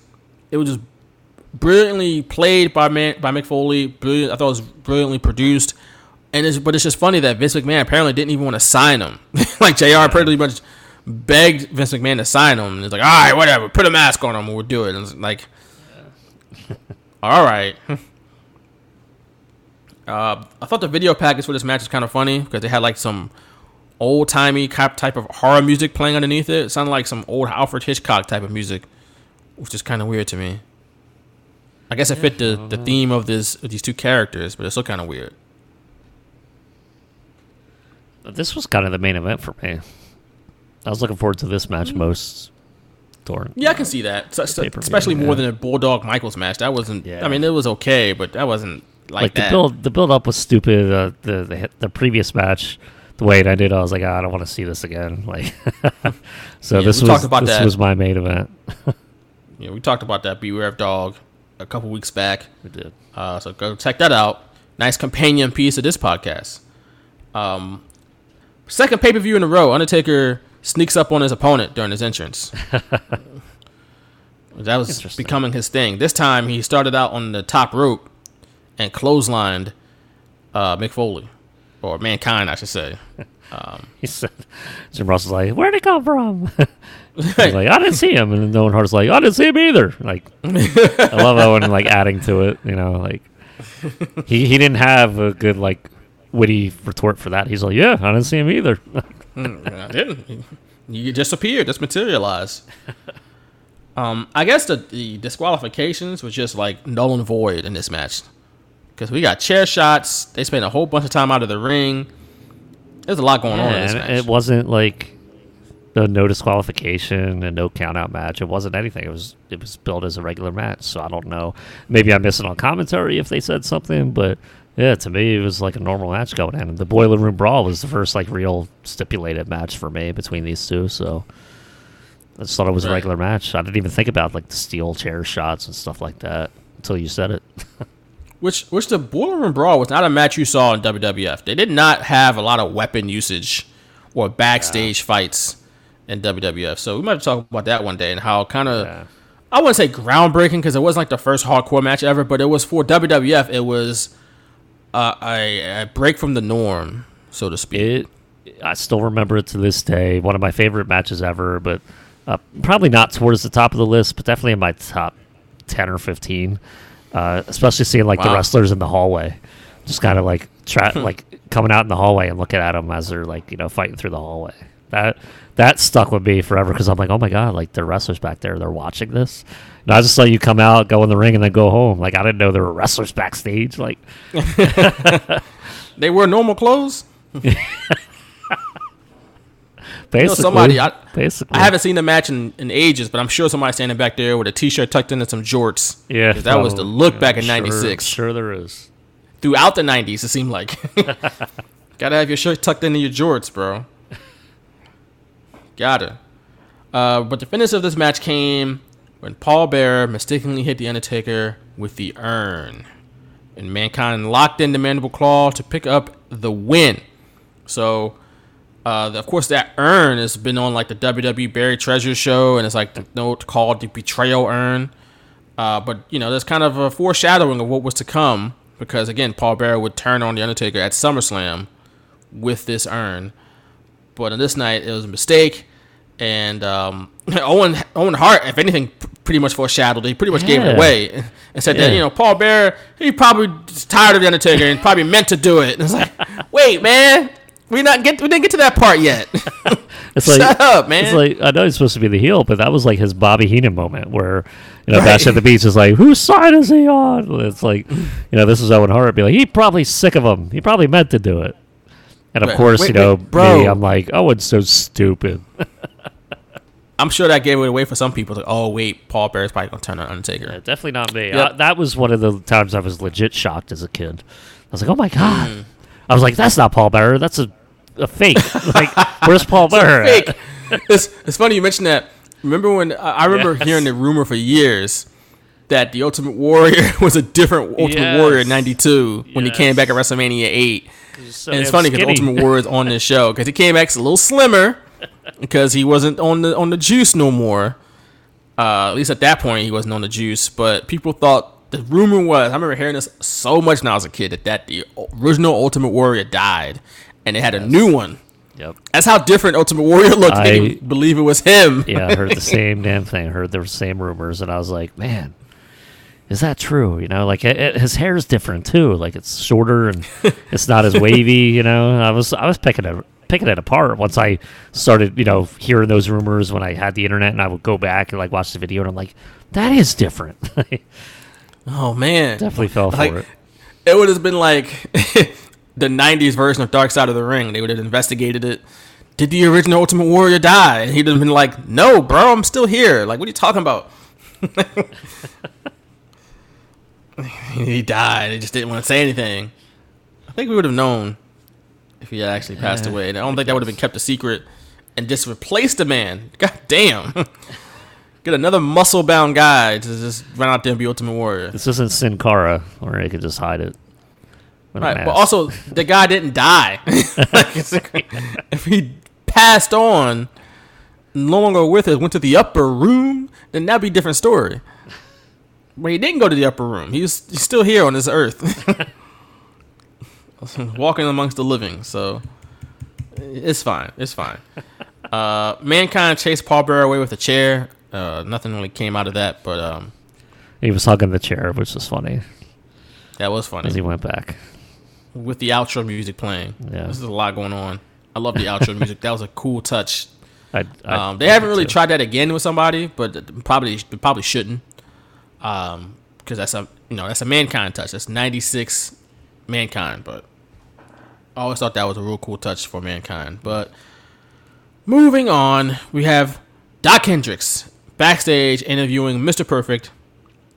brilliantly played by Mick Foley. Brilliant, I thought it was brilliantly produced, and it's just funny that Vince McMahon apparently didn't even want to sign him. Like JR pretty much begged Vince McMahon to sign him, and he's like, all right, whatever, put a mask on him, and we'll do it. And it's like, all right. I thought the video package for this match is kind of funny because they had like some old-timey type of horror music playing underneath it. It sounded like some old Alfred Hitchcock type of music, which is kind of weird to me. I guess it fit the theme of these two characters, but it's still kind of weird. This was kind of the main event for me. I was looking forward to this match most. Yeah, I can see that, especially more than a Bulldog Michaels match. That wasn't. Yeah. I mean, it was okay, but that wasn't. Like that. The build up was stupid. The previous match, the way it ended, I was like, I don't want to see this again. Like, so yeah, this was my main event. Yeah, we talked about that Beware of Dog a couple weeks back. We did. So go check that out. Nice companion piece of this podcast. Second pay per view in a row, Undertaker sneaks up on his opponent during his entrance. That was becoming his thing. This time he started out on the top rope and clotheslined Mick Foley, or Mankind, I should say. He said, Jim Ross was like, where'd he come from? He's like, I didn't see him. And Owen Hart's like, I didn't see him either. Like, I love Owen, like, adding to it, you know, like, he didn't have a good, like, witty retort for that. He's like, yeah, I didn't see him either. I didn't. You just appeared, just materialized. I guess the disqualifications was just, like, null and void in this match. Because we got chair shots. They spent a whole bunch of time out of the ring. There's a lot going on in this match. It wasn't like the no disqualification and no countout match. It wasn't anything. It was billed as a regular match. So I don't know. Maybe I missed it on commentary if they said something. But yeah, to me, it was like a normal match going in. And the Boiler Room Brawl was the first like real stipulated match for me between these two. So I just thought it was a regular match. I didn't even think about like the steel chair shots and stuff like that until you said it. Which the Boiler Room Brawl was not a match you saw in WWF. They did not have a lot of weapon usage or backstage fights in WWF. So we might have to talk about that one day and how kind of, I wouldn't say groundbreaking because it wasn't like the first hardcore match ever, but it was for WWF. It was a break from the norm, so to speak. I still remember it to this day. One of my favorite matches ever, but probably not towards the top of the list, but definitely in my top 10 or 15. Especially seeing like the wrestlers in the hallway, just kind of like coming out in the hallway and looking at them as they're like fighting through the hallway. That that stuck with me forever because I'm like, oh my God, like the wrestlers back there, they're watching this. And I just saw you come out, go in the ring, and then go home. Like I didn't know there were wrestlers backstage. Like they wear normal clothes. Basically, you know, I haven't seen a match in ages, but I'm sure somebody standing back there with a T-shirt tucked into some jorts. Yeah, that was the look back in '96. Sure, there is. Throughout the '90s, it seemed like gotta have your shirt tucked into your jorts, bro. Gotta. But the finish of this match came when Paul Bearer mistakenly hit The Undertaker with the urn, and Mankind locked in the mandible claw to pick up the win. So. Of course, that urn has been on like the WWE Buried Treasure show, and it's like the note called the Betrayal Urn. But you know, there's kind of a foreshadowing of what was to come because again, Paul Bearer would turn on The Undertaker at SummerSlam with this urn. But on this night, it was a mistake, and Owen Hart, if anything, pretty much foreshadowed. He pretty much gave it away and said that, you know, Paul Bearer, he probably is tired of The Undertaker and probably meant to do it. And it's like, wait, man. We didn't get to that part yet. It's like, shut up, man. It's like, I know he's supposed to be the heel, but that was like his Bobby Heenan moment where, you know, Bash at the Beach is like, whose side is he on? It's like, you know, this is Owen Hart. Be like, he probably sick of him. He probably meant to do it. And of course, I'm like, Owen's so stupid. I'm sure that gave it away for some people. Like, oh, wait, Paul Bearer's probably going to turn on Undertaker. Yeah, definitely not me. Yep. That was one of the times I was legit shocked as a kid. I was like, oh, my God. I was like, that's not Paul Bearer. That's a fake. Like, where's Paul Bearer? Fake. It's funny you mentioned that. Remember when I remember hearing the rumor for years that the Ultimate Warrior was a different Ultimate Warrior in '92 when he came back at WrestleMania 8. So and it's funny because Ultimate Warrior's on this show because he came back a little slimmer because he wasn't on the juice no more. At least at that point, he wasn't on the juice. But people thought the rumor was. I remember hearing this so much when I was a kid that the original Ultimate Warrior died. And they had a new one. Yep. That's how different Ultimate Warrior looked. I didn't believe it was him. Yeah, I heard the same damn thing. I heard the same rumors, and I was like, man, is that true? You know, like his hair is different too. Like it's shorter and it's not as wavy. You know, and I was picking it apart once I started, you know, hearing those rumors when I had the internet, and I would go back and like watch the video, and I'm like, that is different. Oh man, definitely fell for it. It would have been like. The 90s version of Dark Side of the Ring. They would have investigated it. Did the original Ultimate Warrior die? And he'd have been like, no, bro, I'm still here. Like, what are you talking about? He died. They just didn't want to say anything. I think we would have known if he had actually passed away. And I don't think that would have been kept a secret and just replaced the man. God damn. Get another muscle-bound guy to just run out there and be Ultimate Warrior. This isn't Sin Cara, where he could just hide it. Right, but also, the guy didn't die. Like, if he passed on, no longer with us, went to the upper room, then that'd be a different story. But he didn't go to the upper room. He's still here on this earth. Walking amongst the living, so it's fine. It's fine. Mankind chased Paul Bearer away with a chair. Nothing really came out of that, but... he was hugging the chair, which was funny. That was funny. As he went back. With the outro music playing. Yeah. This is a lot going on. I love the outro music. That was a cool touch. They haven't really tried that again with somebody, but probably shouldn't. Because that's a Mankind touch. That's '96 Mankind, but I always thought that was a real cool touch for Mankind. But moving on, we have Doc Hendricks backstage interviewing Mr. Perfect.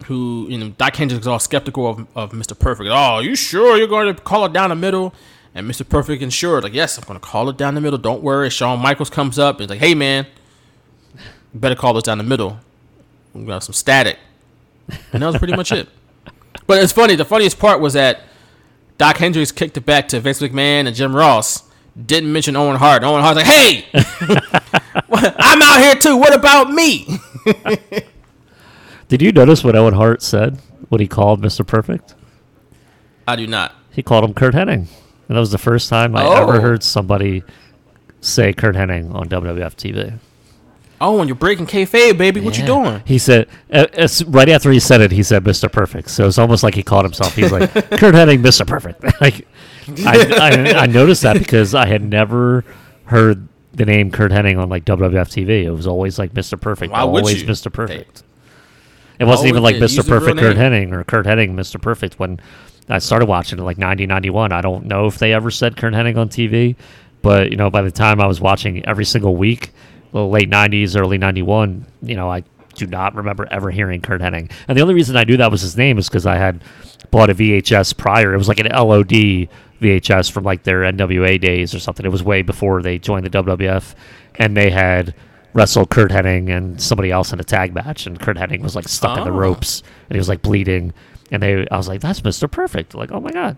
Who, you know, Doc Hendricks was all skeptical of Mr. Perfect. Oh, you sure you're going to call it down the middle? And Mr. Perfect ensured, like, yes, I'm going to call it down the middle. Don't worry. Shawn Michaels comes up and is like, hey, man, you better call this down the middle. We got some static. And that was pretty much it. But it's funny. The funniest part was that Doc Hendricks kicked it back to Vince McMahon and Jim Ross. Didn't mention Owen Hart. Owen Hart's like, hey, I'm out here too. What about me? Did you notice what Owen Hart said when he called Mr. Perfect? I do not. He called him Curt Hennig. And that was the first time I ever heard somebody say Curt Hennig on WWF TV. Oh, and you're breaking kayfabe, baby. What you doing? He said, right after he said it, he said Mr. Perfect. So it's almost like he called himself. He's like, Curt Hennig, Mr. Perfect. Like, I noticed that because I had never heard the name Curt Hennig on like WWF TV. It was always like Mr. Perfect. Why would always you? Mr. Perfect. Hey. It wasn't even like Mr. Perfect Curt Hennig or Curt Hennig Mr. Perfect when I started watching it, like 90, 91. I don't know if they ever said Curt Hennig on TV, but you know, by the time I was watching every single week, late 90s, early 91, you know, I do not remember ever hearing Curt Hennig. And the only reason I knew that was his name is because I had bought a VHS prior. It was like an LOD VHS from like their NWA days or something. It was way before they joined the WWF, and they had wrestled Curt Hennig and somebody else in a tag match, and Curt Hennig was like stuck in the ropes and he was like bleeding, and I was like, that's Mr. Perfect. Like, oh my God.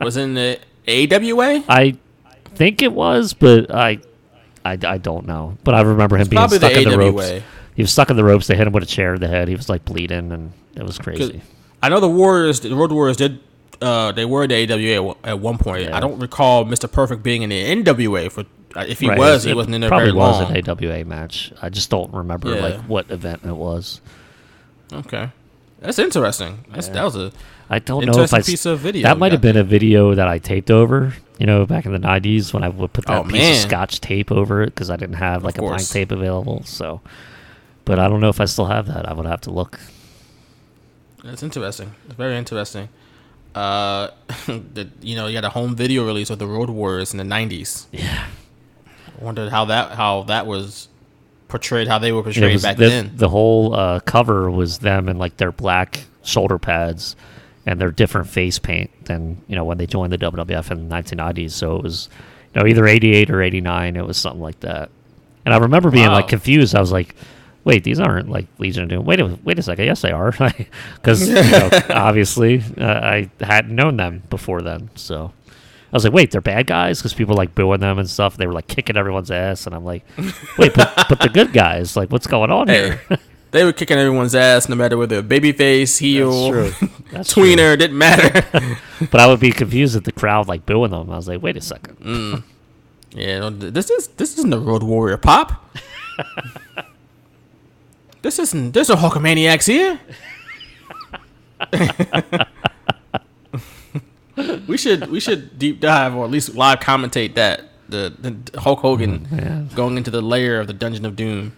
Wasn't it AWA? I think it was, but I don't know. But I remember him being stuck in the ropes. He was stuck in the ropes. They hit him with a chair in the head. He was like bleeding, and it was crazy. I know the Road Warriors did. They were the AWA at one point. Yeah. I don't recall Mr. Perfect being in the NWA for. If he was, he wasn't in there very long. Probably was an AWA match. I just don't remember like what event it was. Okay, that's interesting. That was a. I don't know if I piece of video that might have been a video that I taped over. You know, back in the 90s when I would put that piece of Scotch tape over it because I didn't have like a blank tape available. So, but I don't know if I still have that. I would have to look. That's interesting. It's very interesting. You know, you had a home video release of the Road Warriors in the 90s. Yeah. I wondered how that was portrayed, how they were portrayed back then. The whole cover was them in like their black shoulder pads and their different face paint than, you know, when they joined the WWF in the 1990s. So it was, you know, either 88 or 89. It was something like that. And I remember being like confused. I was like, wait, these aren't like Legion of Doom. Wait a second. Yes, they are. Because you know, obviously I hadn't known them before then. So I was like, wait, they're bad guys? Because people like booing them and stuff. They were like kicking everyone's ass. And I'm like, wait, but the good guys, like what's going on here? They were kicking everyone's ass no matter whether babyface, heel, tweener, didn't matter. But I would be confused at the crowd like booing them. I was like, wait a second. Yeah, this isn't the Road Warrior pop. There's no Hulkamaniacs here. we should deep dive or at least live commentate that the Hulk Hogan going into the lair of the Dungeon of Doom.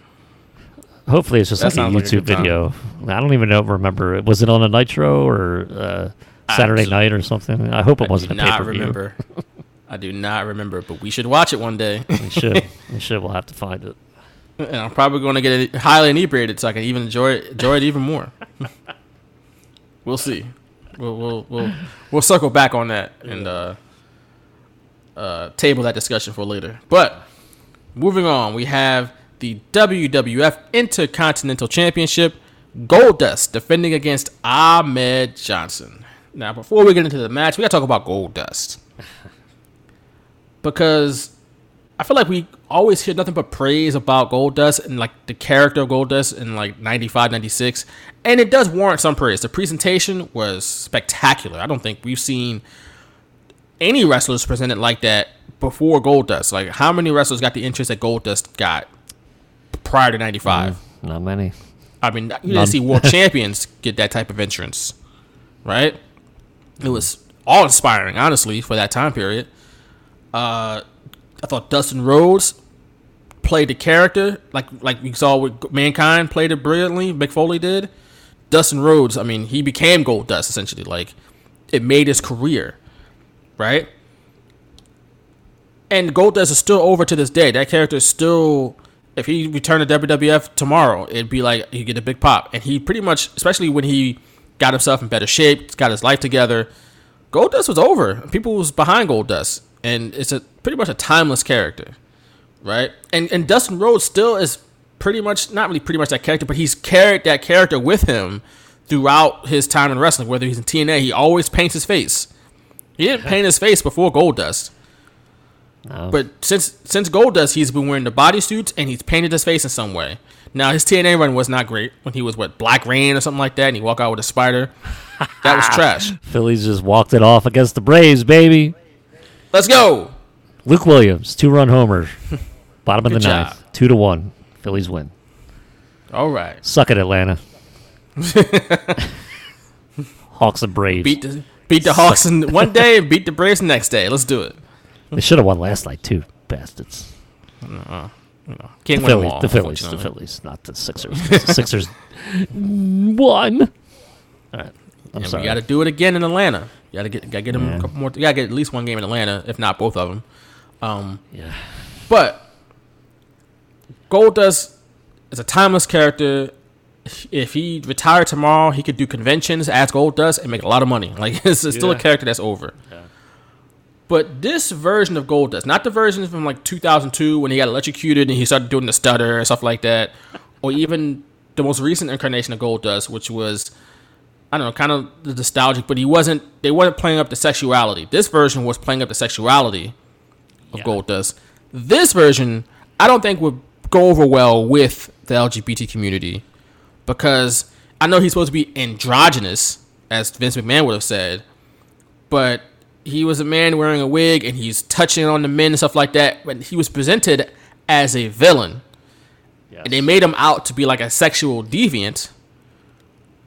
Hopefully, it's just like a YouTube video. I don't even remember. Was it on a Nitro or Saturday night or something? I hope it wasn't a pay-per-view. I do not remember, but we should watch it one day. We should. We'll have to find it. And I'm probably going to get it highly inebriated so I can even enjoy it even more. We'll see. We'll circle back on that and table that discussion for later. But moving on, we have the WWF Intercontinental Championship, Goldust defending against Ahmed Johnson. Now, before we get into the match, we got to talk about Goldust. Because I feel like we always hear nothing but praise about Goldust and like the character of Goldust in like 95, 96. And it does warrant some praise. The presentation was spectacular. I don't think we've seen any wrestlers presented like that before Goldust. Like, how many wrestlers got the interest that Goldust got prior to 95? Not many. I mean, you didn't see world champions get that type of entrance, right? It was awe-inspiring, honestly, for that time period. I thought Dustin Rhodes played the character like we saw with Mankind, played it brilliantly. Mick Foley did. Dustin Rhodes, I mean, he became Goldust essentially. Like, it made his career, right? And Goldust is still over to this day. That character is still, if he returned to WWF tomorrow, it'd be like he'd get a big pop. And he pretty much, especially when he got himself in better shape, got his life together, Goldust was over. People was behind Goldust. And it's a pretty much a timeless character, right? And Dustin Rhodes still is pretty much, not really pretty much that character, but he's carried that character with him throughout his time in wrestling. Whether he's in TNA, he always paints his face. He didn't paint his face before Goldust. No. But since Goldust, he's been wearing the bodysuits and he's painted his face in some way. Now, his TNA run was not great when he was, Black Rain or something like that, and he walked out with a spider. That was trash. Phillies just walked it off against the Braves, baby. Let's go. Luke Williams, 2-run homer. Bottom of the ninth. 2-1. Phillies win. All right. Suck it, Atlanta. Hawks and Braves. Beat the Hawks in one day and beat the Braves the next day. Let's do it. They should have won last night, too, bastards. Can't win them all. The Phillies, not the Sixers. The Sixers won. All right. I'm sorry. We got to do it again in Atlanta. You got to get them a couple more. You got to get at least one game in Atlanta, if not both of them. But Goldust is a timeless character. If he retired tomorrow, he could do conventions as Goldust and make a lot of money. Like it's still a character that's over. Yeah. But this version of Goldust, not the version from like 2002 when he got electrocuted and he started doing the stutter and stuff like that, or even the most recent incarnation of Goldust, which was, I don't know, kind of nostalgic, but they weren't playing up the sexuality. This version was playing up the sexuality of Goldust. This version, I don't think would go over well with the LGBT community because I know he's supposed to be androgynous, as Vince McMahon would have said, but he was a man wearing a wig and he's touching on the men and stuff like that. But he was presented as a villain. Yes. And they made him out to be like a sexual deviant.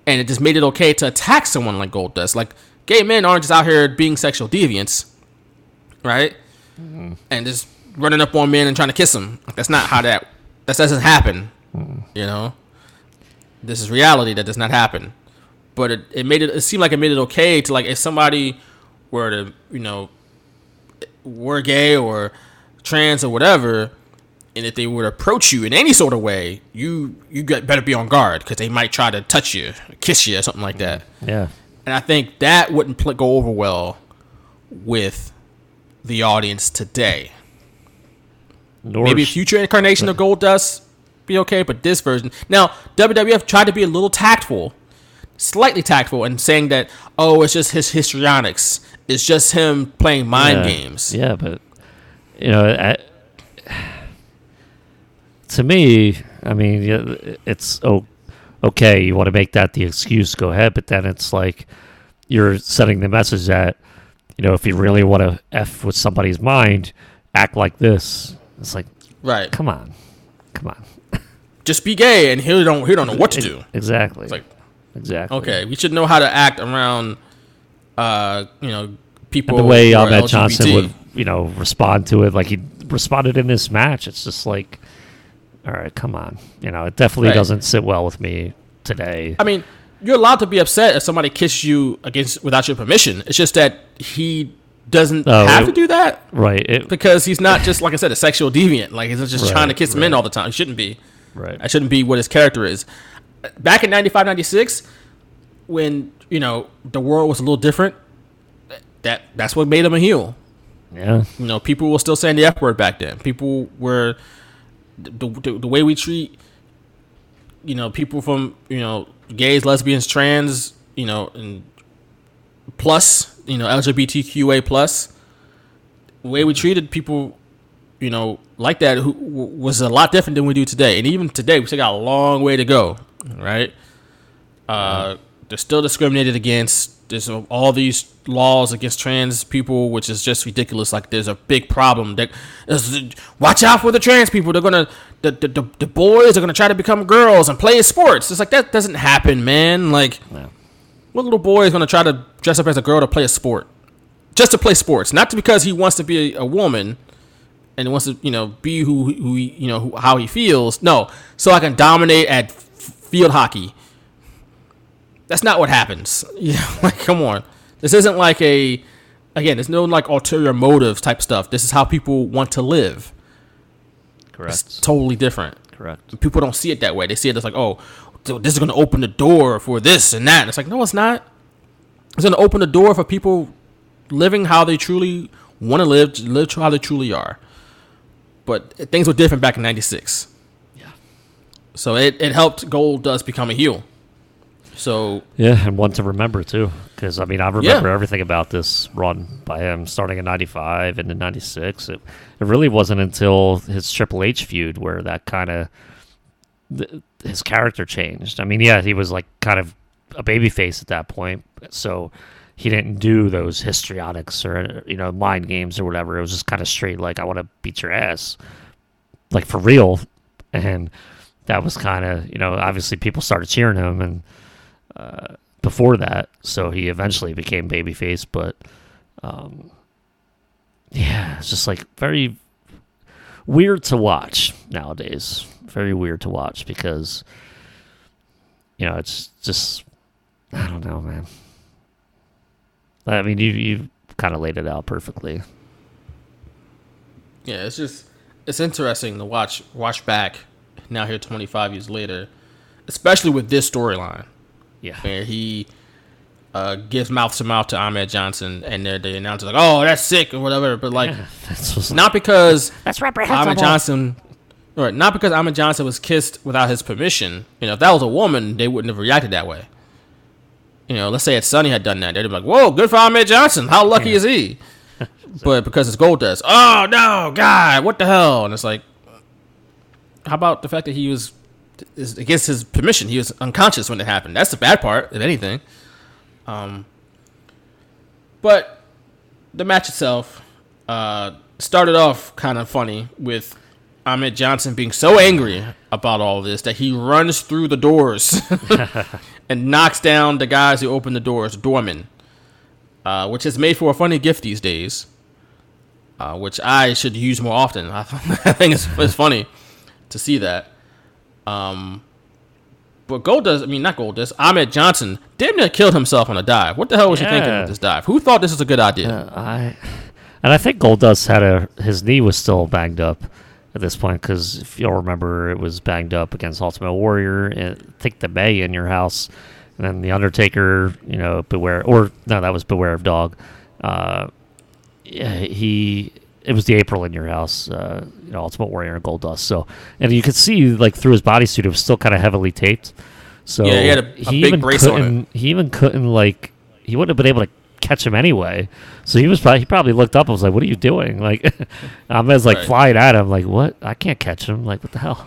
And it just made it okay to attack someone like Goldust. Like, gay men aren't just out here being sexual deviants, right? Mm-hmm. And just running up on men and trying to kiss them. Like, that's not how that doesn't happen. Mm-hmm. You know? This is reality. That does not happen. But it seemed like it made it okay to, like, if somebody were to, you know, were gay or trans or whatever, and if they would approach you in any sort of way, you better be on guard because they might try to touch you, kiss you, or something like that. Yeah. And I think that wouldn't go over well with the audience today. Maybe a future incarnation of Goldust be okay, but this version. Now, WWF tried to be a little tactful, slightly tactful, and saying that, oh, it's just his histrionics. It's just him playing mind games. Yeah, but, you know, to me, I mean, it's okay, you want to make that the excuse, go ahead, but then it's like you're sending the message that, you know, if you really want to F with somebody's mind, act like this. It's like, right? Come on. Just be gay, and he don't know what to do. Exactly. It's like, exactly. Okay, we should know how to act around, you know, people. And the way Ahmed Johnson would, you know, respond to it, like he responded in this match, it's just like, all right, come on. You know, it definitely doesn't sit well with me today. I mean, you're allowed to be upset if somebody kisses you without your permission. It's just that he doesn't have to do that, right? Because he's not just, like I said, a sexual deviant. Like he's just trying to kiss men all the time. He shouldn't be. Right. That shouldn't be what his character is. Back in 95, 96, when, you know, the world was a little different, that's what made him a heel. Yeah. You know, people were still saying the F word back then. People were, the way we treat, you know, people from, you know, gays, lesbians, trans, you know, and plus, you know, LGBTQA plus, the way we treated people, you know, like that was a lot different than we do today. And even today, we still got a long way to go. Right, they're still discriminated against. There's all these laws against trans people, which is just ridiculous. Like, there's a big problem. Watch out for the trans people. They're gonna the boys are gonna try to become girls and play sports. It's like, that doesn't happen, man. Like, what little boy is gonna try to dress up as a girl to play a sport, just to play sports, not because he wants to be a woman and wants to, you know, be who he, you know, how he feels. No, so I can dominate at field hockey. That's not what happens. Yeah, like, come on. This isn't like there's no like ulterior motive type stuff. This is how people want to live. Correct. It's totally different. Correct. People don't see it that way. They see it as like, oh, this is going to open the door for this and that. And it's like, no, it's not. It's going to open the door for people living how they truly want to live how they truly are. But things were different back in 96. So it helped Goldust become a heel. So and one to remember too, because I mean, I remember everything about this run by him starting in '95 and in '96. It really wasn't until his Triple H feud where that kind of his character changed. I mean, he was like kind of a babyface at that point, so he didn't do those histrionics or, you know, mind games or whatever. It was just kind of straight like, I want to beat your ass, like for real, and that was kind of, you know, obviously people started cheering him and before that, so he eventually became babyface. But it's just like very weird to watch nowadays. Very weird to watch because, you know, it's just, I don't know, man. I mean, you kind of laid it out perfectly. Yeah, it's just, it's interesting to watch back now here 25 years later, especially with this storyline. Yeah. Where he gives mouth to mouth to Ahmed Johnson, and they announce it like, oh, that's sick or whatever. But like, yeah, not because that's reprehensible. Not because Ahmed Johnson was kissed without his permission. You know, if that was a woman, they wouldn't have reacted that way. You know, let's say if Sunny had done that, they'd be like, whoa, good for Ahmed Johnson. How lucky is he? But because it's Goldust, oh, no, God, what the hell? And it's like, how about the fact that he was against his permission? He was unconscious when it happened. That's the bad part, if anything. But the match itself started off kind of funny with Ahmed Johnson being so angry about all this that he runs through the doors and knocks down the guys who open the doors, doormen, which is made for a funny gift these days, which I should use more often. I think it's funny to see that. But Ahmed Johnson damn near killed himself on a dive. What the hell was you thinking with this dive? Who thought this was a good idea? I think Goldust had his knee was still banged up at this point, because if you'll remember, it was banged up against Ultimate Warrior, and I think the May in your house, and then the Undertaker, you know, that was Beware of Dog. It was the April in your house, you know, Ultimate Warrior and Goldust. So, and you could see like through his bodysuit, it was still kind of heavily taped. So yeah, he had a big brace on it. He even couldn't he wouldn't have been able to catch him anyway. So he probably looked up and was like, "What are you doing?" Like, Ahmed's flying at him, like, "What? I can't catch him!" Like, what the hell?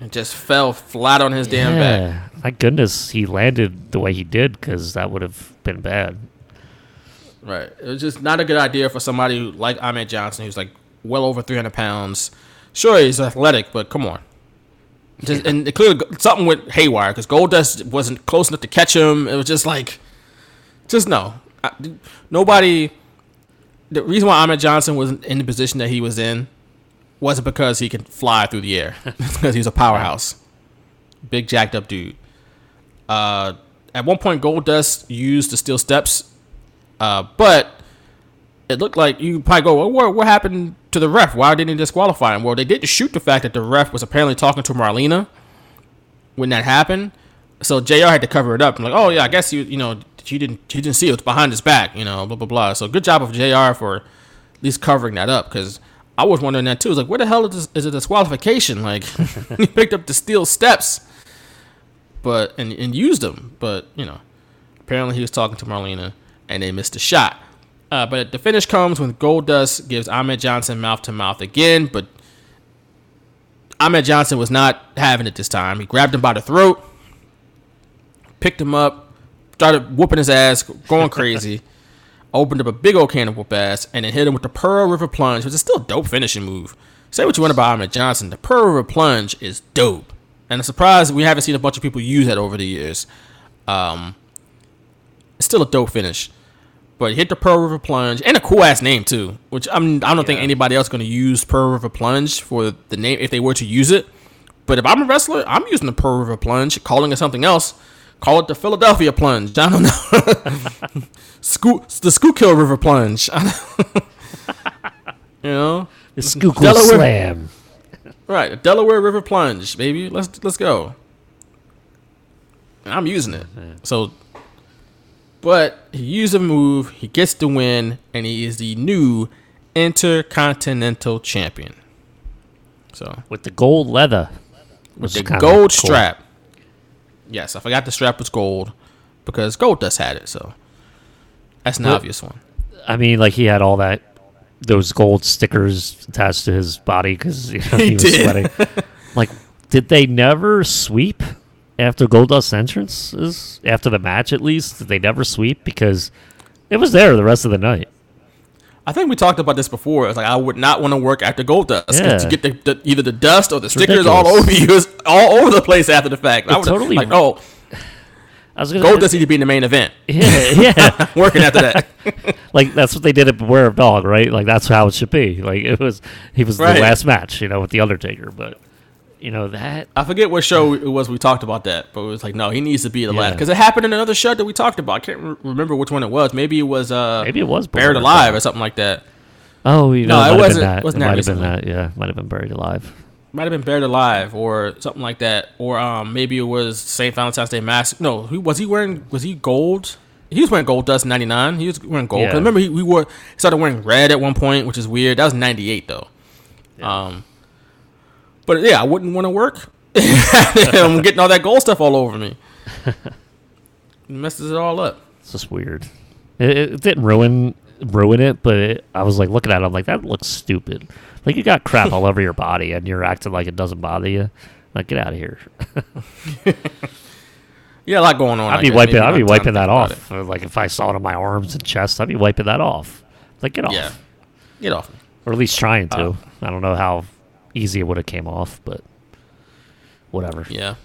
It just fell flat on his damn back. Thank goodness he landed the way he did, because that would have been bad. Right. It was just not a good idea for somebody like Ahmed Johnson, who's like well over 300 pounds. Sure, he's athletic, but come on. And clearly something went haywire because Goldust wasn't close enough to catch him. It was just like, no. The reason why Ahmed Johnson wasn't in the position that he was in wasn't because he could fly through the air. It's because he was a powerhouse. Big jacked up dude. At one point, Goldust used the steel steps. But it looked like you probably go, well, what happened to the ref? Why didn't he disqualify him? Well, they didn't shoot the fact that the ref was apparently talking to Marlena when that happened. So JR had to cover it up. I'm like, oh yeah, I guess you didn't see it. It was behind his back, you know, blah, blah, blah. So good job of JR for at least covering that up, because I was wondering that too. It's like, where the hell is a disqualification? Like, he picked up the steel steps and used them. But, you know, apparently he was talking to Marlena, and they missed a shot. But the finish comes when Goldust gives Ahmed Johnson mouth-to-mouth again, but Ahmed Johnson was not having it this time. He grabbed him by the throat, picked him up, started whooping his ass, going crazy, opened up a big old can of whoop ass, and then hit him with the Pearl River Plunge, which is still a dope finishing move. Say what you want about Ahmed Johnson, the Pearl River Plunge is dope. And I'm surprised we haven't seen a bunch of people use that over the years. It's still a dope finish. But he hit the Pearl River Plunge, and a cool-ass name, too, which I don't think anybody else is going to use Pearl River Plunge for the name if they were to use it. But if I'm a wrestler, I'm using the Pearl River Plunge, calling it something else. Call it the Philadelphia Plunge. I don't know. The Schuylkill River Plunge. You know? The Schuylkill Slam. Right. Delaware River Plunge, baby. Let's go. I'm using it. So... But he used a move, he gets the win, and he is the new Intercontinental Champion. So with the gold leather. With the gold strap. Yes, I forgot the strap was gold because Goldust had it, so that's an obvious one. I mean, like, he had all that, those gold stickers attached to his body because, you know, he was sweating. Like, did they never sweep? After Goldust's entrances, after the match at least, they never sweep because it was there the rest of the night. I think we talked about this before. It's like, I would not want to work after Goldust because you get either the dust or the stickers all over you, all over the place after the fact. I would totally. Like, oh, Goldust need to be in the main event. Yeah. Working after that. Like, that's what they did at Beware of Dog, right? Like, that's how it should be. Like, he was right. The last match, with The Undertaker, but... I forget what show it was we talked about that, but it was like, no, he needs to be the last. Because it happened in another show that we talked about. I can't remember which one it was. Maybe it was Buried Alive or something like that. Oh, no, it wasn't. It might have been that, yeah. Might have been Buried Alive. Might have been Buried Alive or something like that. Or maybe it was St. Valentine's Day Mask. No, was he gold? He was wearing gold dust 99. He was wearing gold. Yeah. I remember he started wearing red at one point, which is weird. That was 98, though. Yeah. But yeah, I wouldn't want to work. I'm getting all that gold stuff all over me. It messes it all up. It's just weird. It didn't ruin it, but I was like looking at it. I'm like, that looks stupid. Like you got crap all over your body, and you're acting like it doesn't bother you. Like get out of here. Yeah, a lot going on. I'd be wiping that off. Like if I saw it on my arms and chest, I'd be wiping that off. Like get off. Yeah. Get off. Or at least trying to. I don't know how easy it would have came off, but whatever. Yeah.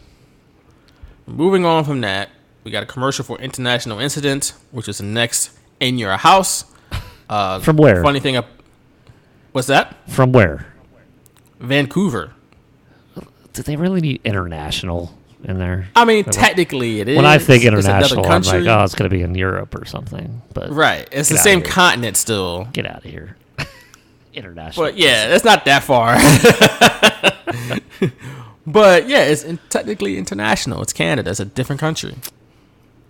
Moving on from that, we got a commercial for International Incident, which is the next In Your House. From where? Funny thing. What's that? From where? Vancouver. Do they really need international in there? I mean, technically it is. When I think international, I'm like, oh, it's going to be in Europe or something. But right. It's the same continent still. Get out of here. International. But yeah, that's not that far. But yeah, it's technically international. It's Canada. It's a different country.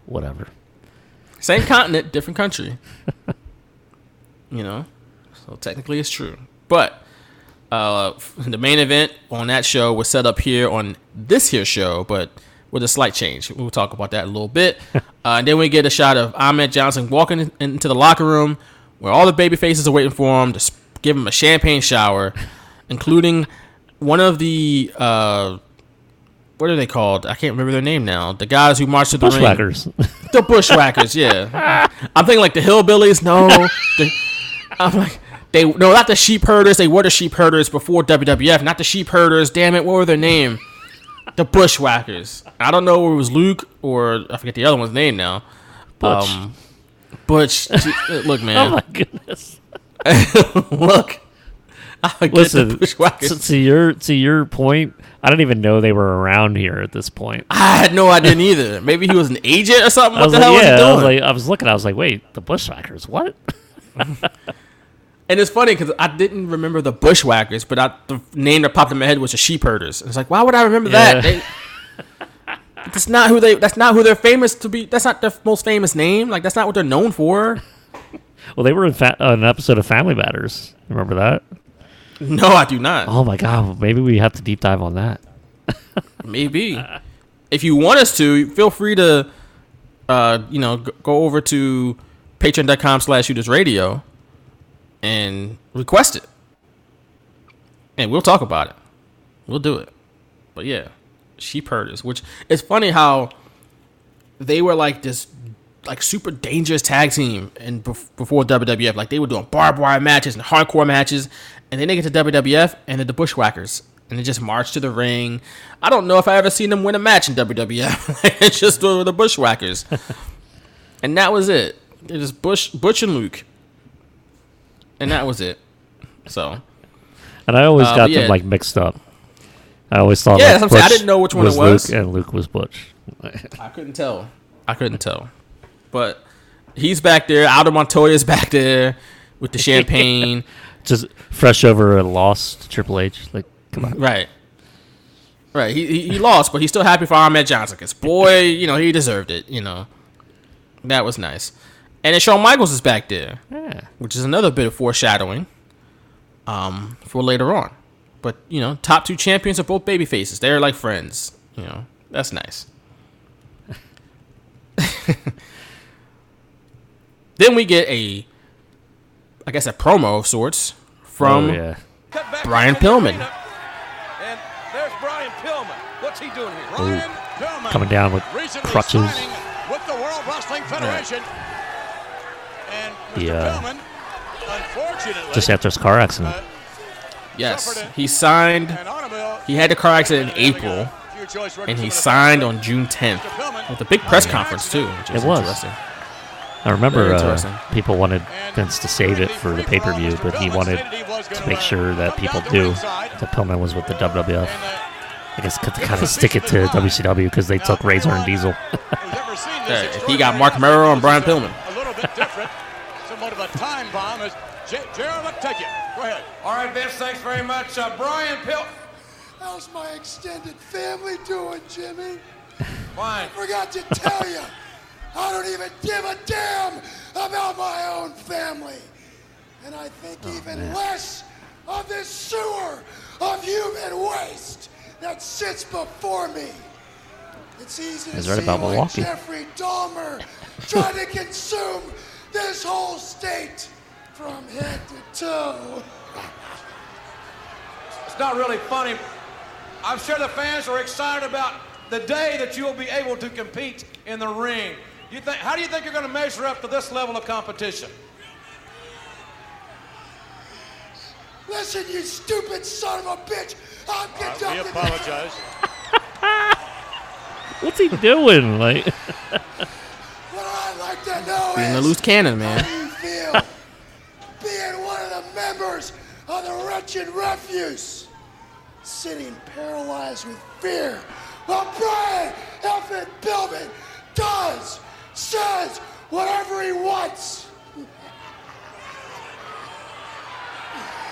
Whatever. Same continent, different country. So technically it's true. But the main event on that show was set up here on this here show, but with a slight change. We'll talk about that in a little bit. And then we get a shot of Ahmed Johnson walking into the locker room where all the baby faces are waiting for him to give him a champagne shower, including one of the what are they called? I can't remember their name now. The guys who marched to the bushwhackers. Ring. The bushwhackers, yeah. I'm thinking like the hillbillies. No, not the sheep herders. They were the sheep herders before WWF. Not the sheep herders. Damn it, what were their name? The bushwhackers. I don't know if it was Luke or I forget the other one's name now. Butch. Butch. Look, man. Oh my goodness. Look, listen. To your point, I didn't even know they were around here at this point. I had no idea either. Maybe he was an agent or something. What the hell was he doing? I was like, wait, the bushwhackers? What? And it's funny because I didn't remember the bushwhackers, but the name that popped in my head was the sheep herders. It's like, why would I remember that? That's not who they. That's not who they're famous to be. That's not their most famous name. Like that's not what they're known for. Well, they were in an episode of Family Matters. Remember that? No, I do not. Oh, my God. Maybe we have to deep dive on that. Maybe. If you want us to, feel free to, go over to patreon.com/shootersradio and request it. And we'll talk about it. We'll do it. But, yeah, sheep herders, which it's funny how they were like this like super dangerous tag team and before WWF, like they were doing barbed wire matches and hardcore matches, and then they get to WWF and they're the bushwhackers and they just march to the ring. I don't know if I ever seen them win a match in WWF. It's just the bushwhackers. And that was it. It was Butch and Luke. And that was it. So and I always got them like mixed up. I always thought like Butch I didn't know which one was it was. Luke and Luke was Butch. I couldn't tell. But he's back there. Aldo Montoya's back there with the champagne. Just fresh over a loss to Triple H. Like, come on. Right. He lost, but he's still happy for Ahmed Johnson. Because, boy, he deserved it, That was nice. And then Shawn Michaels is back there, which is another bit of foreshadowing for later on. But, top two champions are both babyfaces. They're like friends. That's nice. Then we get a promo of sorts from Brian Pillman. And there's Brian Pillman. What's he doing here? Brian Pillman coming down with crutches. With the World Wrestling Federation. And Mr. Pillman, unfortunately, just after his car accident. Yes, he had a car accident in April. and he signed on June 10th with a big press conference too, which is interesting. I remember people wanted Vince to save it for the pay-per-view, but he wanted to make sure that people knew that Pillman was with the WWF. I guess to kind of stick it to WCW because they took Razor and Diesel. He got Mark Mero and Brian Pillman. A little bit different, somewhat of a time bomb. As Gerald, I'll take it. Go ahead. All right, Vince, thanks very much. Brian Pillman. How's my extended family doing, Jimmy? Fine. I forgot to tell you. I don't even give a damn about my own family. And I think less of this sewer of human waste that sits before me. It's easy to see why Jeffrey Dahmer tried to consume this whole state from head to toe. It's not really funny. I'm sure the fans are excited about the day that you'll be able to compete in the ring. How do you think you're going to measure up to this level of competition? Listen, you stupid son of a bitch. I'm conducting. We apologize. What's he doing? Like, what I'd like to know is, in the loose cannon, man. How do you feel being one of the members of the wretched refuse, sitting paralyzed with fear while Brian Alfred Pillman does, says whatever he wants?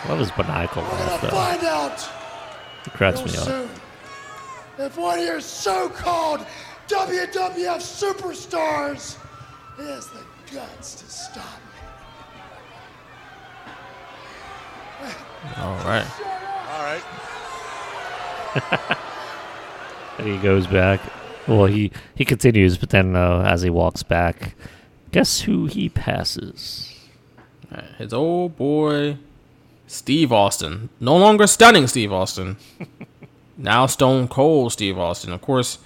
What was Benicle? We're gonna find out. It cracks me up. If one of your so-called WWF superstars has the guts to stop me. All right. All right. And he goes back. Well, he continues, but then as he walks back, guess who he passes? His old boy, Steve Austin. No longer stunning Steve Austin. Now Stone Cold Steve Austin. Of course,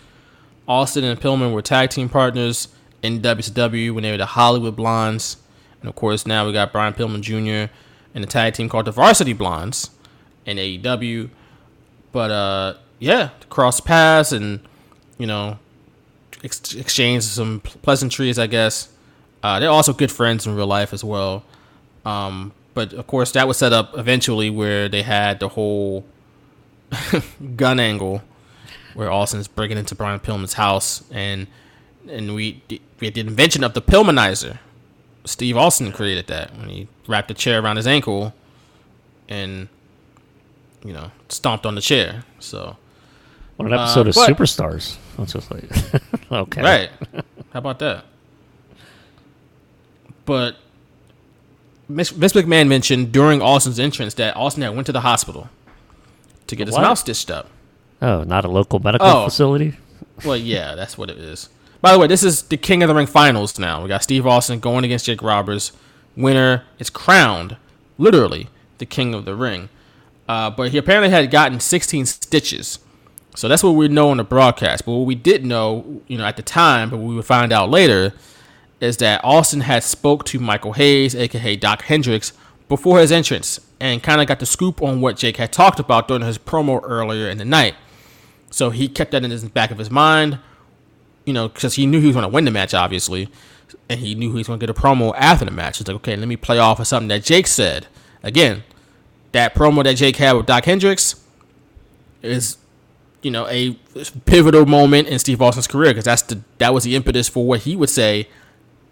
Austin and Pillman were tag team partners in WCW when they were the Hollywood Blondes. And of course, now we got Brian Pillman Jr. and a tag team called the Varsity Blondes in AEW. But, cross paths and, exchange some pleasantries, I guess. They're also good friends in real life as well. But, of course, that was set up eventually where they had the whole gun angle where Austin's breaking into Brian Pillman's house. And we had the invention of the Pillmanizer. Steve Austin created that when he wrapped a chair around his ankle and, stomped on the chair. So, what an episode of Superstars. That's just like, okay. Right. How about that? But Vince McMahon mentioned during Austin's entrance that Austin had went to the hospital to get his mouth stitched up. Oh, not a local medical facility? Well, yeah, that's what it is. By the way, this is the King of the Ring finals now. We got Steve Austin going against Jake Roberts. Winner is crowned, literally, the King of the Ring. But he apparently had gotten 16 stitches. So that's what we know on the broadcast. But what we did know, at the time, but we would find out later, is that Austin had spoke to Michael Hayes, a.k.a. Doc Hendricks, before his entrance and kind of got the scoop on what Jake had talked about during his promo earlier in the night. So he kept that in the back of his mind, because he knew he was going to win the match, obviously. And he knew he was going to get a promo after the match. It's like, okay, let me play off of something that Jake said. Again, that promo that Jake had with Doc Hendricks is, a pivotal moment in Steve Austin's career, because that was the impetus for what he would say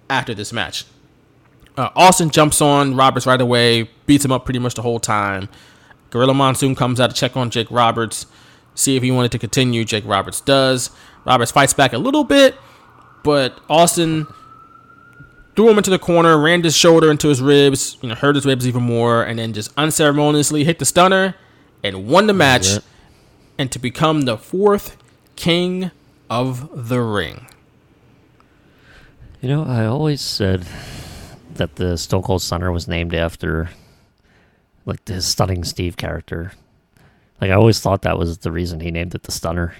after this match. Austin jumps on Roberts right away, beats him up pretty much the whole time. Gorilla Monsoon comes out to check on Jake Roberts, see if he wanted to continue. Jake Roberts does. Roberts fights back a little bit, but Austin threw him into the corner, rammed his shoulder into his ribs, hurt his ribs even more, and then just unceremoniously hit the stunner and won the match, and to become the 4th King of the Ring. I always said that the Stone Cold Stunner was named after, like, his Stunning Steve character. Like, I always thought that was the reason he named it the Stunner.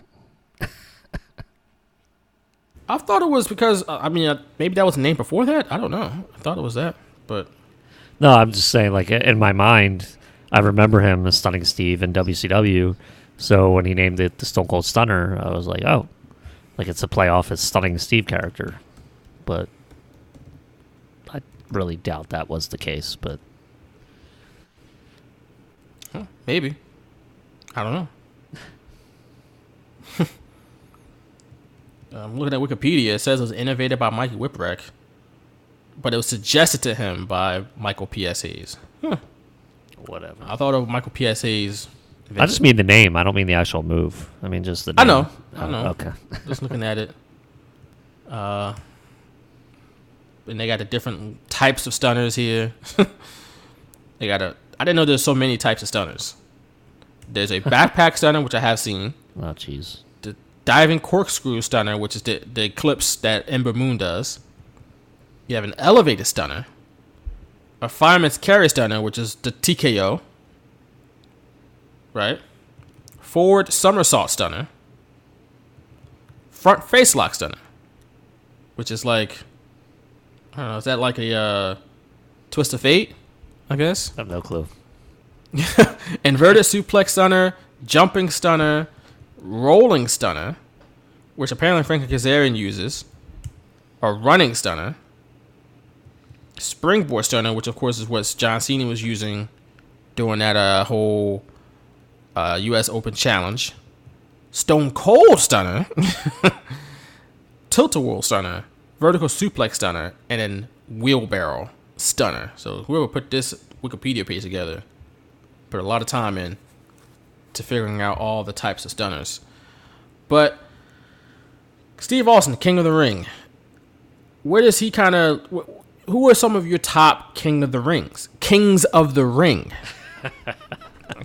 I thought it was because, maybe that was named before that? I don't know. I thought it was that, but... No, I'm just saying, like, in my mind, I remember him as Stunning Steve in WCW, So when he named it the Stone Cold Stunner, I was like, oh, like it's a playoff as Stunning Steve character. But I really doubt that was the case. But maybe. I don't know. I'm looking at Wikipedia. It says it was innovated by Mikey Whipwreck, but it was suggested to him by Michael P.S. Hayes. Huh. Whatever. I thought of Michael P.S. Hayes. I just mean the name. I don't mean the actual move. I mean just the name. I know. Okay. Just looking at it. And they got the different types of stunners here. I didn't know there's so many types of stunners. There's a backpack stunner, which I have seen. Oh, jeez. The diving corkscrew stunner, which is the eclipse that Ember Moon does. You have an elevated stunner. A fireman's carry stunner, which is the TKO. Right? Forward somersault stunner. Front face lock stunner. Which is like... I don't know, is that like a twist of fate, I guess? I have no clue. Inverted suplex stunner, jumping stunner, rolling stunner, which apparently Frank Kazarian uses, a running stunner, springboard stunner, which of course is what John Cena was using during that whole U.S. Open challenge, Stone Cold stunner, tilt-a-whirl stunner, vertical suplex stunner, and then wheelbarrow stunner. So whoever put this Wikipedia page together put a lot of time in to figuring out all the types of stunners. But Steve Austin, King of the Ring, where does he kind of... Who are some of your top Kings of the Ring? I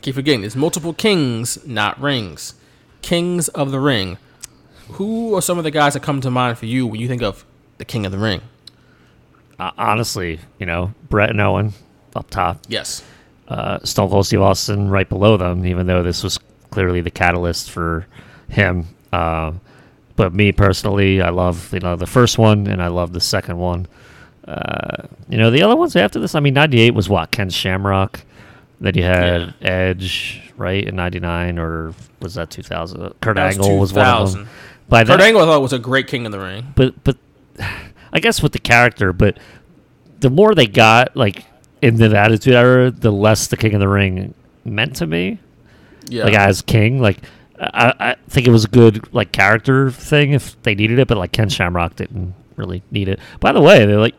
keep forgetting. There's multiple kings, not rings. Kings of the Ring. Who are some of the guys that come to mind for you when you think of the King of the Ring? Honestly, Bret and Owen up top. Yes. Stone Cold Steve Austin right below them, even though this was clearly the catalyst for him. But me personally, I love the first one, and I love the second one. The other ones after this, I mean, 98 was what? Ken Shamrock. Then you had Edge, right, in 99, or was that 2000? Kurt Angle was one of them. Kurt Angle, I thought, was a great King of the Ring. But I guess with the character, but the more they got, like, into the Attitude Era, the less the King of the Ring meant to me. Yeah. Like, as king, like, I think it was a good, like, character thing if they needed it, but, like, Ken Shamrock didn't really need it. By the way, they're, like,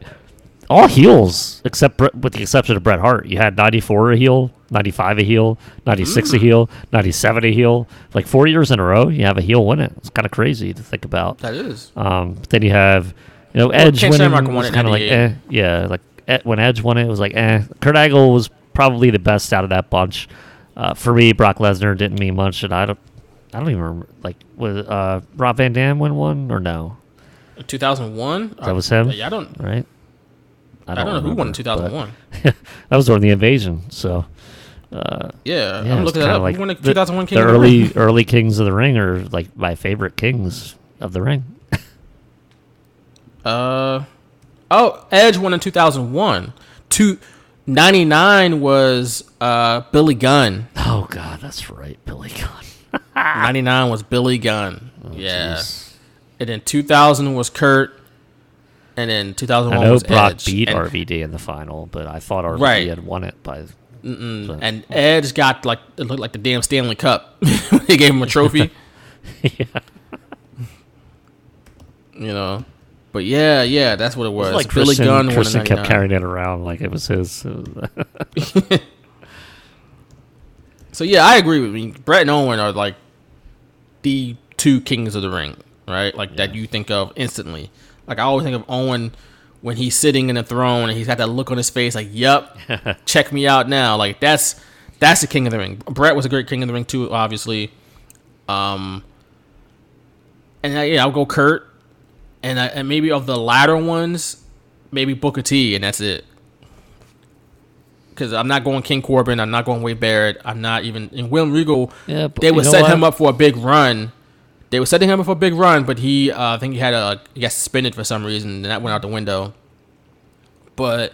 all heels, except with the exception of Bret Hart. You had 94 a heel, 95 a heel, 96 a heel, 97 a heel. Like, 4 years in a row, you have a heel win it. It's kind of crazy to think about. That is. Then you have, Edge winning. Ken Shamrock won it kind of like, eh, yeah, like, when Edge won it, it was like, eh. Kurt Angle was probably the best out of that bunch. For me, Brock Lesnar didn't mean much, and I don't even remember. Like, was Rob Van Dam win one or no? 2001. That was him. Yeah, I don't. Right. I don't know who won in 2001. That was during the invasion. So. Yeah, I'm looking that up. Like who won the 2001 King of the Ring? The early Kings of the Ring are like my favorite Kings of the Ring. Oh, Edge won in 2001. 99 was Billy Gunn. Oh, God, that's right, Billy Gunn. 99 was Billy Gunn. Oh, yeah. Geez. And then 2000 was Kurt. And then 2001 was Edge. I know Brock beat RVD in the final, but I thought RVD had won it by... So. And Edge got, like, it looked like the damn Stanley Cup. They gave him a trophy. Yeah. But yeah, that's what it was. It was like Billy Gunn. Christian kept carrying it around like it was his. So yeah, I agree with me. Bret and Owen are like the two Kings of the Ring, right? Like that you think of instantly. Like I always think of Owen when he's sitting in the throne and he's got that look on his face, like, "Yep, check me out now." Like that's the King of the Ring. Bret was a great King of the Ring too, obviously. I'll go Kurt. And maybe of the latter ones, maybe Booker T, and that's it. Because I'm not going King Corbin. I'm not going Wade Barrett. I'm not even... And William Regal, they would set him up for a big run. They were setting him up for a big run, but he, I think he got suspended for some reason, and that went out the window. But,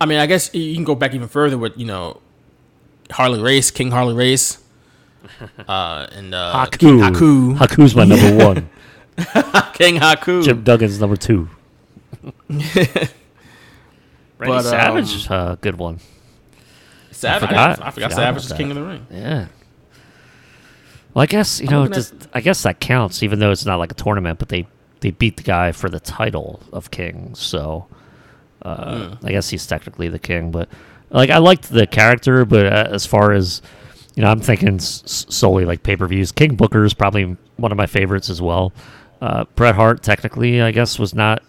I mean, I guess you can go back even further with, Harley Race, King Harley Race. Haku. Haku. Haku's my number one. King Haku. Jim Duggan's number two. Randy Savage, good one. Savage. I forgot Savage was King of the Ring. Yeah. Well, I guess, I guess that counts, even though it's not like a tournament, but they beat the guy for the title of King, so I guess he's technically the King, but like I liked the character, but as far as, I'm thinking solely like pay-per-views. King Booker is probably one of my favorites as well. Bret Hart technically, I guess, was not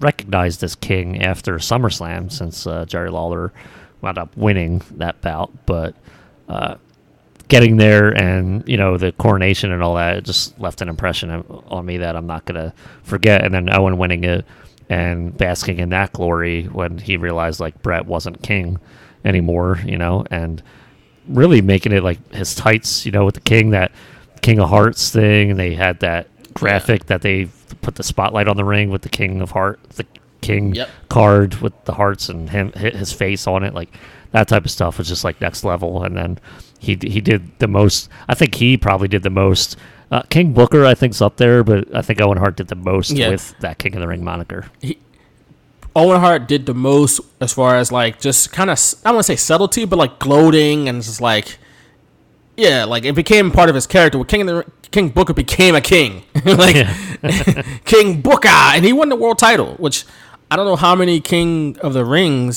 recognized as King after SummerSlam, since Jerry Lawler wound up winning that bout, but getting there and the coronation and all that, it just left an impression on me that I'm not gonna forget. And then Owen winning it and basking in that glory when he realized like Bret wasn't King anymore, and really making it like his tights, with the King, that King of Hearts thing, and they had that graphic that they put the spotlight on the ring with the King of Heart, the King card with the hearts and him, his face on it, like that type of stuff was just like next level. And then he did the most. I think he probably did the most. King Booker, I think, is up there, but I think Owen Hart did the most with that King of the Ring moniker. Owen Hart did the most as far as like just kind of, I don't want to say subtlety, but like gloating and just like, like it became part of his character. Well, King Booker became a king, King Booker, and he won the world title, which I don't know how many Kings of the Ring,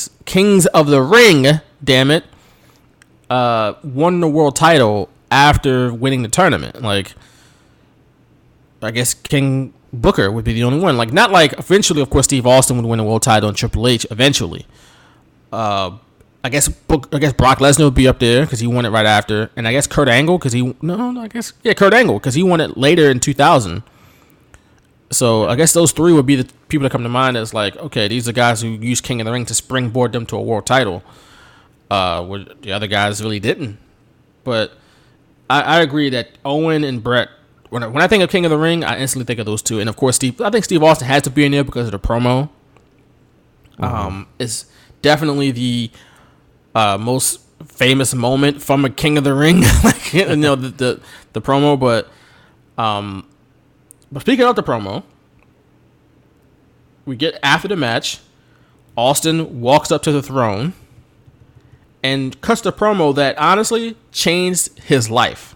damn it, won the world title after winning the tournament. Like, I guess King Booker would be the only one. Like, not like eventually, of course, Steve Austin would win the world title in Triple H eventually. I guess Brock Lesnar would be up there because he won it right after, and I guess Kurt Angle, because he won it later in 2000. So I guess those three would be the people that come to mind as like, okay, these are guys who used King of the Ring to springboard them to a world title. Where the other guys really didn't. But I agree that Owen and Brett, when I think of King of the Ring, I instantly think of those two. And of course, Steve Austin has to be in there because of the promo. Mm-hmm. It's definitely the most famous moment from a King of the Ring, the promo. But speaking of the promo, we get after the match, Austin walks up to the throne and cuts the promo that honestly changed his life.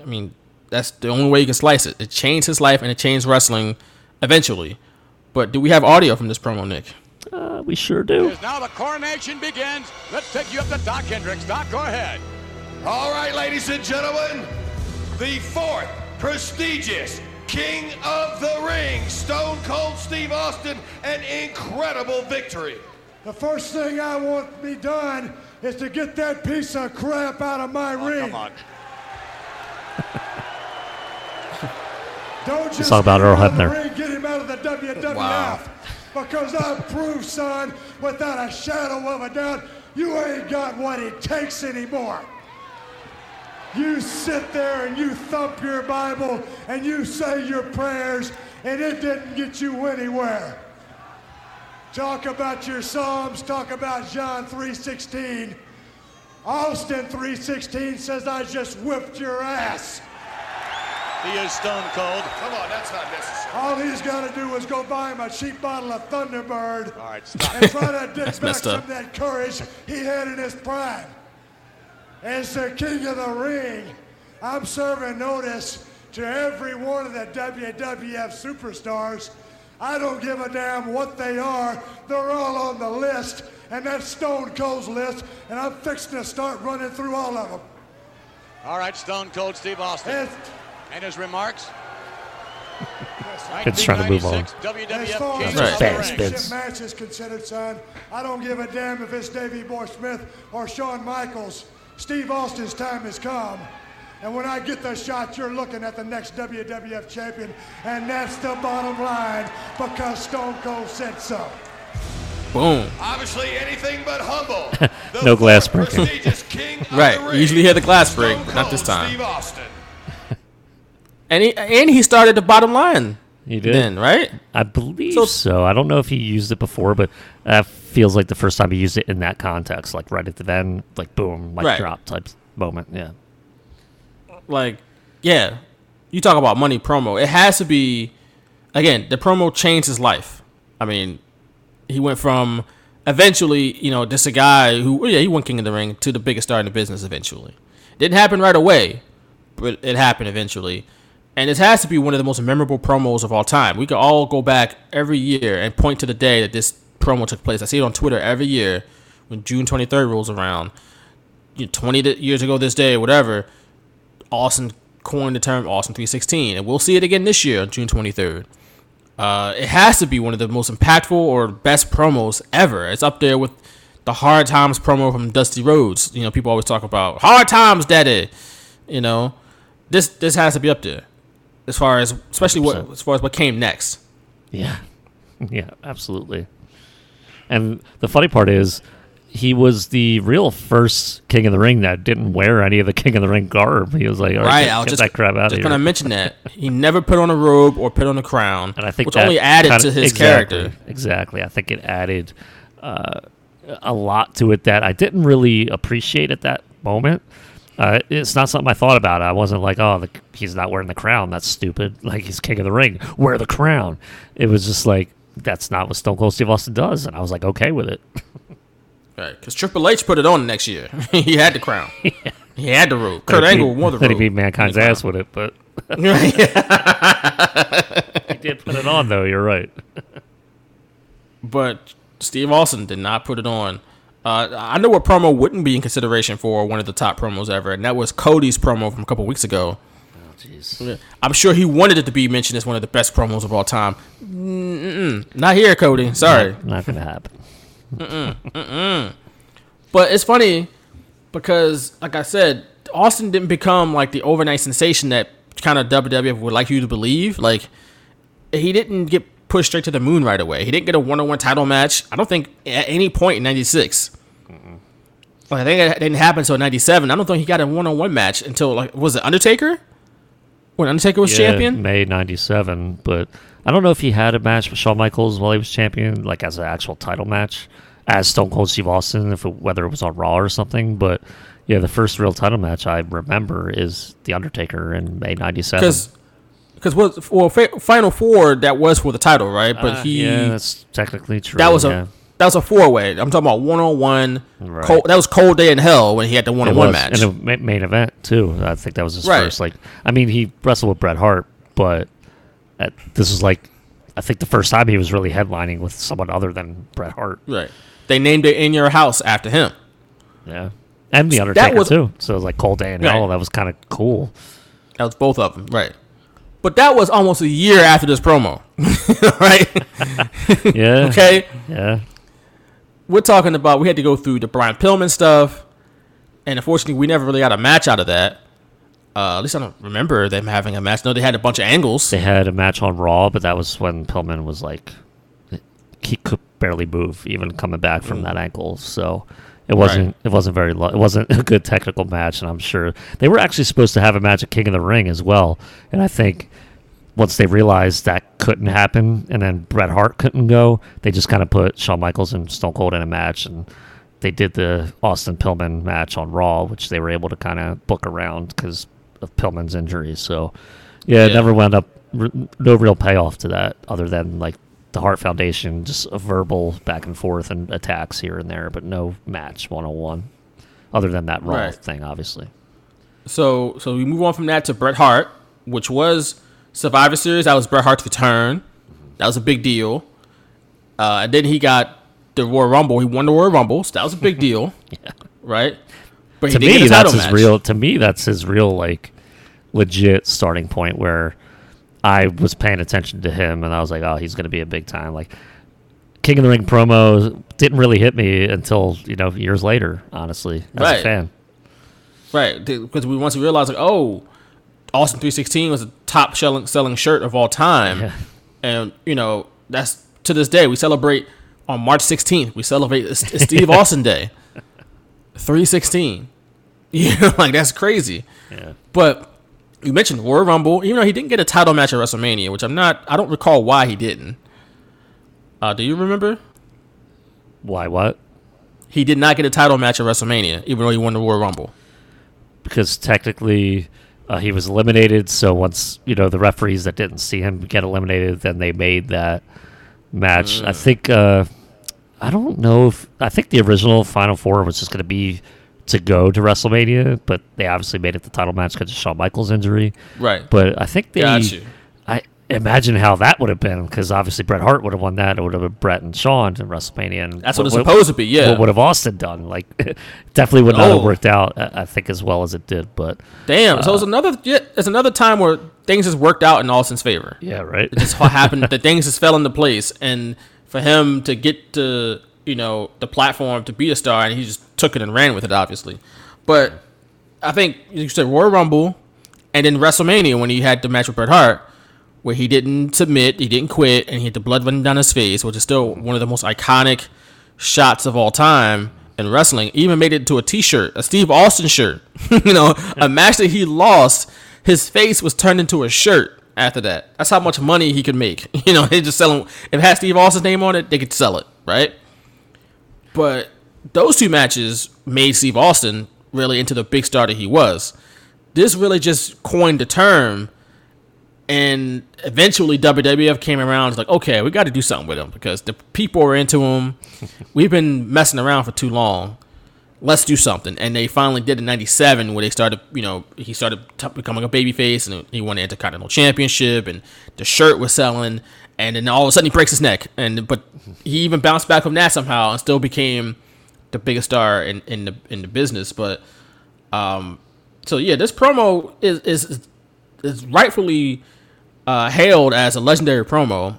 I mean, that's the only way you can slice it. It changed his life and it changed wrestling eventually. But do we have audio from this promo, Nick? We sure do. Now the coronation begins. Let's take you up to Doc Hendricks. Doc, go ahead. All right, ladies and gentlemen, the fourth prestigious King of the Ring, Stone Cold Steve Austin, an incredible victory. The first thing I want to be done is to get that piece of crap out of my ring. Come on. Don't just talk about Earl Hebner. Get him out of the WWF. Wow. Because I prove, son, without a shadow of a doubt, you ain't got what it takes anymore. You sit there and you thump your Bible and you say your prayers and it didn't get you anywhere. Talk about your Psalms, talk about John 3:16. Austin 3:16 says, I just whipped your ass. He is stone cold. Come on, that's not necessary. All he's got to do is go buy him a cheap bottle of Thunderbird and try to dig back some of that courage he had in his prime. As the King of the Ring, I'm serving notice to every one of the WWF superstars. I don't give a damn what they are. They're all on the list, and that's Stone Cold's list, and I'm fixing to start running through all of them. All right, Stone Cold Steve Austin. And his remarks? It's trying to move on. As far as the championship match is considered, son, I don't give a damn if it's Davey Boy Smith or Shawn Michaels. Steve Austin's time has come, and when I get the shot, you're looking at the next WWF champion, and that's the bottom line, because Stone Cold said so. Boom. Obviously, anything but humble. No glass breaking. Right. You usually hear the glass break, but not this time. Steve Austin. And he started the bottom line. He did, right? I believe so. I don't know if he used it before, but feels like the first time you use it in that context, like right at the end, like boom, like drop type moment. Yeah. Like, yeah, you talk about money promo. It has to be, again, the promo changed his life. I mean, he went from eventually, you know, this a guy who, yeah, he won King of the Ring to the biggest star in the business eventually. Didn't happen right away, but it happened eventually. And this has to be one of the most memorable promos of all time. We could all go back every year and point to the day that this promo took place. I see it on Twitter every year when June 23rd rolls around. 20 years ago this day, whatever, Austin coined the term Austin 316. And we'll see it again this year on June 23rd. It has to be one of the most impactful or best promos ever. It's up there with the Hard Times promo from Dusty Rhodes. You know, people always talk about Hard Times, daddy. You know, this has to be up there. As far as, especially what, as far as what came next. Yeah. Yeah, absolutely. And the funny part is, he was the real first King of the Ring that didn't wear any of the King of the Ring garb. He was like, all right, I'll get that crap out of here. Just going to mention that. He never put on a robe or put on a crown, and I think which only added to his character. Exactly. I think it added a lot to it that I didn't really appreciate at that moment. It's not something I thought about. I wasn't like, oh, he's not wearing the crown. That's stupid. Like, he's King of the Ring. Wear the crown. It was just like, that's not what Stone Cold Steve Austin does. And I was like, okay with it. Right, because Triple H put it on next year. He had the crown. Yeah. He had the robe. Kurt Angle wore the robe. Then he beat Mankind's ass with it, but... He did put it on, though. You're right. But Steve Austin did not put it on. I know what promo wouldn't be in consideration for one of the top promos ever, and that was Cody's promo from a couple weeks ago. Oh, jeez. I'm sure he wanted it to be mentioned as one of the best promos of all time. Mm-mm. Not here, Cody. Sorry. Not going to happen. Mm-mm. Mm-mm. But it's funny because, like I said, Austin didn't become like the overnight sensation that kind of WWF would like you to believe. Like, he didn't get pushed straight to the moon right away. He didn't get a one-on-one title match, I don't think, at any point in 96. Mm-mm. Like, I think it didn't happen until 97. I don't think he got a one-on-one match until, like, was it Undertaker? When Undertaker was champion? May 97, but I don't know if he had a match with Shawn Michaels while he was champion, like as an actual title match, as Stone Cold Steve Austin, whether it was on Raw or something, but yeah, the first real title match I remember is The Undertaker in May 97. Because Final Four, that was for the title, right? But yeah, that's technically true. That was a four-way. I'm talking about one-on-one. Right. That was Cold Day in Hell when he had the one-on-one match. And the main event, too. I think that was his first. Like, I mean, he wrestled with Bret Hart, but this was like, I think the first time he was really headlining with someone other than Bret Hart. Right. They named it In Your House after him. Yeah. And The Undertaker, too. So it was like Cold Day in Hell. That was kind of cool. That was both of them, right. But that was almost a year after this promo, right? Yeah. Okay? Yeah. We're talking about, we had to go through the Brian Pillman stuff, and unfortunately, we never really got a match out of that. At least I don't remember them having a match. No, they had a bunch of angles. They had a match on Raw, but that was when Pillman was like, he could barely move, even coming back from that ankle, so... It wasn't a good technical match, and I'm sure they were actually supposed to have a match at King of the Ring as well. And I think once they realized that couldn't happen, and then Bret Hart couldn't go, they just kind of put Shawn Michaels and Stone Cold in a match, and they did the Austin Pillman match on Raw, which they were able to kind of book around because of Pillman's injuries. So it never wound up. No real payoff to that, other than like the Hart Foundation, just a verbal back and forth and attacks here and there, but no match one-on-one other than that Raw thing, obviously. So we move on from that to Bret Hart, which was Survivor Series. That was Bret Hart's return. That was a big deal. And then he got the Royal Rumble. He won the Royal Rumble, so that was a big deal. Right? But to me, that's his real. To me, that's his real, like, legit starting point where I was paying attention to him, and I was like, oh, he's going to be a big time. Like, King of the Ring promo didn't really hit me until, years later, honestly, as a fan. Right, because we once realized, like, oh, Austin 316 was the top selling shirt of all time. Yeah. And, that's to this day. We celebrate on March 16th. We celebrate Steve Austin Day, 316. Like, that's crazy. Yeah. But... you mentioned Royal Rumble, even though he didn't get a title match at WrestleMania, which I don't recall why he didn't. Do you remember? Why what? He did not get a title match at WrestleMania, even though he won the Royal Rumble. Because technically he was eliminated, so once, you know, the referees that didn't see him get eliminated, then they made that match. I think, I don't know if, I think the original Final Four was just going to be to go to WrestleMania, but they obviously made it the title match because of Shawn Michaels' injury. Right. But I think they, I imagine how that would have been, because obviously Bret Hart would have won that. It would have been Bret and Shawn in WrestleMania. And that's what it's supposed to be, yeah. What would have Austin done? Like, definitely would not have worked out, I think, as well as it did. But damn, so it's another time where things just worked out in Austin's favor. Yeah, right. It just happened. The things just fell into place, and for him to get to, you know, the platform to be a star, and he just took it and ran with it, obviously. But I think you said Royal Rumble, and then WrestleMania when he had the match with Bret Hart, where he didn't submit, he didn't quit, and he had the blood running down his face, which is still one of the most iconic shots of all time in wrestling. He even made it into a T-shirt, a Steve Austin shirt. You know, a match that he lost, his face was turned into a shirt after that. That's how much money he could make. You know, they just selling. If it had Steve Austin's name on it, they could sell it, right? But those two matches made Steve Austin really into the big star that he was. This really just coined the term, and eventually WWF came around and was like, okay, we got to do something with him because the people are into him. We've been messing around for too long. Let's do something. And they finally did in 97 where they started, you know, he started becoming a babyface, and he won the Intercontinental Championship, and the shirt was selling. And then all of a sudden he breaks his neck. But he even bounced back from that somehow and still became the biggest star in the business. But so yeah, this promo is rightfully hailed as a legendary promo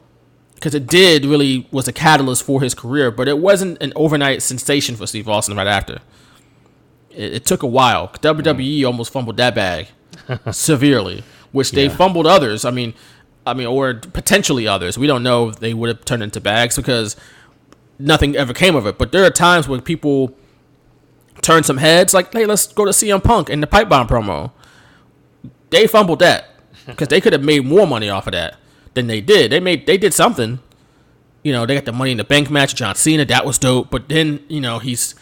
because it did really was a catalyst for his career. But it wasn't an overnight sensation for Steve Austin right after. It took a while. WWE almost fumbled that bag severely, which they fumbled others. I mean, or potentially others. We don't know if they would have turned into bags because nothing ever came of it. But there are times when people turn some heads, like, hey, let's go to CM Punk and the pipe bomb promo. They fumbled that because they could have made more money off of that than they did. They did something. You know, they got the Money in the Bank match, John Cena. That was dope. But then, you know, he's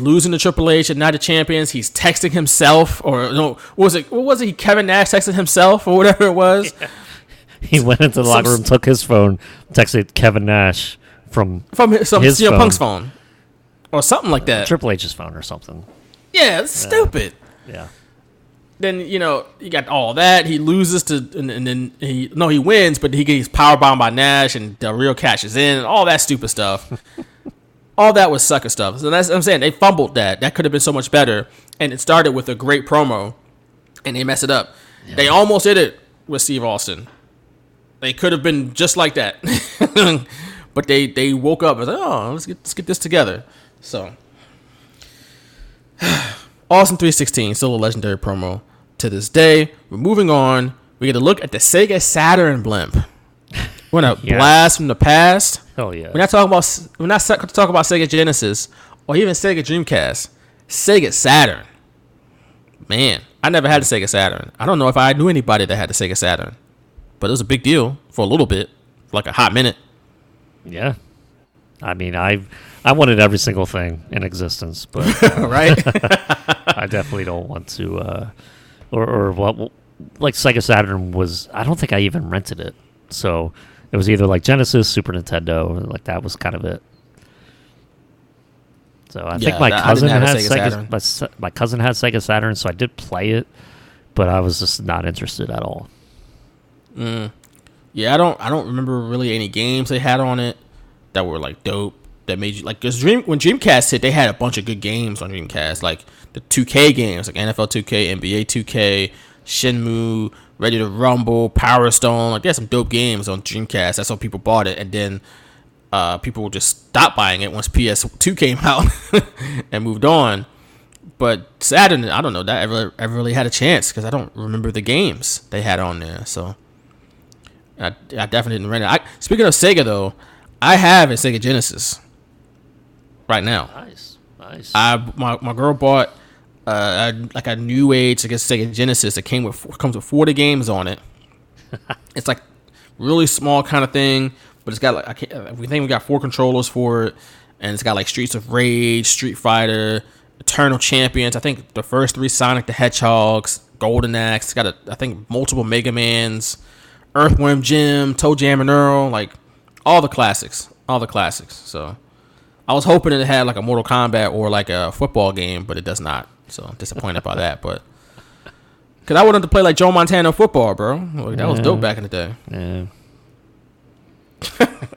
losing to Triple H and not the champions. He's texting himself, or no, what was it? Kevin Nash texted himself or whatever it was. Yeah. He went into the locker room, took his phone, texted Kevin Nash from his CM Punk's phone or something like that. Triple H's phone or something. Yeah, it's stupid. Yeah. Then, you know, you got all that. He loses to, and then he wins, but he gets powerbombed by Nash, and Del Rio cashes in, and all that stupid stuff. All that was sucker stuff. So that's what I'm saying. They fumbled that. That could have been so much better. And it started with a great promo, and they messed it up. Yeah. They almost did it with Steve Austin. They could have been just like that, but they woke up and said, "Oh, let's get this together." So, Austin 3:16 still a legendary promo to this day. We're moving on. We get a look at the Sega Saturn blimp. We're gonna blast from the past. Hell yeah! We're not talking about Sega Genesis or even Sega Dreamcast. Sega Saturn. Man, I never had a Sega Saturn. I don't know if I knew anybody that had a Sega Saturn. But it was a big deal for a little bit, for like a hot minute. Yeah. I mean, I wanted every single thing in existence, but right? I definitely don't want to, like Sega Saturn was, I don't think I even rented it. So it was either like Genesis, Super Nintendo, like that was kind of it. So I think my cousin had Sega Saturn, so I did play it, but I was just not interested at all. Yeah, I don't remember really any games they had on it that were like dope that made you like. Cause when Dreamcast hit, they had a bunch of good games on Dreamcast, like the 2K games, like NFL 2K, NBA 2K, Shenmue, Ready to Rumble, Power Stone. Like they had some dope games on Dreamcast. That's how people bought it, and then people just stopped buying it once PS2 came out and moved on. But Saturn, I don't know that ever really had a chance because I don't remember the games they had on there. So. I definitely didn't rent it. Speaking of Sega, though, I have a Sega Genesis right now. Nice. My girl bought like a new age, I guess, Sega Genesis that comes with 40 games on it. It's like really small kind of thing, but it's got like we got 4 controllers for it, and it's got like Streets of Rage, Street Fighter, Eternal Champions. I think the first three Sonic the Hedgehogs, Golden Axe. It's got I think multiple Mega Mans, Earthworm Jim, Toe Jam and Earl, like all the classics. So I was hoping it had like a Mortal Kombat or like a football game, but it does not. So I'm disappointed by that, but because I wanted to play like Joe Montana football, bro. Like, that was dope back in the day. Yeah.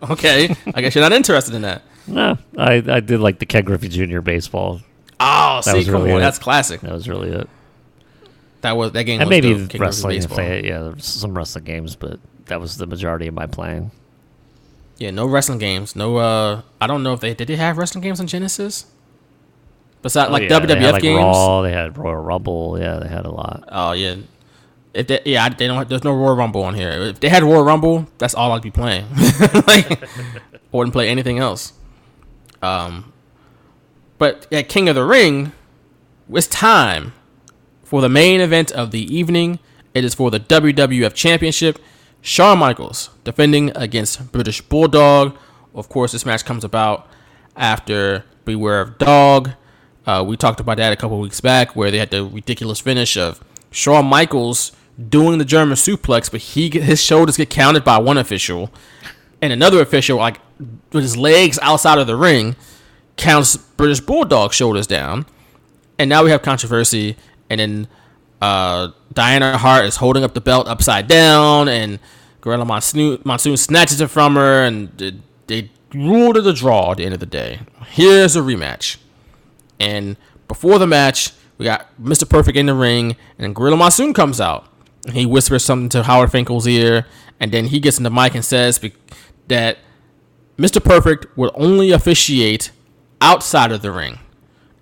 Okay, I guess you're not interested in that. No, I did like the Ken Griffey Jr. baseball. Oh, that see, come really on, it. That's classic. That was really it. That game. And was maybe dope, wrestling. There was some wrestling games, but that was the majority of my playing. Yeah, no wrestling games. No, I don't know if did they have wrestling games on Genesis? Besides, like WWF they had, like, games, Raw, they had Royal Rumble. Yeah, they had a lot. Oh yeah, they don't. There's no Royal Rumble on here. If they had Royal Rumble, that's all I'd be playing. Like, I wouldn't play anything else. But at King of the Ring, it's time for the main event of the evening. It is for the WWF Championship. Shawn Michaels defending against British Bulldog. Of course, this match comes about after Beware of Dog. We talked about that a couple weeks back, where they had the ridiculous finish of Shawn Michaels doing the German suplex, but his shoulders get counted by one official, and another official, like with his legs outside of the ring, counts British Bulldog's shoulders down, and now we have controversy. And then Diana Hart is holding up the belt upside down, and Gorilla Monsoon snatches it from her, and they ruled it a draw at the end of the day. Here's a rematch. And before the match, we got Mr. Perfect in the ring, and Gorilla Monsoon comes out. He whispers something to Howard Finkel's ear, and then he gets in the mic and says that Mr. Perfect would only officiate outside of the ring,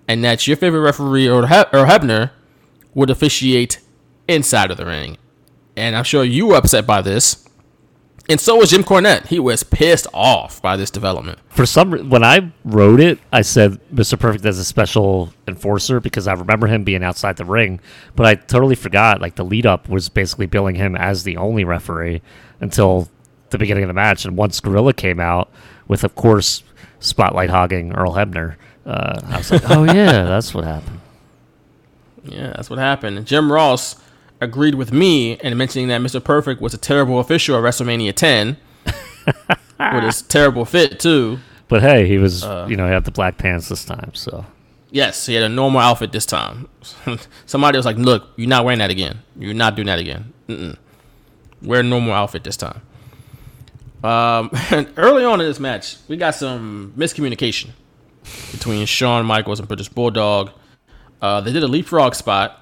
and that your favorite referee, Earl Hebner, would officiate inside of the ring. And I'm sure you were upset by this. And so was Jim Cornette. He was pissed off by this development. For some reason, when I wrote it, I said Mr. Perfect as a special enforcer, because I remember him being outside the ring, but I totally forgot. Like, the lead up was basically billing him as the only referee until the beginning of the match. And once Gorilla came out with, of course, spotlight hogging Earl Hebner, I was like, oh yeah, that's what happened. Yeah, that's what happened. And Jim Ross agreed with me in mentioning that Mr. Perfect was a terrible official at WrestleMania 10 with his terrible fit too. But hey, he was, he had the black pants this time. So yes, he had a normal outfit this time. Somebody was like, "Look, you're not wearing that again. You're not doing that again. Wear a normal outfit this time." And early on in this match, we got some miscommunication between Shawn Michaels and British Bulldog. They did a leapfrog spot,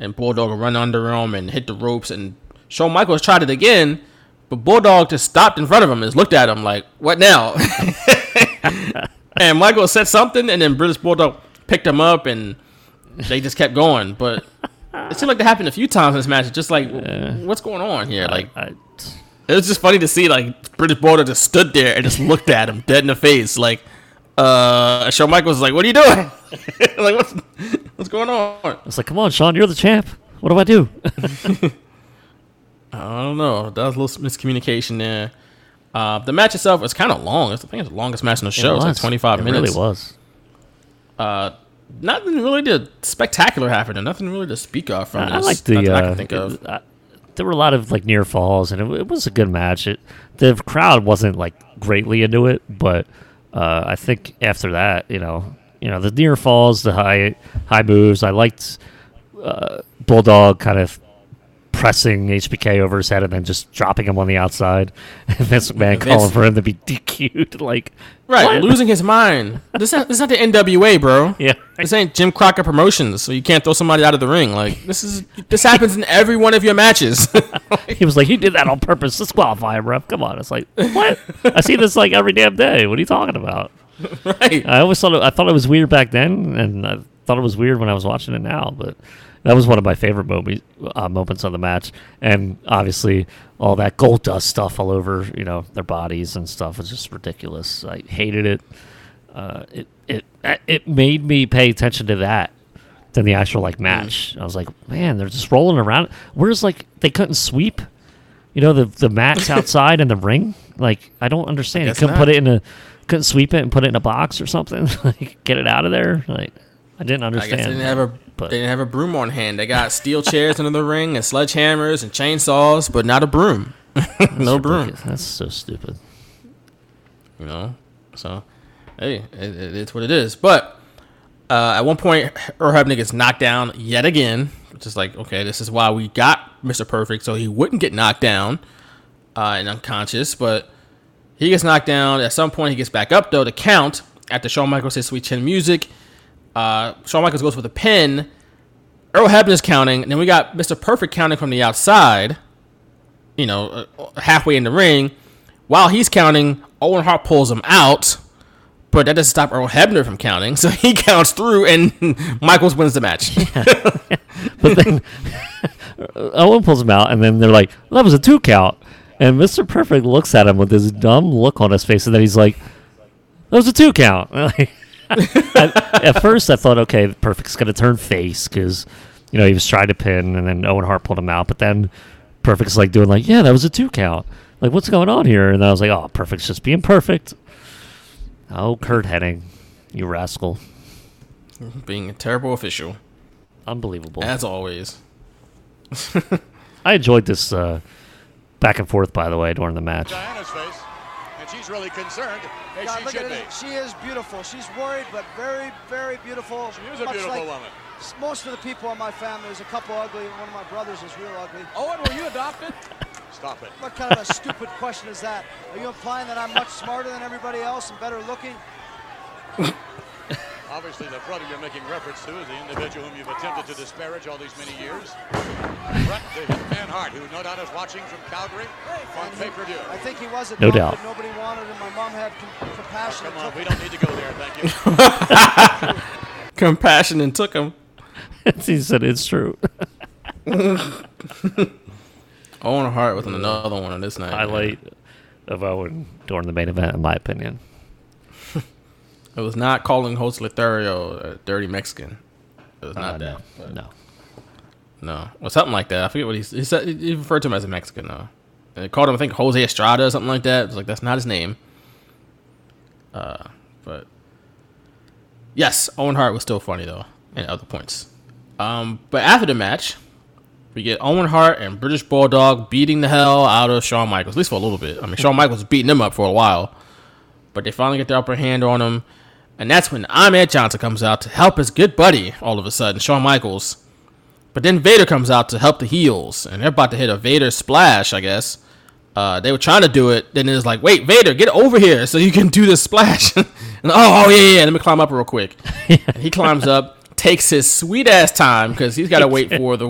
and Bulldog would run under him and hit the ropes, and Shawn Michaels tried it again, but Bulldog just stopped in front of him and just looked at him like, "What now?" And Michael said something, and then British Bulldog picked him up, and they just kept going. But it seemed like that happened a few times in this match. Just like, what's going on here? Like, it was just funny to see, like, British Bulldog just stood there and just looked at him dead in the face, like. Shawn Michaels was like, "What are you doing?" Like, what's going on? It's like, come on, Shawn, you're the champ. What do I do? I don't know. That was a little miscommunication there. The match itself was kind of long. I think it's the longest match on the show. It was like 25 minutes. It really was. Nothing really spectacular happened, and nothing really to speak of from this. I like I can think of. There were a lot of, like, near falls, and it was a good match. The crowd wasn't, like, greatly into it, but. I think after that, you know, the near falls, the high moves. I liked Bulldog kind of pressing HBK over his head and then just dropping him on the outside. And Vince McMahon calling for him to be DQ'd. Like, right, what? Losing his mind. This is not the NWA, bro. Yeah, this ain't Jim Crockett Promotions, so you can't throw somebody out of the ring. Like, this happens in every one of your matches. He was like, "You did that on purpose. Disqualify him, ref. Come on." It's like, what? I see this like every damn day. What are you talking about? Right. I always thought it was weird back then, and I thought it was weird when I was watching it now, but. That was one of my favorite moments of the match. And obviously, all that gold dust stuff all over, their bodies and stuff was just ridiculous. I hated it. It made me pay attention to that than the actual, like, match. I was like, man, they're just rolling around. Whereas, like, they couldn't sweep, the mats outside and the ring. Like, I don't understand. He couldn't put it in a, couldn't sweep it and put it in a box or something. Like, get it out of there. Like, I didn't understand. I guess they didn't have a broom on hand. They got steel chairs under the ring and sledgehammers and chainsaws, but not a broom. No broom. That's so stupid. You know, so hey, it's what it is. But at one point, Herb gets knocked down yet again. Just like, okay, this is why we got Mr. Perfect, so he wouldn't get knocked down and unconscious. But he gets knocked down. At some point, he gets back up though to count after Shawn Michaels says "Sweet Chin Music." Shawn Michaels goes for the pin. Earl Hebner's counting, and then we got Mr. Perfect counting from the outside, you know, halfway in the ring. While he's counting, Owen Hart pulls him out, but that doesn't stop Earl Hebner from counting, so he counts through, and Michaels wins the match. Yeah. But then Owen pulls him out, and then they're like, well, that was a two count, and Mr. Perfect looks at him with this dumb look on his face, and then he's like, that was a two count. At first, I thought, okay, Perfect's going to turn face because, you know, he was trying to pin, and then Owen Hart pulled him out. But then Perfect's like doing like, yeah, that was a two count. Like, what's going on here? And I was like, oh, Perfect's just being Perfect. Oh, Curt Hennig, you rascal. Being a terrible official. Unbelievable. As always. I enjoyed this back and forth, by the way, during the match. Diana's face. She's really concerned. Hey, God, she should be. She is beautiful. She's worried, but very, very beautiful. She is a beautiful woman. Most of the people in my family, there's a couple ugly. One of my brothers is real ugly. Owen, were you adopted? Stop it. What kind of a stupid question is that? Are you implying that I'm much smarter than everybody else and better looking? Obviously, the brother you're making reference to is the individual whom you've attempted to disparage all these many years. Brett the Hitman Hart, who no doubt is watching from Calgary on pay-per-view. I think he was adopted. No doubt. Nobody wanted him. My mom had compassion. Oh, come on, we don't need to go there, thank you. Compassion and took him. He said it's true. Owen Hart with another one on this night. Highlight of Owen during the main event, in my opinion. It was not calling Host Lothario a dirty Mexican. It was not that. No. Well, something like that. I forget what he said. He referred to him as a Mexican, though. And they called him, I think, Jose Estrada or something like that. It was like, that's not his name. But yes, Owen Hart was still funny, though, at other points. But after the match, we get Owen Hart and British Bulldog beating the hell out of Shawn Michaels, at least for a little bit. I mean, Shawn Michaels was beating him up for a while. But they finally get the upper hand on him. And that's when Ahmed Johnson comes out to help his good buddy all of a sudden, Shawn Michaels. But then Vader comes out to help the heels. And they're about to hit a Vader splash, I guess. They were trying to do it. Then it was like, wait, Vader, get over here so you can do this splash. And oh, yeah, let me climb up real quick. And he climbs up, takes his sweet-ass time because he's got to wait for the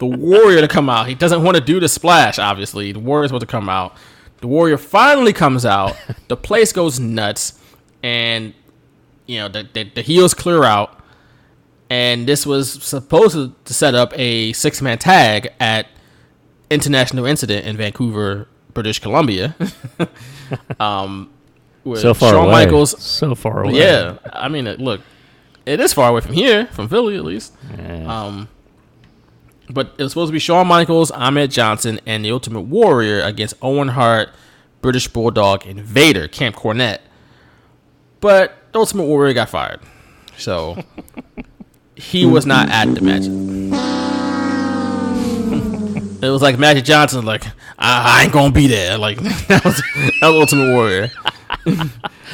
Warrior to come out. He doesn't want to do the splash, obviously. The Warrior's about to come out. The Warrior finally comes out. The place goes nuts. And you know, the heels clear out, and this was supposed to set up a 6-man tag at International Incident in Vancouver, British Columbia. With so far Shawn away. Michaels, so far away. Yeah, I mean, look, it is far away from here, from Philly at least. Yeah. But it was supposed to be Shawn Michaels, Ahmed Johnson, and the Ultimate Warrior against Owen Hart, British Bulldog, and Vader, Camp Cornette. But the Ultimate Warrior got fired, so he was not at the match. It was like Magic Johnson, like, I ain't gonna be there. Like, that was Ultimate Warrior.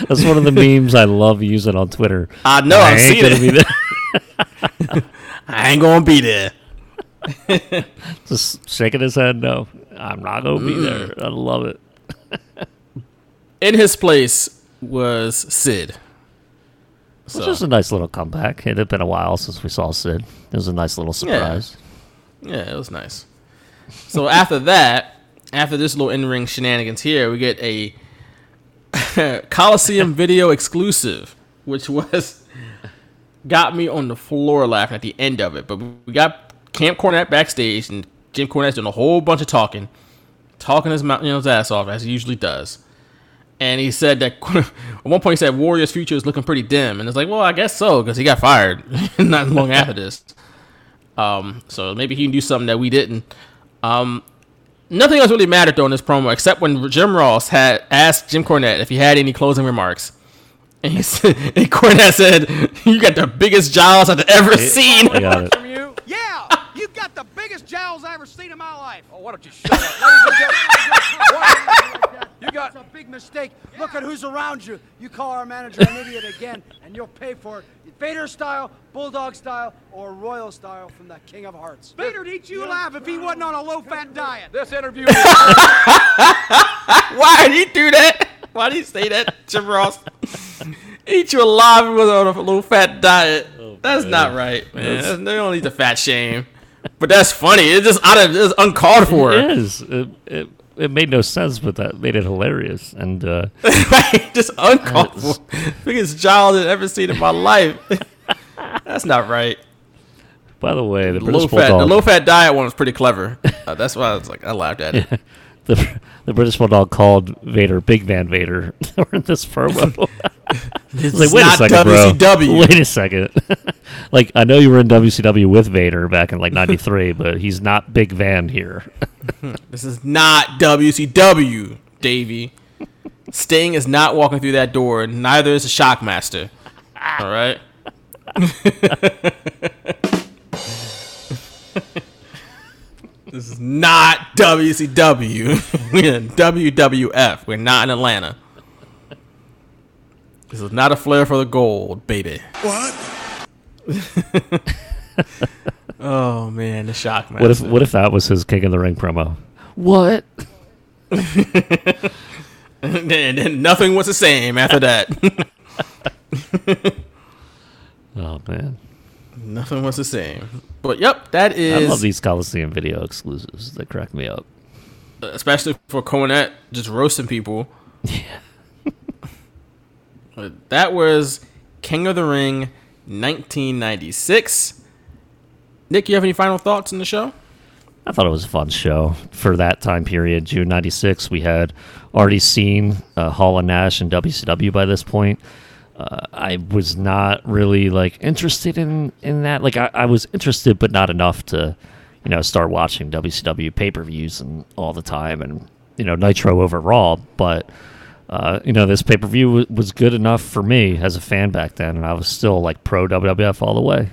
That's one of the memes I love using on Twitter. I know, I've seen it. I ain't gonna be there. Just shaking his head, no, I'm not gonna be there. I love it. In his place was Sid. So. Which was a nice little comeback. It had been a while since we saw Sid. It was a nice little surprise. Yeah, it was nice. So after that, after this little in-ring shenanigans here, we get a Coliseum video exclusive, which was got me on the floor laughing at the end of it. But we got Camp Cornette backstage, and Jim Cornette's doing a whole bunch of talking his mouth, you know, his ass off as he usually does. And he said that at one point he said Warrior's future is looking pretty dim, and it's like, well, I guess so, because he got fired not long after this. So maybe he can do something that we didn't. Nothing else really mattered during this promo, except when Jim Ross had asked Jim Cornette if he had any closing remarks. And he said, and Cornette said, "You got the biggest jowls I've ever seen." I got it. Yeah, you got the biggest jowls I've ever seen in my life. Oh, why don't you shut up? You got a big mistake. Yeah. Look at who's around you. You call our manager an idiot again, and you'll pay for it. Vader style, Bulldog style, or Royal style from the King of Hearts. Vader'd eat you alive if he wasn't on a low-fat diet. This interview. Why did he do that? Why did he say that, Jim Ross? Eat you alive if he wasn't on a low-fat diet. Oh, that's not right, man. They don't need the fat shame. But that's funny. It's just out of, it's uncalled for. It is. It made no sense, but that made it hilarious. And just uncalled for. Biggest child I've ever seen in my life. That's not right. By the way, the low-fat diet one was pretty clever. That's why I was like, I laughed at it. Yeah. The British Bulldog called Vader Big Man Vader in this promo. It's like, wait a second, WCW. Bro. Wait a second. Like, I know you were in WCW with Vader back in like 93, but he's not Big Van here. This is not WCW, Davey. Sting is not walking through that door, neither is the Shockmaster. All right? This is not WCW. We're in WWF. We're not in Atlanta. This is not a flare for the gold, baby. What? Oh, man, the Shockmaster. What if that was his King of the Ring promo? What? And then nothing was the same after that. Oh, man. Nothing was the same. But, yep, that is... I love these Coliseum video exclusives. They crack me up. Especially for Cornette just roasting people. Yeah. That was King of the Ring 1996. Nick, you have any final thoughts on the show? I thought it was a fun show for that time period. June 96, we had already seen Hall and Nash and WCW by this point. I was not really like interested in that. Like I was interested, but not enough to, you know, start watching WCW pay-per-views and all the time, and, you know, Nitro over Raw. But you know, this pay-per-view was good enough for me as a fan back then, and I was still like pro WWF all the way.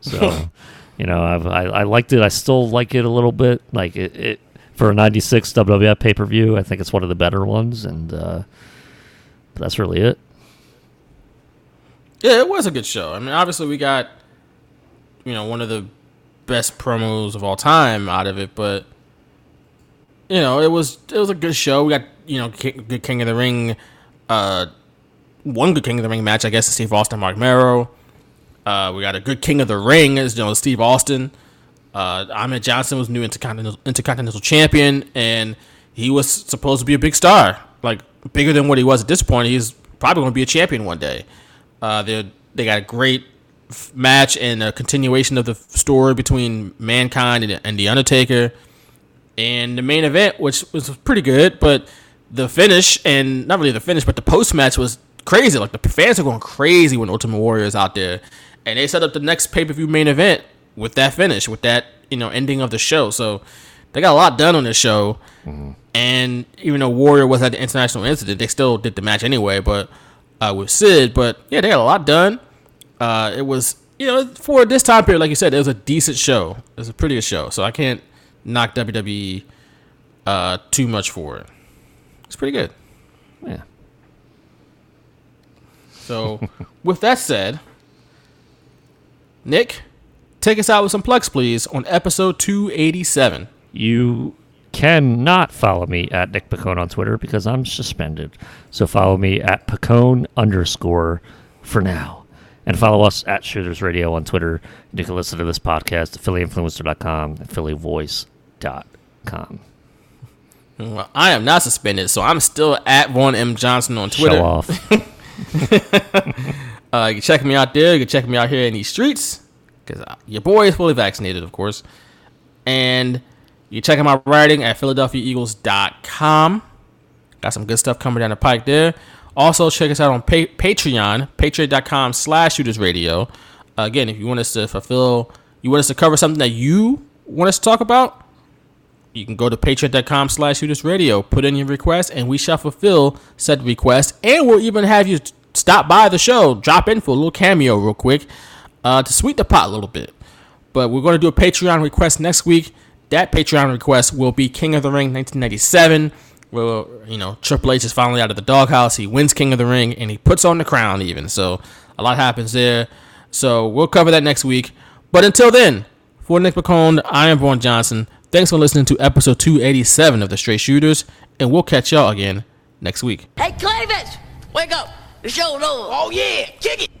So, you know, I liked it. I still like it a little bit. Like it for a 96 WWF pay-per-view, I think it's one of the better ones, and that's really it. Yeah, it was a good show. I mean, obviously we got, you know, one of the best promos of all time out of it, but, you know, it was a good show. We got, you know, good King of the Ring, one good King of the Ring match, I guess, is Steve Austin, Mark Mero. We got a good King of the Ring, as you know, Steve Austin. Ahmed Johnson was new Intercontinental Champion, and he was supposed to be a big star, like bigger than what he was at this point. He's probably going to be a champion one day. They got a great match and a continuation of the story between Mankind and The Undertaker. And the main event, which was pretty good, but the finish, and not really the finish, but the post-match was crazy. Like, the fans are going crazy when Ultimate Warrior is out there. And they set up the next pay-per-view main event with that finish, with that, you know, ending of the show. So they got a lot done on this show. Mm-hmm. And even though Warrior was at the international incident, they still did the match anyway, but with Sid. But, yeah, they got a lot done. It was, you know, for this time period, like you said, it was a decent show. It was a pretty good show. So I can't knock WWE too much for it. It's pretty good. Yeah. So, with that said, Nick, take us out with some plugs, please, on episode 287. You cannot follow me at Nick Picone on Twitter because I'm suspended. So follow me at Picone_ for now. And follow us at Shooters Radio on Twitter. You can listen to this podcast at PhillyInfluencer.com and PhillyVoice.com. Well, I am not suspended, so I'm still at Vaughn M. Johnson on Twitter. Show off. You can check me out there. You can check me out here in these streets because your boy is fully vaccinated, of course. And you check out my writing at PhiladelphiaEagles.com. Got some good stuff coming down the pike there. Also, check us out on Patreon, patreon.com/shootersradio. Again, if you want us to cover something that you want us to talk about, You can go to patreon.com/whothisradio, put in your request, and we shall fulfill said request. And we'll even have you stop by the show, drop in for a little cameo real quick to sweeten the pot a little bit. But we're going to do a Patreon request next week. That Patreon request will be King of the Ring 1997. Well, you know, Triple H is finally out of the doghouse. He wins King of the Ring, and he puts on the crown even. So a lot happens there. So we'll cover that next week. But until then, for Nick McCone, I am Vaughn Johnson. Thanks for listening to episode 287 of The Straight Shooters, and we'll catch y'all again next week. Hey, Clavis! Wake up! The show's over! Oh, yeah! Kick it!